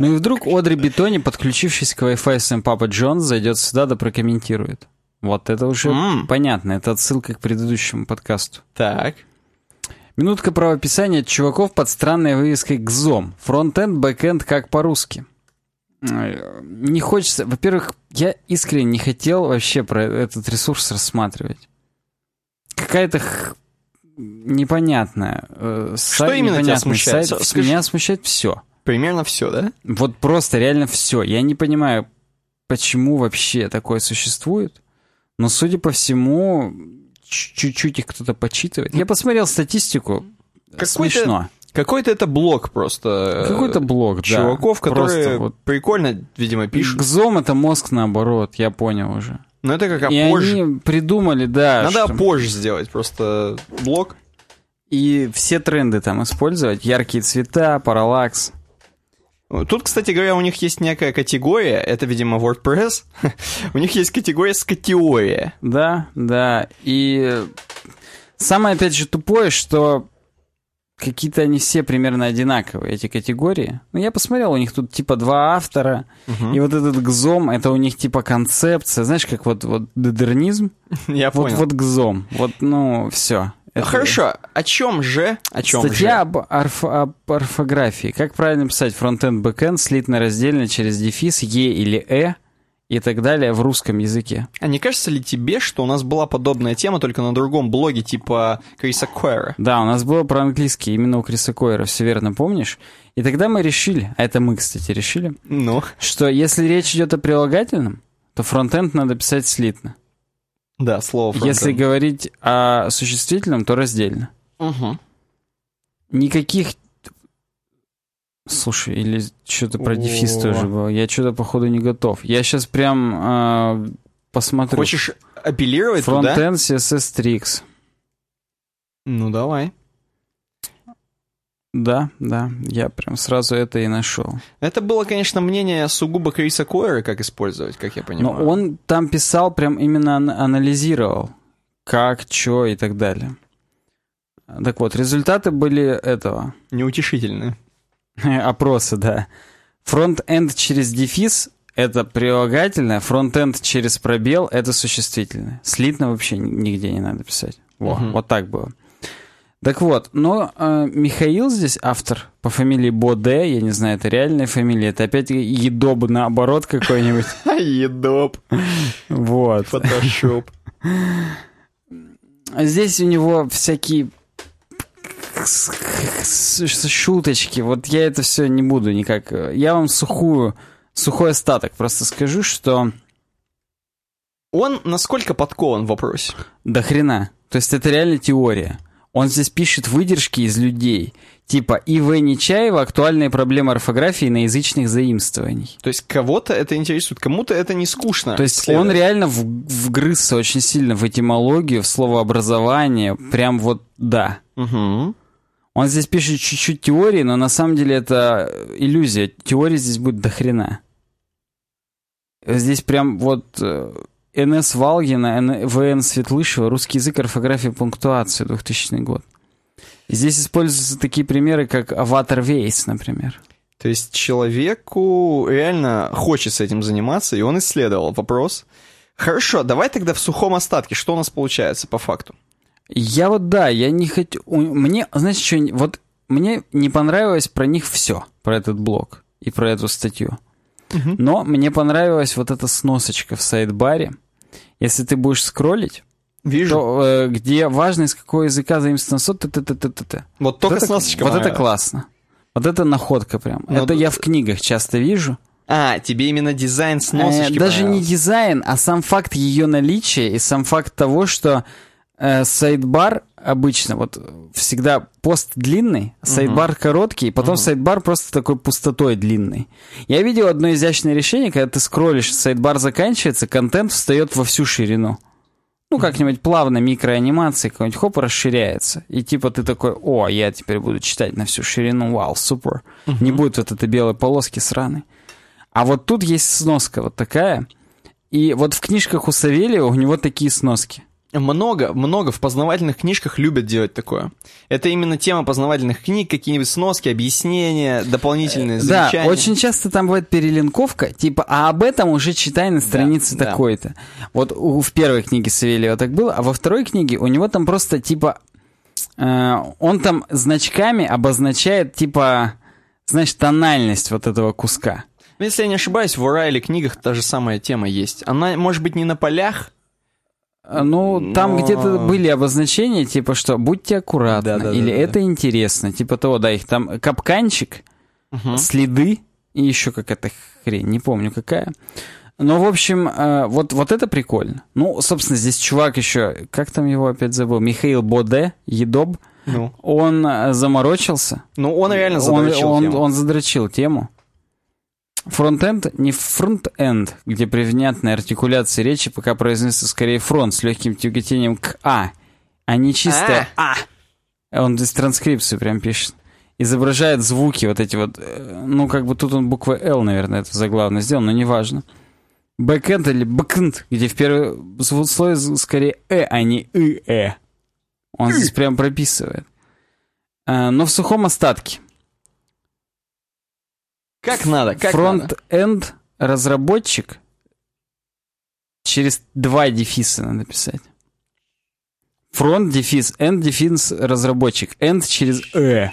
Ну и вдруг Одри Бетони, подключившись к Wi-Fi с Папа Джонс, зайдет сюда да прокомментирует. Вот это уже mm. понятно. Это отсылка к предыдущему подкасту. Так. Минутка правописания от чуваков под странной вывеской «Гзом». Фронт-энд, бэк-энд, как по-русски. не хочется... Во-первых, я искренне не хотел вообще про этот ресурс рассматривать. Какая-то х... непонятная... Э, Что именно тебя смущает? Сайт, Скажи... Меня смущает все. Примерно все, да? Вот просто реально все. Я не понимаю, почему вообще такое существует, но, судя по всему, чуть-чуть их кто-то подсчитывает. Я посмотрел статистику. Какой-то... Смешно. Какой-то это блог просто. Какой-то блог, чуваков, да. Чуваков, которые вот прикольно, видимо, пишут. Гзом — это мозг наоборот, я понял уже. Ну это как опозже. И они придумали, да. Надо что... опозже сделать просто блог. И все тренды там использовать. Яркие цвета, параллакс. Тут, кстати говоря, у них есть некая категория. Это, видимо, WordPress. У них есть категория «Скатеория». Да, да. И самое, опять же, тупое, что... Какие-то они все примерно одинаковые, эти категории. Ну, я посмотрел, у них тут типа два автора, uh-huh. и вот этот гзом, это у них типа концепция. Знаешь, как вот, вот додернизм? Я вот, понял. Вот гзом, вот, ну, все. Это... Хорошо, о чем же? О чем Статья же? Об, орф... об орфографии. Как правильно писать фронт-энд, бэк-энд, слитно раздельно через дефис, е или э и так далее в русском языке. А не кажется ли тебе, что у нас была подобная тема, только на другом блоге, типа Криса Койера? Да, у нас было про английский, именно у Криса Койера, все верно помнишь. И тогда мы решили, а это мы, кстати, решили, ну. что если речь идет о прилагательном, то фронтенд надо писать слитно. Да, слово фронтенд. Если говорить о существительном, то раздельно. Угу. Никаких... Слушай, или что-то про О-о-о. дефис тоже было. Я что-то, походу, не готов. Я сейчас прям э, посмотрю. Хочешь апеллировать туда? Frontend си эс эс Tricks. Ну, давай. Да, да. Я прям сразу это и нашел. Это было, конечно, мнение сугубо Криса Койера, как использовать, как я понимаю. Но он там писал, прям именно анализировал, как, что и так далее. Так вот, результаты были этого. Неутешительные. Опросы, да. Фронт-энд через дефис — это прилагательное, фронт-энд через пробел — это существительное. Слитно вообще нигде не надо писать. Во, угу. Вот так было. Так вот, но э, Михаил здесь автор по фамилии Боде, я не знаю, это реальная фамилия, это опять Едоб наоборот какой-нибудь. Едоб. Вот. Фотошоп. Здесь у него всякие... шуточки, вот я это все не буду никак. Я вам сухую, сухой остаток просто скажу, что... Он насколько подкован в вопросе? До хрена. То есть это реально теория. Он здесь пишет выдержки из людей. Типа И В Нечаева «Актуальные проблемы орфографии на язычных заимствований». То есть кого-то это интересует, кому-то это не скучно. То есть он реально в, вгрызся очень сильно в этимологию, в словообразование. Прям вот да. Угу. Он здесь пишет чуть-чуть теории, но на самом деле это иллюзия. Теории здесь будет до хрена. Здесь прям вот Н С Валгина, В Н Светлышева, русский язык, орфография, пунктуация, двухтысячный год. Здесь используются такие примеры, как Аватар Вейс, например. То есть человеку реально хочется этим заниматься, и он исследовал вопрос. Хорошо, давай тогда в сухом остатке. Что у нас получается по факту? Я вот, да, я не хочу... Мне, знаете, что... Вот мне не понравилось про них все, про этот блог и про эту статью. Угу. Но мне понравилась вот эта сносочка в сайдбаре. Если ты будешь скроллить, Вижу. То, э, где важно, из какого языка заимствован сот... Т-т-т-т-т-т. Вот только вот сносочка. Это, вот это классно. Вот это находка прям. Но это д... я в книгах часто вижу. А, тебе именно дизайн сносочки э, даже не дизайн, а сам факт ее наличия и сам факт того, что... Сайдбар обычно, вот всегда пост длинный, сайдбар uh-huh. короткий, потом uh-huh. сайдбар просто такой пустотой длинный. Я видел одно изящное решение, когда ты скроллишь, сайдбар заканчивается, контент встает во всю ширину. Ну, как-нибудь плавно микроанимация, какой-нибудь хоп, расширяется. И типа ты такой, о, я теперь буду читать на всю ширину, вау, супер. Uh-huh. Не будет вот этой белой полоски сраной. А вот тут есть сноска вот такая. И вот в книжках у Савельева у него такие сноски. Много, много в познавательных книжках любят делать такое. Это именно тема познавательных книг, какие-нибудь сноски, объяснения, дополнительные замечания. Да, очень часто там бывает перелинковка, типа, а об этом уже читай на странице да, такой-то. Да. Вот у, в первой книге Савельева так было, а во второй книге у него там просто, типа, э, он там значками обозначает, типа, знаешь, тональность вот этого куска. Но если я не ошибаюсь, в ура или книгах та же самая тема есть. Она, может быть, не на полях? Ну, но... там где-то были обозначения, типа, что будьте аккуратны, да, да, или да, это да. интересно, типа того, да, их там капканчик, угу. следы и еще какая-то хрень, не помню какая. Ну, в общем, вот, вот это прикольно. Ну, собственно, здесь чувак еще, как там его опять забыл, Михаил Боде, Едоб, ну. он заморочился. Ну, он реально задрочил он, тему. Он, он задрочил тему. Фронт-энд, не фронт-энд, где при внятной артикуляции речи пока произносится скорее фронт с легким тяготением к «а», а не чистое «а». Он здесь транскрипцию прям пишет. Изображает звуки вот эти вот. Ну, как бы тут он буквой «л», наверное, это заглавно сделан, но неважно. Бэкэнд или бэкэнд, где в первом слое скорее «э», а не «и-э». Он здесь прям прописывает. Но в сухом остатке. Как надо, как Фронт-энд разработчик через два дефиса надо писать. Фронт дефис, энд дефис разработчик. Энд через э.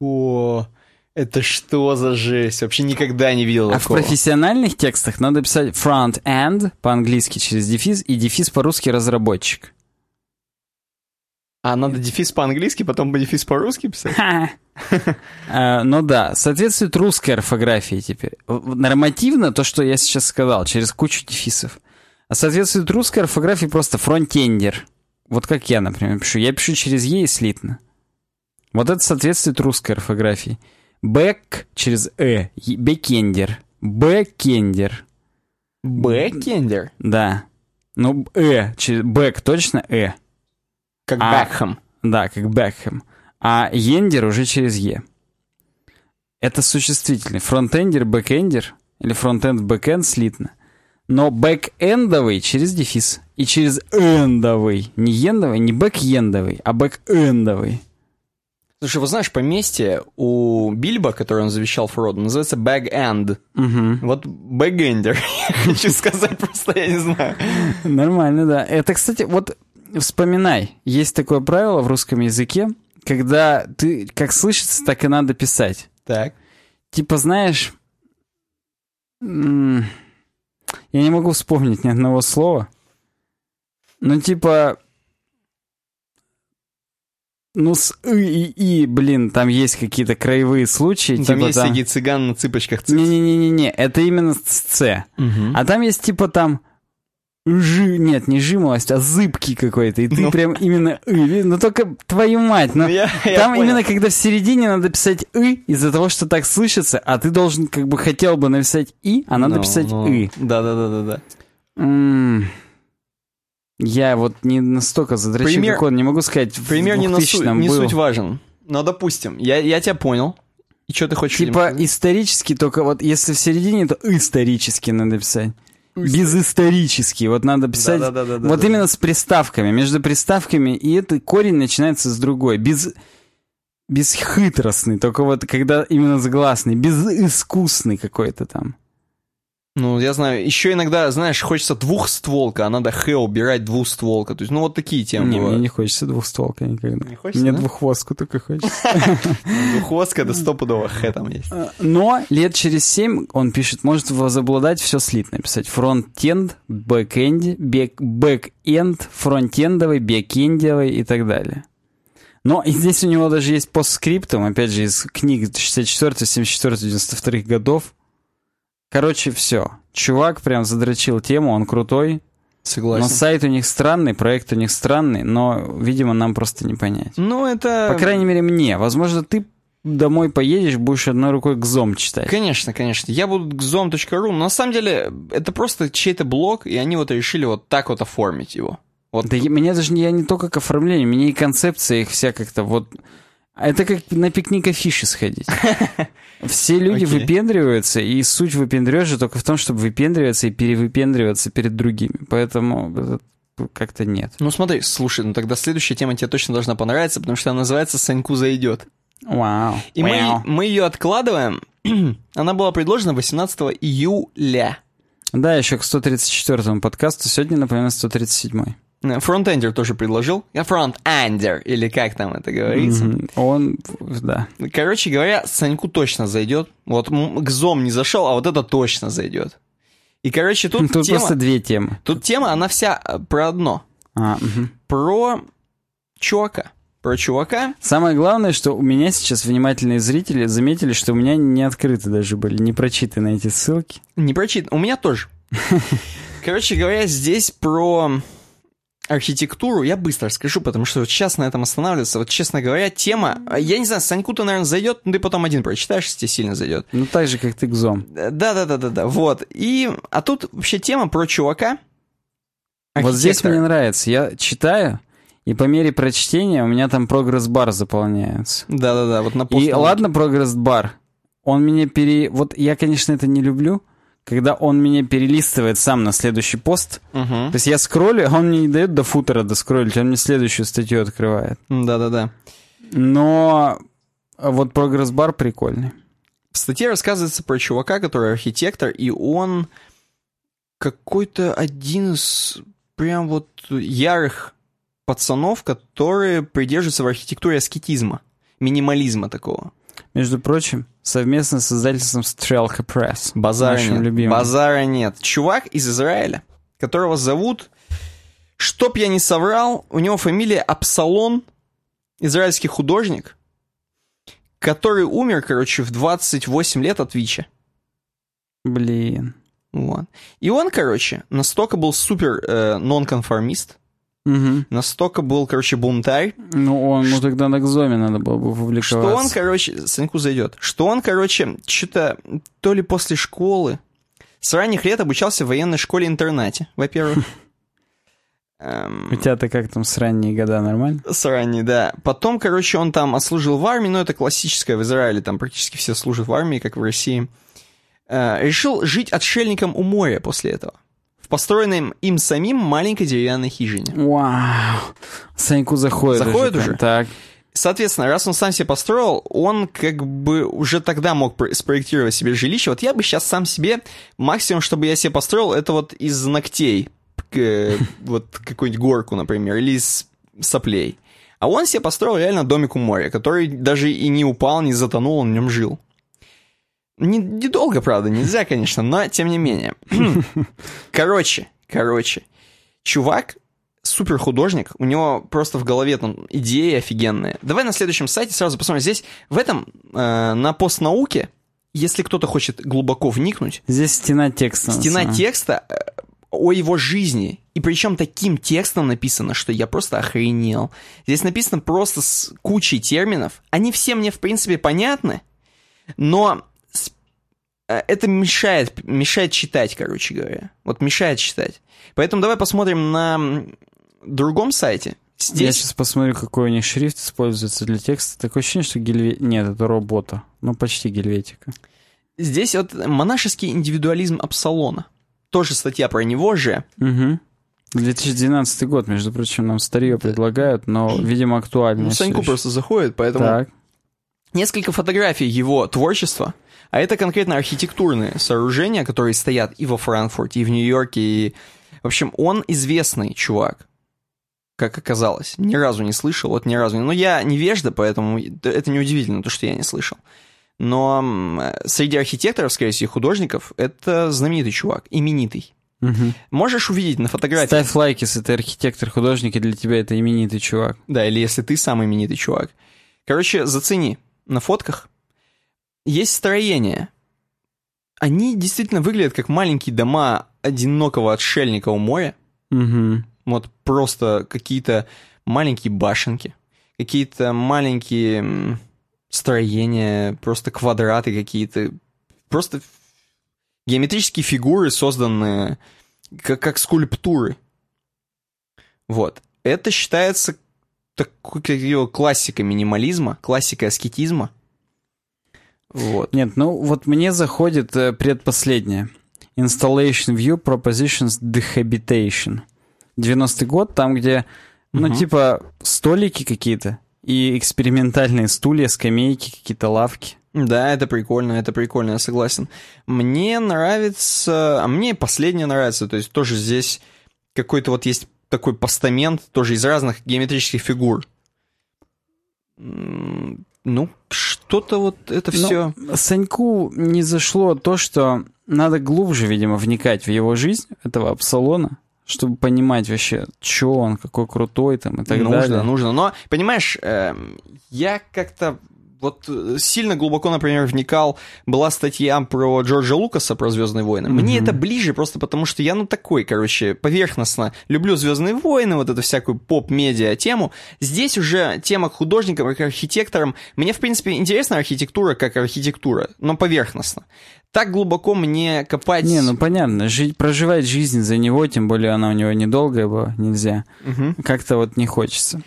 О, это что за жесть? Вообще никогда не видел а такого. А в профессиональных текстах надо писать front-end по-английски через дефис и дефис по-русски разработчик. А надо дефис по-английски, потом дефис по-русски писать? Uh, ну да, соответствует русской орфографии теперь. Нормативно то, что я сейчас сказал, через кучу дефисов. А соответствует русской орфографии просто фронтендер. Вот как я, например, пишу. Я пишу через «е» и слитно. Вот это соответствует русской орфографии. Бэк через «э». Бэкендер. Бэкендер. Бэкендер? Да. Ну, «э». Через «бэк» точно «э». Как а, Бэкхэм. Да, как Бэкхэм. А ендер уже через «е». Это существительный. Фронтендер, бэкендер или фронтенд, бэкенд слитно. Но бэкэндовый через дефис. И через эндовый. Не ендовый, не бэкэндовый, а бэкэндовый. Слушай, вот знаешь, поместье у Бильбо, которое он завещал Фроду, называется «бэгэнд». Угу. Вот «бэгэндер». Хочу сказать, просто я не знаю. Нормально, да. Это, кстати, вот вспоминай. Есть такое правило в русском языке. Когда ты как слышится, так и надо писать. Так. Типа, знаешь, я не могу вспомнить ни одного слова. Ну, типа, ну, с и и, и блин, там есть какие-то краевые случаи. Там типа, есть там... всякие цыган на цыпочках. Цыц. Не-не-не-не, это именно с «ц». Угу. А там есть, типа, там... Жи, нет, не жимолость, а зыбкий какой-то. И ты ну. прям именно «ы». Ну только твою мать, ну, я, там я именно понял. Когда в середине надо писать «ы» из-за того, что так слышится, а ты должен как бы хотел бы написать «и», а надо no, писать no. «ы». Да-да-да-да-да. М-м- я вот не настолько задрочил, пример, как он, не могу сказать. Пример не, насу- не суть важен. Но допустим, я, я тебя понял. И что ты хочешь? Типа исторически, только вот если в середине, то «исторически» надо писать. Безисторический. Вот надо писать... Да, да, да, да, вот да, именно да. с приставками. Между приставками. И этот корень начинается с другой. Без... Бесхитростный. Только вот когда именно с гласной. Безыскусный какой-то там. Ну, я знаю. Еще иногда, знаешь, хочется двухстволка, а надо «хэ» убирать двустволка. То есть, ну, вот такие темы. Не, мне не хочется двухстволка никогда. Не хочется, мне да? двухвостку только хочется. Двухвостка, да стопудово «хэ» там есть. Но лет через семь, он пишет, может возобладать все слитно писать. Фронт-энд, бэк-энд, бэк-энд, фронт-эндовый, бэк-эндовый и так далее. Но и здесь у него даже есть постскриптум, опять же, из книг шестьдесят четвёртого, семьдесят четвёртого, девяносто второго годов. Короче, все. Чувак прям задрочил тему, он крутой. Согласен. Но сайт у них странный, проект у них странный, но, видимо, нам просто не понять. Ну, это... По крайней мере, мне. Возможно, ты домой поедешь, будешь одной рукой «Гзом» читать. Конечно, конечно. Я буду «гзом.ру», но на самом деле это просто чей-то блог, и они вот решили вот так вот оформить его. Вот. Да я, меня даже я не только к оформлению, меня и концепция их вся как-то вот... Это как на пикник афиши сходить. Все люди okay. выпендриваются, и суть выпендрежа только в том, чтобы выпендриваться и перевыпендриваться перед другими. Поэтому как-то нет. Ну смотри, слушай, ну тогда следующая тема тебе точно должна понравиться, потому что она называется «Саньку зайдет». Вау. Wow. И wow. Мы, мы ее откладываем. Она была предложена восемнадцатого июля. Да, еще к сто тридцать четвёртому подкасту. Сегодня, напоминаю, сто тридцать седьмой. Фронтендер тоже предложил. Фронтендер, или как там это говорится. Mm-hmm. Он, да. Короче говоря, Саньку точно зайдет. Вот Гзом не зашел, а вот это точно зайдет. И, короче, тут, тут тема... просто две темы. Тут тема, она вся про одно. А, угу. Про чувака. Про чувака. Самое главное, что у меня сейчас внимательные зрители заметили, что у меня не открыты даже были, не прочитаны эти ссылки. Не прочитаны. У меня тоже. Короче говоря, здесь про... архитектуру я быстро расскажу, потому что вот сейчас на этом останавливаться. Вот, честно говоря, тема... Я не знаю, Саньку-то, наверное, зайдет, но ты потом один прочитаешь, тебе сильно зайдет. Ну, так же, как ты Гзом. Да-да-да-да-да, вот. И... А тут вообще тема про чувака. Архитектора. Вот здесь мне нравится. Я читаю, и по мере прочтения у меня там прогресс-бар заполняется. Да-да-да, вот на пост. И ладно, прогресс-бар. Он меня пере... Вот я, конечно, это не люблю, когда он меня перелистывает сам на следующий пост. Uh-huh. То есть я скроллю, а он мне не дает до футера доскроллить, он мне следующую статью открывает. Да-да-да. Но вот прогресс-бар прикольный. В статье рассказывается про чувака, который архитектор, и он какой-то один из прям вот ярых пацанов, которые придерживаются в архитектуре аскетизма, минимализма такого. Между прочим, совместно с издательством Стрелка Пресс. Базара нет. Любимым. Базара нет. Чувак из Израиля, которого зовут, чтоб я не соврал, у него фамилия Абсалон, израильский художник, который умер, короче, в двадцать восемь лет от ВИЧа. Блин. Вот. И он, короче, настолько был супер э, нонконформист, угу. Настолько был, короче, бунтарь. Ну, он, ну тогда на Гзоме надо было бы публиковаться. Что он, короче, Саньку зайдет. Что он, короче, что-то то ли после школы, с ранних лет обучался в военной школе-интернате, во-первых. У тебя-то как там с ранние года, нормально? С ранние, да. Потом, короче, он там отслужил в армии, но это классическое в Израиле, там практически все служат в армии, как в России. Решил жить отшельником у моря после этого. В построенной им самим маленькой деревянной хижине. Вау. Саньку заходит. Заходит уже? уже? Так. Соответственно, раз он сам себе построил, он как бы уже тогда мог спроектировать себе жилище. Вот я бы сейчас сам себе, максимум, чтобы я себе построил, это вот из ногтей. Вот какую-нибудь горку, например, или из соплей. А он себе построил реально домик у моря, который даже и не упал, не затонул, он в нем жил. Недолго, правда, нельзя, конечно, но тем не менее. Короче, короче, чувак, супер художник, у него просто в голове там идеи офигенные. Давай на следующем сайте сразу посмотрим. Здесь в этом, э, на постнауке, если кто-то хочет глубоко вникнуть... Здесь стена текста. Стена текста о его жизни. И причем таким текстом написано, что я просто охренел. Здесь написано просто с кучей терминов. Они все мне, в принципе, понятны, но... Это мешает, мешает читать, короче говоря. Вот мешает читать. Поэтому давай посмотрим на другом сайте. Здесь... Я сейчас посмотрю, какой у них шрифт используется для текста. Такое ощущение, что гельветика... Нет, это работа. Ну, почти гельветика. Здесь вот монашеский индивидуализм Абсалона. Тоже статья про него же. Угу. две тысячи двенадцатый год, между прочим, нам старье предлагают, но, видимо, актуально. Ну, Саньку еще просто заходит, поэтому... Так. Несколько фотографий его творчества. А это конкретно архитектурные сооружения, которые стоят и во Франкфурте, и в Нью-Йорке, и... В общем, он известный чувак, как оказалось. Ни разу не слышал, вот ни разу не... Ну, я невежда, поэтому это неудивительно, то, что я не слышал. Но среди архитекторов, скорее всего, и художников, это знаменитый чувак, именитый. Угу. Можешь увидеть на фотографии... Ставь лайк, если ты архитектор, художник, и для тебя это именитый чувак. Да, или если ты сам именитый чувак. Короче, зацени на фотках... Есть строения. Они действительно выглядят как маленькие дома одинокого отшельника у моря. Угу. Вот просто какие-то маленькие башенки, какие-то маленькие строения, просто квадраты какие-то, просто геометрические фигуры, созданные как, как скульптуры. Вот. Это считается такой классикой минимализма, классикой аскетизма. Вот. Нет, ну вот мне заходит предпоследнее. Installation View Propositions Dehabitation. девяностый год, там где, ну uh-huh. типа столики какие-то и экспериментальные стулья, скамейки, какие-то лавки. Да, это прикольно, это прикольно, я согласен. Мне нравится, а мне последнее нравится, то есть тоже здесь какой-то вот есть такой постамент, тоже из разных геометрических фигур. Ну, что-то вот это все... Но Саньку не зашло то, что надо глубже, видимо, вникать в его жизнь, этого Апсалона, чтобы понимать вообще, что он, какой крутой там и так нужно, далее. Нужно, нужно. Но, понимаешь, я как-то вот сильно глубоко, например, вникал. Была статья про Джорджа Лукаса, про «Звездные войны». Мне mm-hmm. это ближе просто потому, что я, ну, такой, короче, поверхностно люблю «Звездные войны», вот эту всякую поп-медиа тему. Здесь уже тема к художникам и к архитекторам. Мне, в принципе, интересна архитектура как архитектура, но поверхностно. Так глубоко мне копать... Не, ну понятно, жить, проживать жизнь за него, тем более она у него недолгая была, нельзя. Угу. Как-то вот не хочется.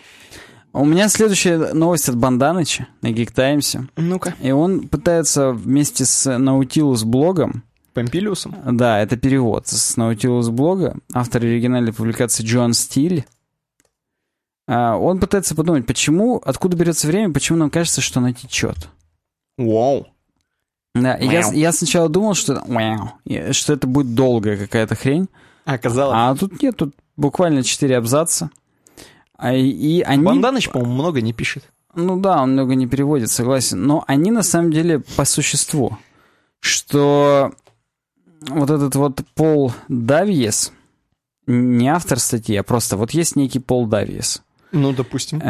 У меня следующая новость от Банданыча на Geek Times. Ну-ка. И он пытается вместе с Nautilus блогом... Помпилиусом? Да, это перевод с Nautilus блога, автор оригинальной публикации Джон Стиль. Он пытается подумать, почему, откуда берется время, почему нам кажется, что оно течет. Вау. Wow. Да, я, я сначала думал, что, что это будет долгая какая-то хрень. Оказалось. А тут нет, тут буквально четыре абзаца. И они... Банданыч, по-моему, много не пишет. Ну да, он много не переводит, согласен. Но они на самом деле по существу. Что вот этот вот Пол Давьес, не автор статьи, а просто вот есть некий Пол Давьес. Ну, допустим.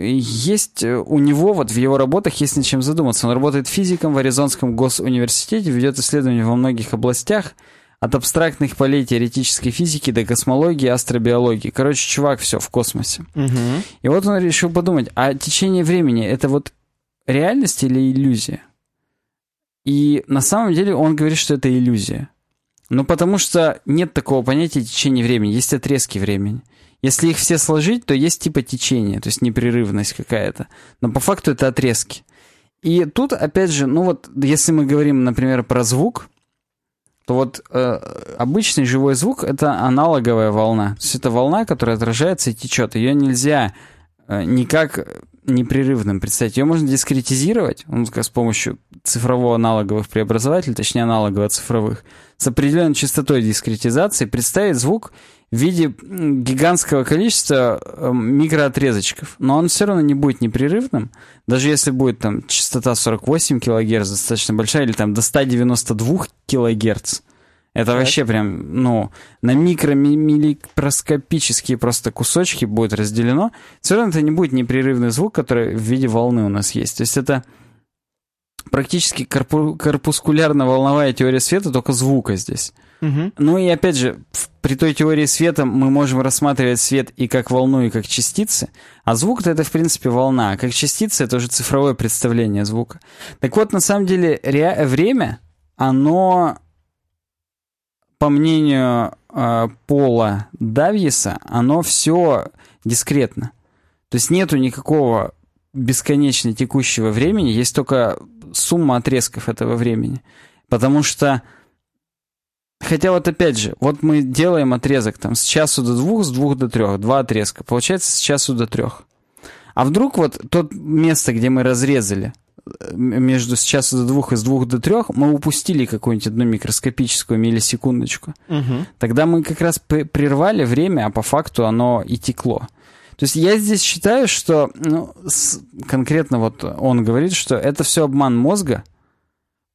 Есть у него, вот в его работах есть над чем задуматься. Он работает физиком в Аризонском госуниверситете, ведет исследования во многих областях, от абстрактных полей теоретической физики до космологии, астробиологии. Короче, чувак, все в космосе. Угу. И вот он решил подумать, а течение времени — это вот реальность или иллюзия? И на самом деле он говорит, что это иллюзия. Ну, потому что нет такого понятия течения времени, есть отрезки времени. Если их все сложить, то есть типа течение, то есть непрерывность какая-то. Но по факту это отрезки. И тут, опять же, ну вот, если мы говорим, например, про звук, то вот э, обычный живой звук — это аналоговая волна. То есть это волна, которая отражается и течет. Ее нельзя э, никак непрерывным представить. Ее можно дискретизировать, ну, с помощью цифрово-аналоговых преобразователей, точнее аналогово-цифровых, с определенной частотой дискретизации представить звук в виде гигантского количества микроотрезочков. Но он все равно не будет непрерывным. Даже если будет там частота сорок восемь килогерц достаточно большая, или там до сто девяносто два килогерца. Это так. Вообще прям, ну, на микромикроскопические просто кусочки будет разделено. Все равно это не будет непрерывный звук, который в виде волны у нас есть. То есть это практически корпу- корпускулярно-волновая теория света, только звука здесь. Угу. Ну и опять же, при той теории света мы можем рассматривать свет и как волну, и как частицы, а звук-то это, в принципе, волна, а как частицы это уже цифровое представление звука. Так вот, на самом деле, ре- время, оно, по мнению э, Пола Давьеса, оно все дискретно. То есть нету никакого бесконечно текущего времени, есть только сумма отрезков этого времени. Потому что, хотя вот опять же, вот мы делаем отрезок там с часу до двух, с двух до трех, два отрезка, получается с часу до трех. А вдруг вот то место, где мы разрезали между с часу до двух и с двух до трех, мы упустили какую-нибудь одну микроскопическую миллисекундочку. Угу. Тогда мы как раз прервали время, а по факту оно и текло. То есть я здесь считаю, что, ну, с, конкретно вот он говорит, что это все обман мозга,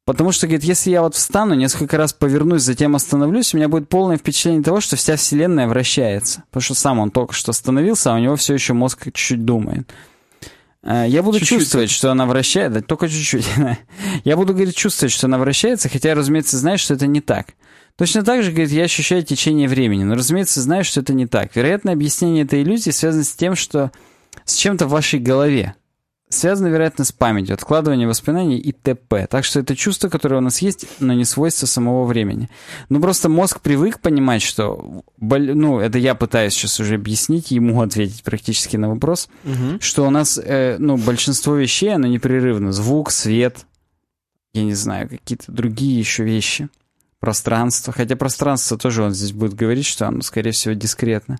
потому что, говорит, если я вот встану, несколько раз повернусь, затем остановлюсь, у меня будет полное впечатление того, что вся вселенная вращается, потому что сам он только что остановился, а у него все еще мозг чуть-чуть думает. Я буду чуть-чуть чувствовать, что она вращается, да, только чуть-чуть. Я буду, говорит, чувствовать, что она вращается, хотя, разумеется, знаю, что это не так. Точно так же, говорит, я ощущаю течение времени, но, разумеется, знаю, что это не так. Вероятно, объяснение этой иллюзии связано с тем, что с чем-то в вашей голове. Связано, вероятно, с памятью, откладыванием воспоминаний и т.п. Так что это чувство, которое у нас есть, но не свойство самого времени. Ну, просто мозг привык понимать, что... Ну, это я пытаюсь сейчас уже объяснить, ему ответить практически на вопрос, угу. что у нас, э, ну, большинство вещей, оно непрерывно. Звук, свет, я не знаю, какие-то другие еще вещи. Пространство. Хотя пространство тоже он здесь будет говорить, что оно, скорее всего, дискретно.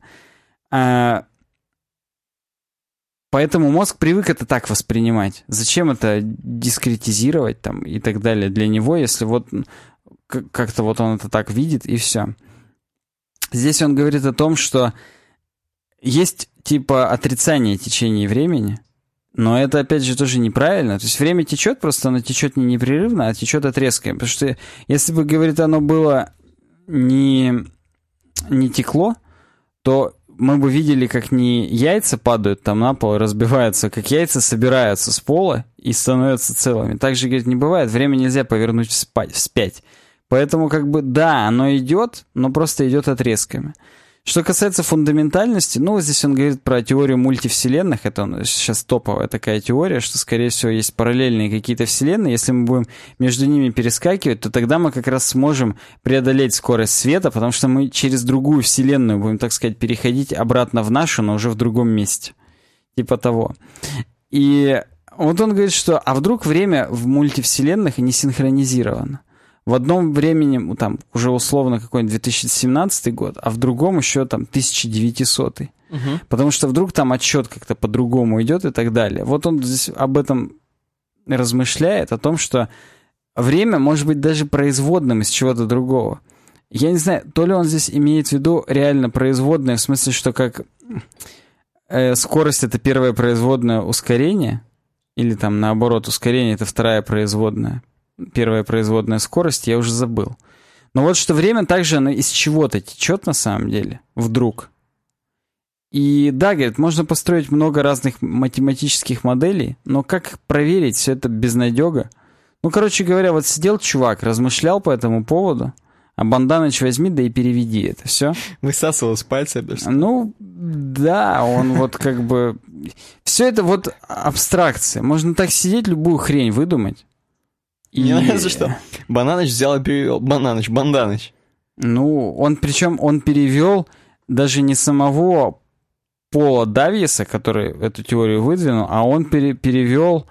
А... Поэтому мозг привык это так воспринимать. Зачем это дискретизировать там, и так далее для него, если вот как-то вот он это так видит, и все. Здесь он говорит о том, что Есть типа отрицание течения времени, но это, опять же, тоже неправильно. То есть время течет, просто оно течет не непрерывно, а течет отрезками. Потому что если бы, говорит, оно было не, не текло, то мы бы видели, как не яйца падают там на пол и разбиваются, как яйца собираются с пола и становятся целыми. Так же, говорит, не бывает. Время нельзя повернуть вспять. Поэтому, как бы, да, оно идет, но просто идет отрезками. Что касается фундаментальности, ну, здесь он говорит про теорию мультивселенных, это он, сейчас топовая такая теория, что, скорее всего, есть параллельные какие-то вселенные, если мы будем между ними перескакивать, то тогда мы как раз сможем преодолеть скорость света, потому что мы через другую вселенную будем, так сказать, переходить обратно в нашу, но уже в другом месте, типа того. И вот он говорит, что, а вдруг время в мультивселенных не синхронизировано? В одном времени, там, уже условно какой-нибудь две тысячи семнадцатый год, а в другом еще там тысяча девятисотый. Угу. Потому что вдруг там отсчет как-то по-другому идет и так далее. Вот он здесь об этом размышляет, о том, что время может быть даже производным из чего-то другого. Я не знаю, то ли он здесь имеет в виду реально производное, в смысле, что как э, скорость — это первое производное ускорение, или там наоборот, ускорение — это вторая производная. Первая производная скорость, я уже забыл. Но вот что время также оно из чего-то течет на самом деле, вдруг. И да, говорит, можно построить много разных математических моделей, но как проверить все это безнадега? Ну, короче говоря, вот сидел чувак, размышлял по этому поводу, а Банданович возьми, да и переведи это все. Высасывал с пальца. Ну, да, он вот как бы... Все это вот абстракция. Можно так сидеть, любую хрень выдумать. И... Мне нравится, что Бананыч взял и перевел. Бананыч, Банданыч. Ну, он, причем он перевел даже не самого Пола Дависа, который эту теорию выдвинул, а он пере- перевел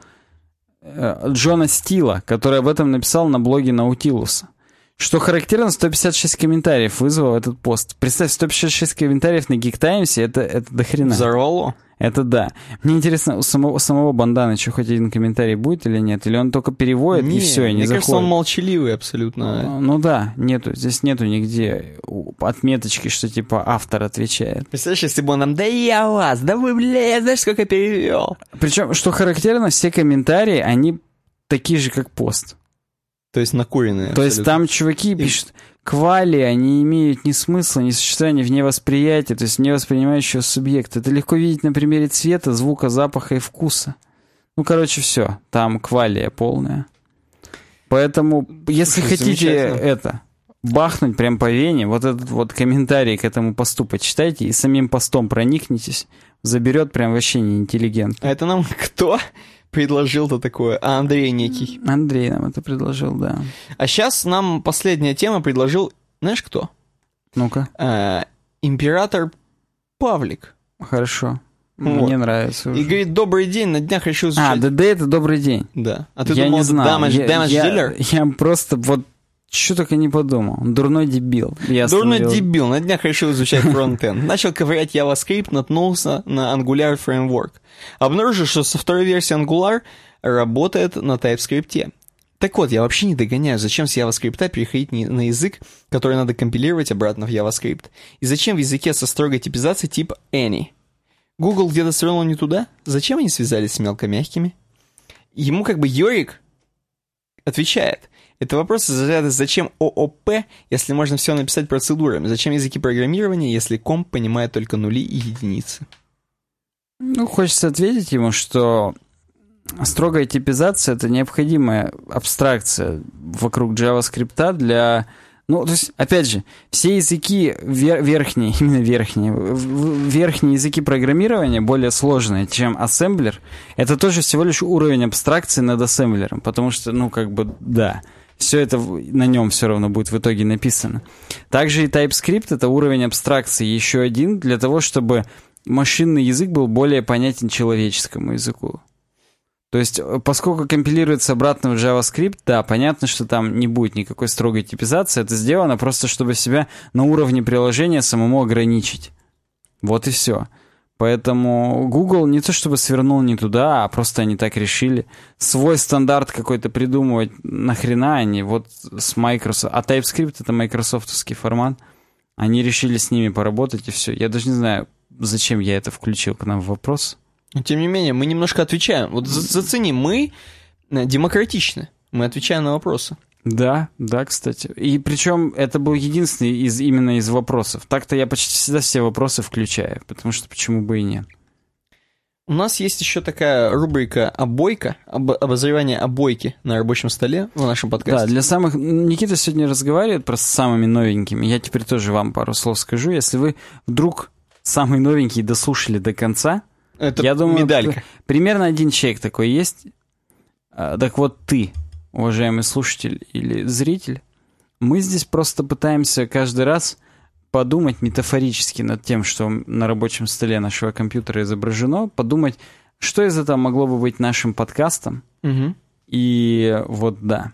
э, Джона Стила, который об этом написал на блоге Наутилуса. Что характерно, сто пятьдесят шесть комментариев вызвал этот пост. Представь, сто пятьдесят шесть комментариев на Гиктаймсе, это, это дохрена. Взорвало? Это да. Мне интересно, у самого, самого Банданыча хоть один комментарий будет или нет? Или он только переводит не, и все, и не заходит? Мне кажется, он молчаливый абсолютно. Ну, ну да, нету, здесь нету нигде отметочки, что типа автор отвечает. Представляешь, если бы он нам, да я вас, да вы, бля, я знаешь, сколько перевел. Причем, что характерно, все комментарии, они такие же, как пост. То есть накуренные. То абсолютно. Есть там чуваки пишут, квали, они имеют ни смысла, ни существования вне восприятия, то есть вне воспринимающего субъекта. Это легко видеть на примере цвета, звука, запаха и вкуса. Ну, короче, все. Там квалия полная. Поэтому, если Слушай, хотите это, бахнуть прям по вене, вот этот вот комментарий к этому посту почитайте и самим постом проникнитесь. Заберет прям вообще не интеллигент. А это нам кто предложил-то такое? А Андрей некий. Андрей нам это предложил, да. А сейчас нам последняя тема предложил, знаешь, кто? Ну-ка. А, император Павлик. Хорошо. Вот. Мне нравится. И уже. Говорит, добрый день, на днях решил изучать... А, ДД это добрый день. Да. А ты я думал, это damage, damage я, dealer? Я, я просто вот что только не подумал. Дурной дебил. Я Дурной остановил... дебил. На днях решил изучать фронтенд. Начал ковырять JavaScript, наткнулся на Angular Framework. Обнаружил, что со второй версии Angular работает на TypeScript. Так вот, я вообще не догоняю, зачем с JavaScript переходить на язык, который надо компилировать обратно в JavaScript. И зачем в языке со строгой типизацией тип any? Google где-то свернул не туда? Зачем они связались с мелкомягкими? Ему как бы Йорик отвечает. Это вопрос из разряда «Зачем ООП, если можно все написать процедурами? Зачем языки программирования, если комп понимает только нули и единицы?» Ну, хочется ответить ему, что строгая типизация — это необходимая абстракция вокруг JavaScript для... Ну, то есть, опять же, все языки вер- верхние, именно верхние, верхние языки программирования более сложные, чем ассемблер. Это тоже всего лишь уровень абстракции над ассемблером, потому что, ну, как бы, да... Все это на нем все равно будет в итоге написано. Также и TypeScript — это уровень абстракции еще один, для того, чтобы машинный язык был более понятен человеческому языку. То есть, поскольку компилируется обратно в JavaScript, да, понятно, что там не будет никакой строгой типизации. Это сделано просто, чтобы себя на уровне приложения самому ограничить. Вот и все. Поэтому Google не то чтобы свернул не туда, а просто они так решили. Свой стандарт какой-то придумывать нахрена они вот с Microsoft. А TypeScript — это майкрософтовский формат. Они решили с ними поработать, и все. Я даже не знаю, зачем я это включил к нам в вопрос. Но, тем не менее, мы немножко отвечаем. Вот зацени, мы демократичны. Мы отвечаем на вопросы. Да, да, кстати. И причем это был единственный из, именно из вопросов. Так-то я почти всегда все вопросы включаю, потому что почему бы и нет. У нас есть еще такая рубрика «Обойка», об, обозревание обойки на рабочем столе в нашем подкасте. Да, для самых... Никита сегодня разговаривает просто с самыми новенькими. Я теперь тоже вам пару слов скажу. Если вы вдруг самый новенький дослушали до конца... Это я думаю, медалька. Примерно один человек такой есть. Так вот ты, уважаемый слушатель или зритель, мы здесь просто пытаемся каждый раз... подумать метафорически над тем, что на рабочем столе нашего компьютера изображено, подумать, что из этого могло бы быть нашим подкастом. Угу. И вот да.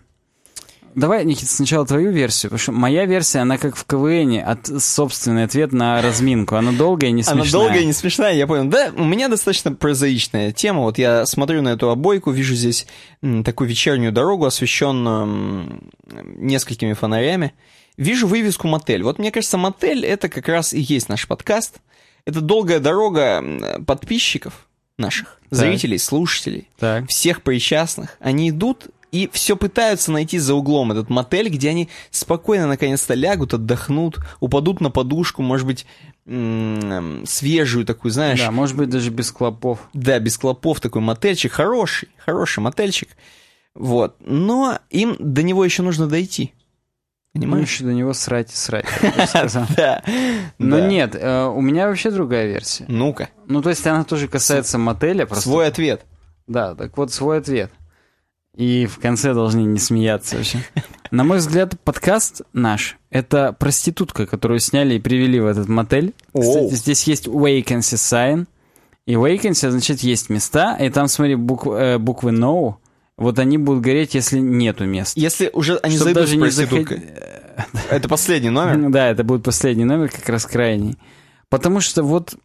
Давай, Никита, сначала твою версию, потому что моя версия, она как в КВНе, от, собственный ответ на разминку. Она долгая и не смешная. Она долгая и не смешная, я понял. Да, у меня достаточно прозаичная тема. Вот я смотрю на эту обойку, вижу здесь м, такую вечернюю дорогу, освещенную м, несколькими фонарями. Вижу вывеску «Мотель». Вот, мне кажется, «Мотель» — это как раз и есть наш подкаст. Это долгая дорога подписчиков наших, так. зрителей, слушателей, так. всех причастных. Они идут и все пытаются найти за углом этот мотель, где они спокойно, наконец-то, лягут, отдохнут, упадут на подушку, может быть, м-м, свежую такую, знаешь... Да, может быть, даже без клопов. Да, без клопов такой мотельчик. Хороший, хороший мотельчик. Вот. Но им до него еще нужно дойти. Понимаешь? Еще до него срать и срать. Да. Но нет, у меня вообще другая версия. Ну-ка. Ну, то есть она тоже касается мотеля. Свой ответ. Да, так вот свой ответ. И в конце должны не смеяться вообще. На мой взгляд, подкаст наш — это проститутка, которую сняли и привели в этот мотель. Кстати, здесь есть vacancy sign. И vacancy означает «есть места». И там, смотри, буквы «no». Вот они будут гореть, если нету мест. Если уже они Чтобы зайдут даже не проституткой. Это последний номер? Да, это будет последний номер, как раз крайний. Потому что вот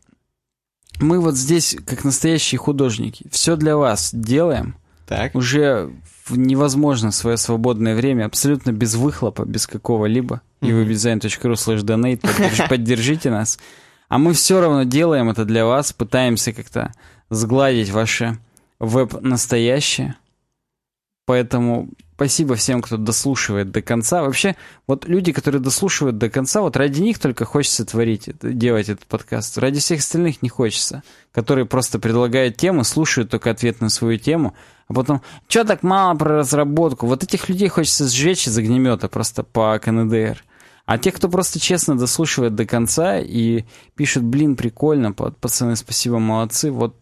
мы вот здесь, как настоящие художники, все для вас делаем. Так. Уже невозможно свое свободное время, абсолютно без выхлопа, без какого-либо. и веб дизайн точка ру слэш донейт Поддержите нас. А мы все равно делаем это для вас, пытаемся как-то сгладить ваше веб-настоящее. Поэтому спасибо всем, кто дослушивает до конца. Вообще, вот люди, которые дослушивают до конца, вот ради них только хочется творить, делать этот подкаст. Ради всех остальных не хочется. Которые просто предлагают тему, слушают только ответ на свою тему, а потом, что так мало про разработку? Вот этих людей хочется сжечь из огнемета просто по КНДР. А те, кто просто честно дослушивает до конца и пишет, блин, прикольно, пацаны, спасибо, молодцы, вот,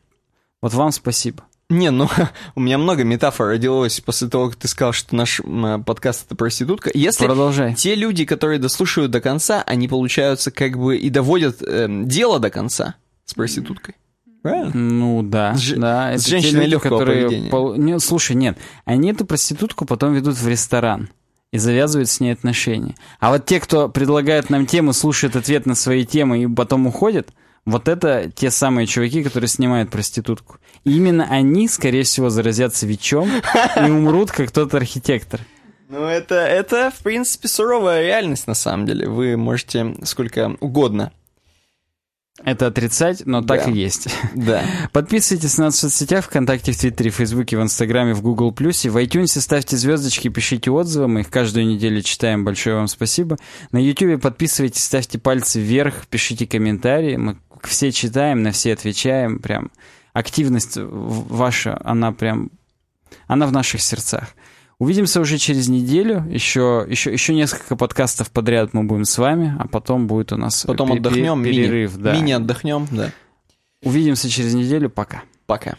вот вам спасибо. Не, ну, у меня много метафор родилось после того, как ты сказал, что наш подкаст — это проститутка. Если Продолжай. Те люди, которые дослушивают до конца, они, получаются, как бы и доводят э, дело до конца с проституткой. Правильно? Ну, да. Ж... да. Это с женщиной легкого поведения. Пол... Не, слушай, нет, они эту проститутку потом ведут в ресторан и завязывают с ней отношения. А вот те, кто предлагает нам тему, слушают ответ на свои темы и потом уходят... Вот это те самые чуваки, которые снимают проститутку. И именно они, скорее всего, заразятся ВИЧом и умрут, как тот архитектор. Ну, это, это, в принципе, суровая реальность, на самом деле. Вы можете сколько угодно это отрицать, но да. так и есть. Да. Подписывайтесь на нас в соцсетях, ВКонтакте, в Твиттере, в Фейсбуке, в Инстаграме, в Google+, и в iTunes, ставьте звездочки, пишите отзывы, мы их каждую неделю читаем, большое вам спасибо. На YouTube подписывайтесь, ставьте пальцы вверх, пишите комментарии, мы все читаем, на все отвечаем, прям активность ваша, она прям, она в наших сердцах. Увидимся уже через неделю, еще, еще, еще несколько подкастов подряд мы будем с вами, а потом будет у нас потом перерыв, отдохнем, перерыв, мини, да. мини отдохнем, да. Увидимся через неделю, пока. Пока.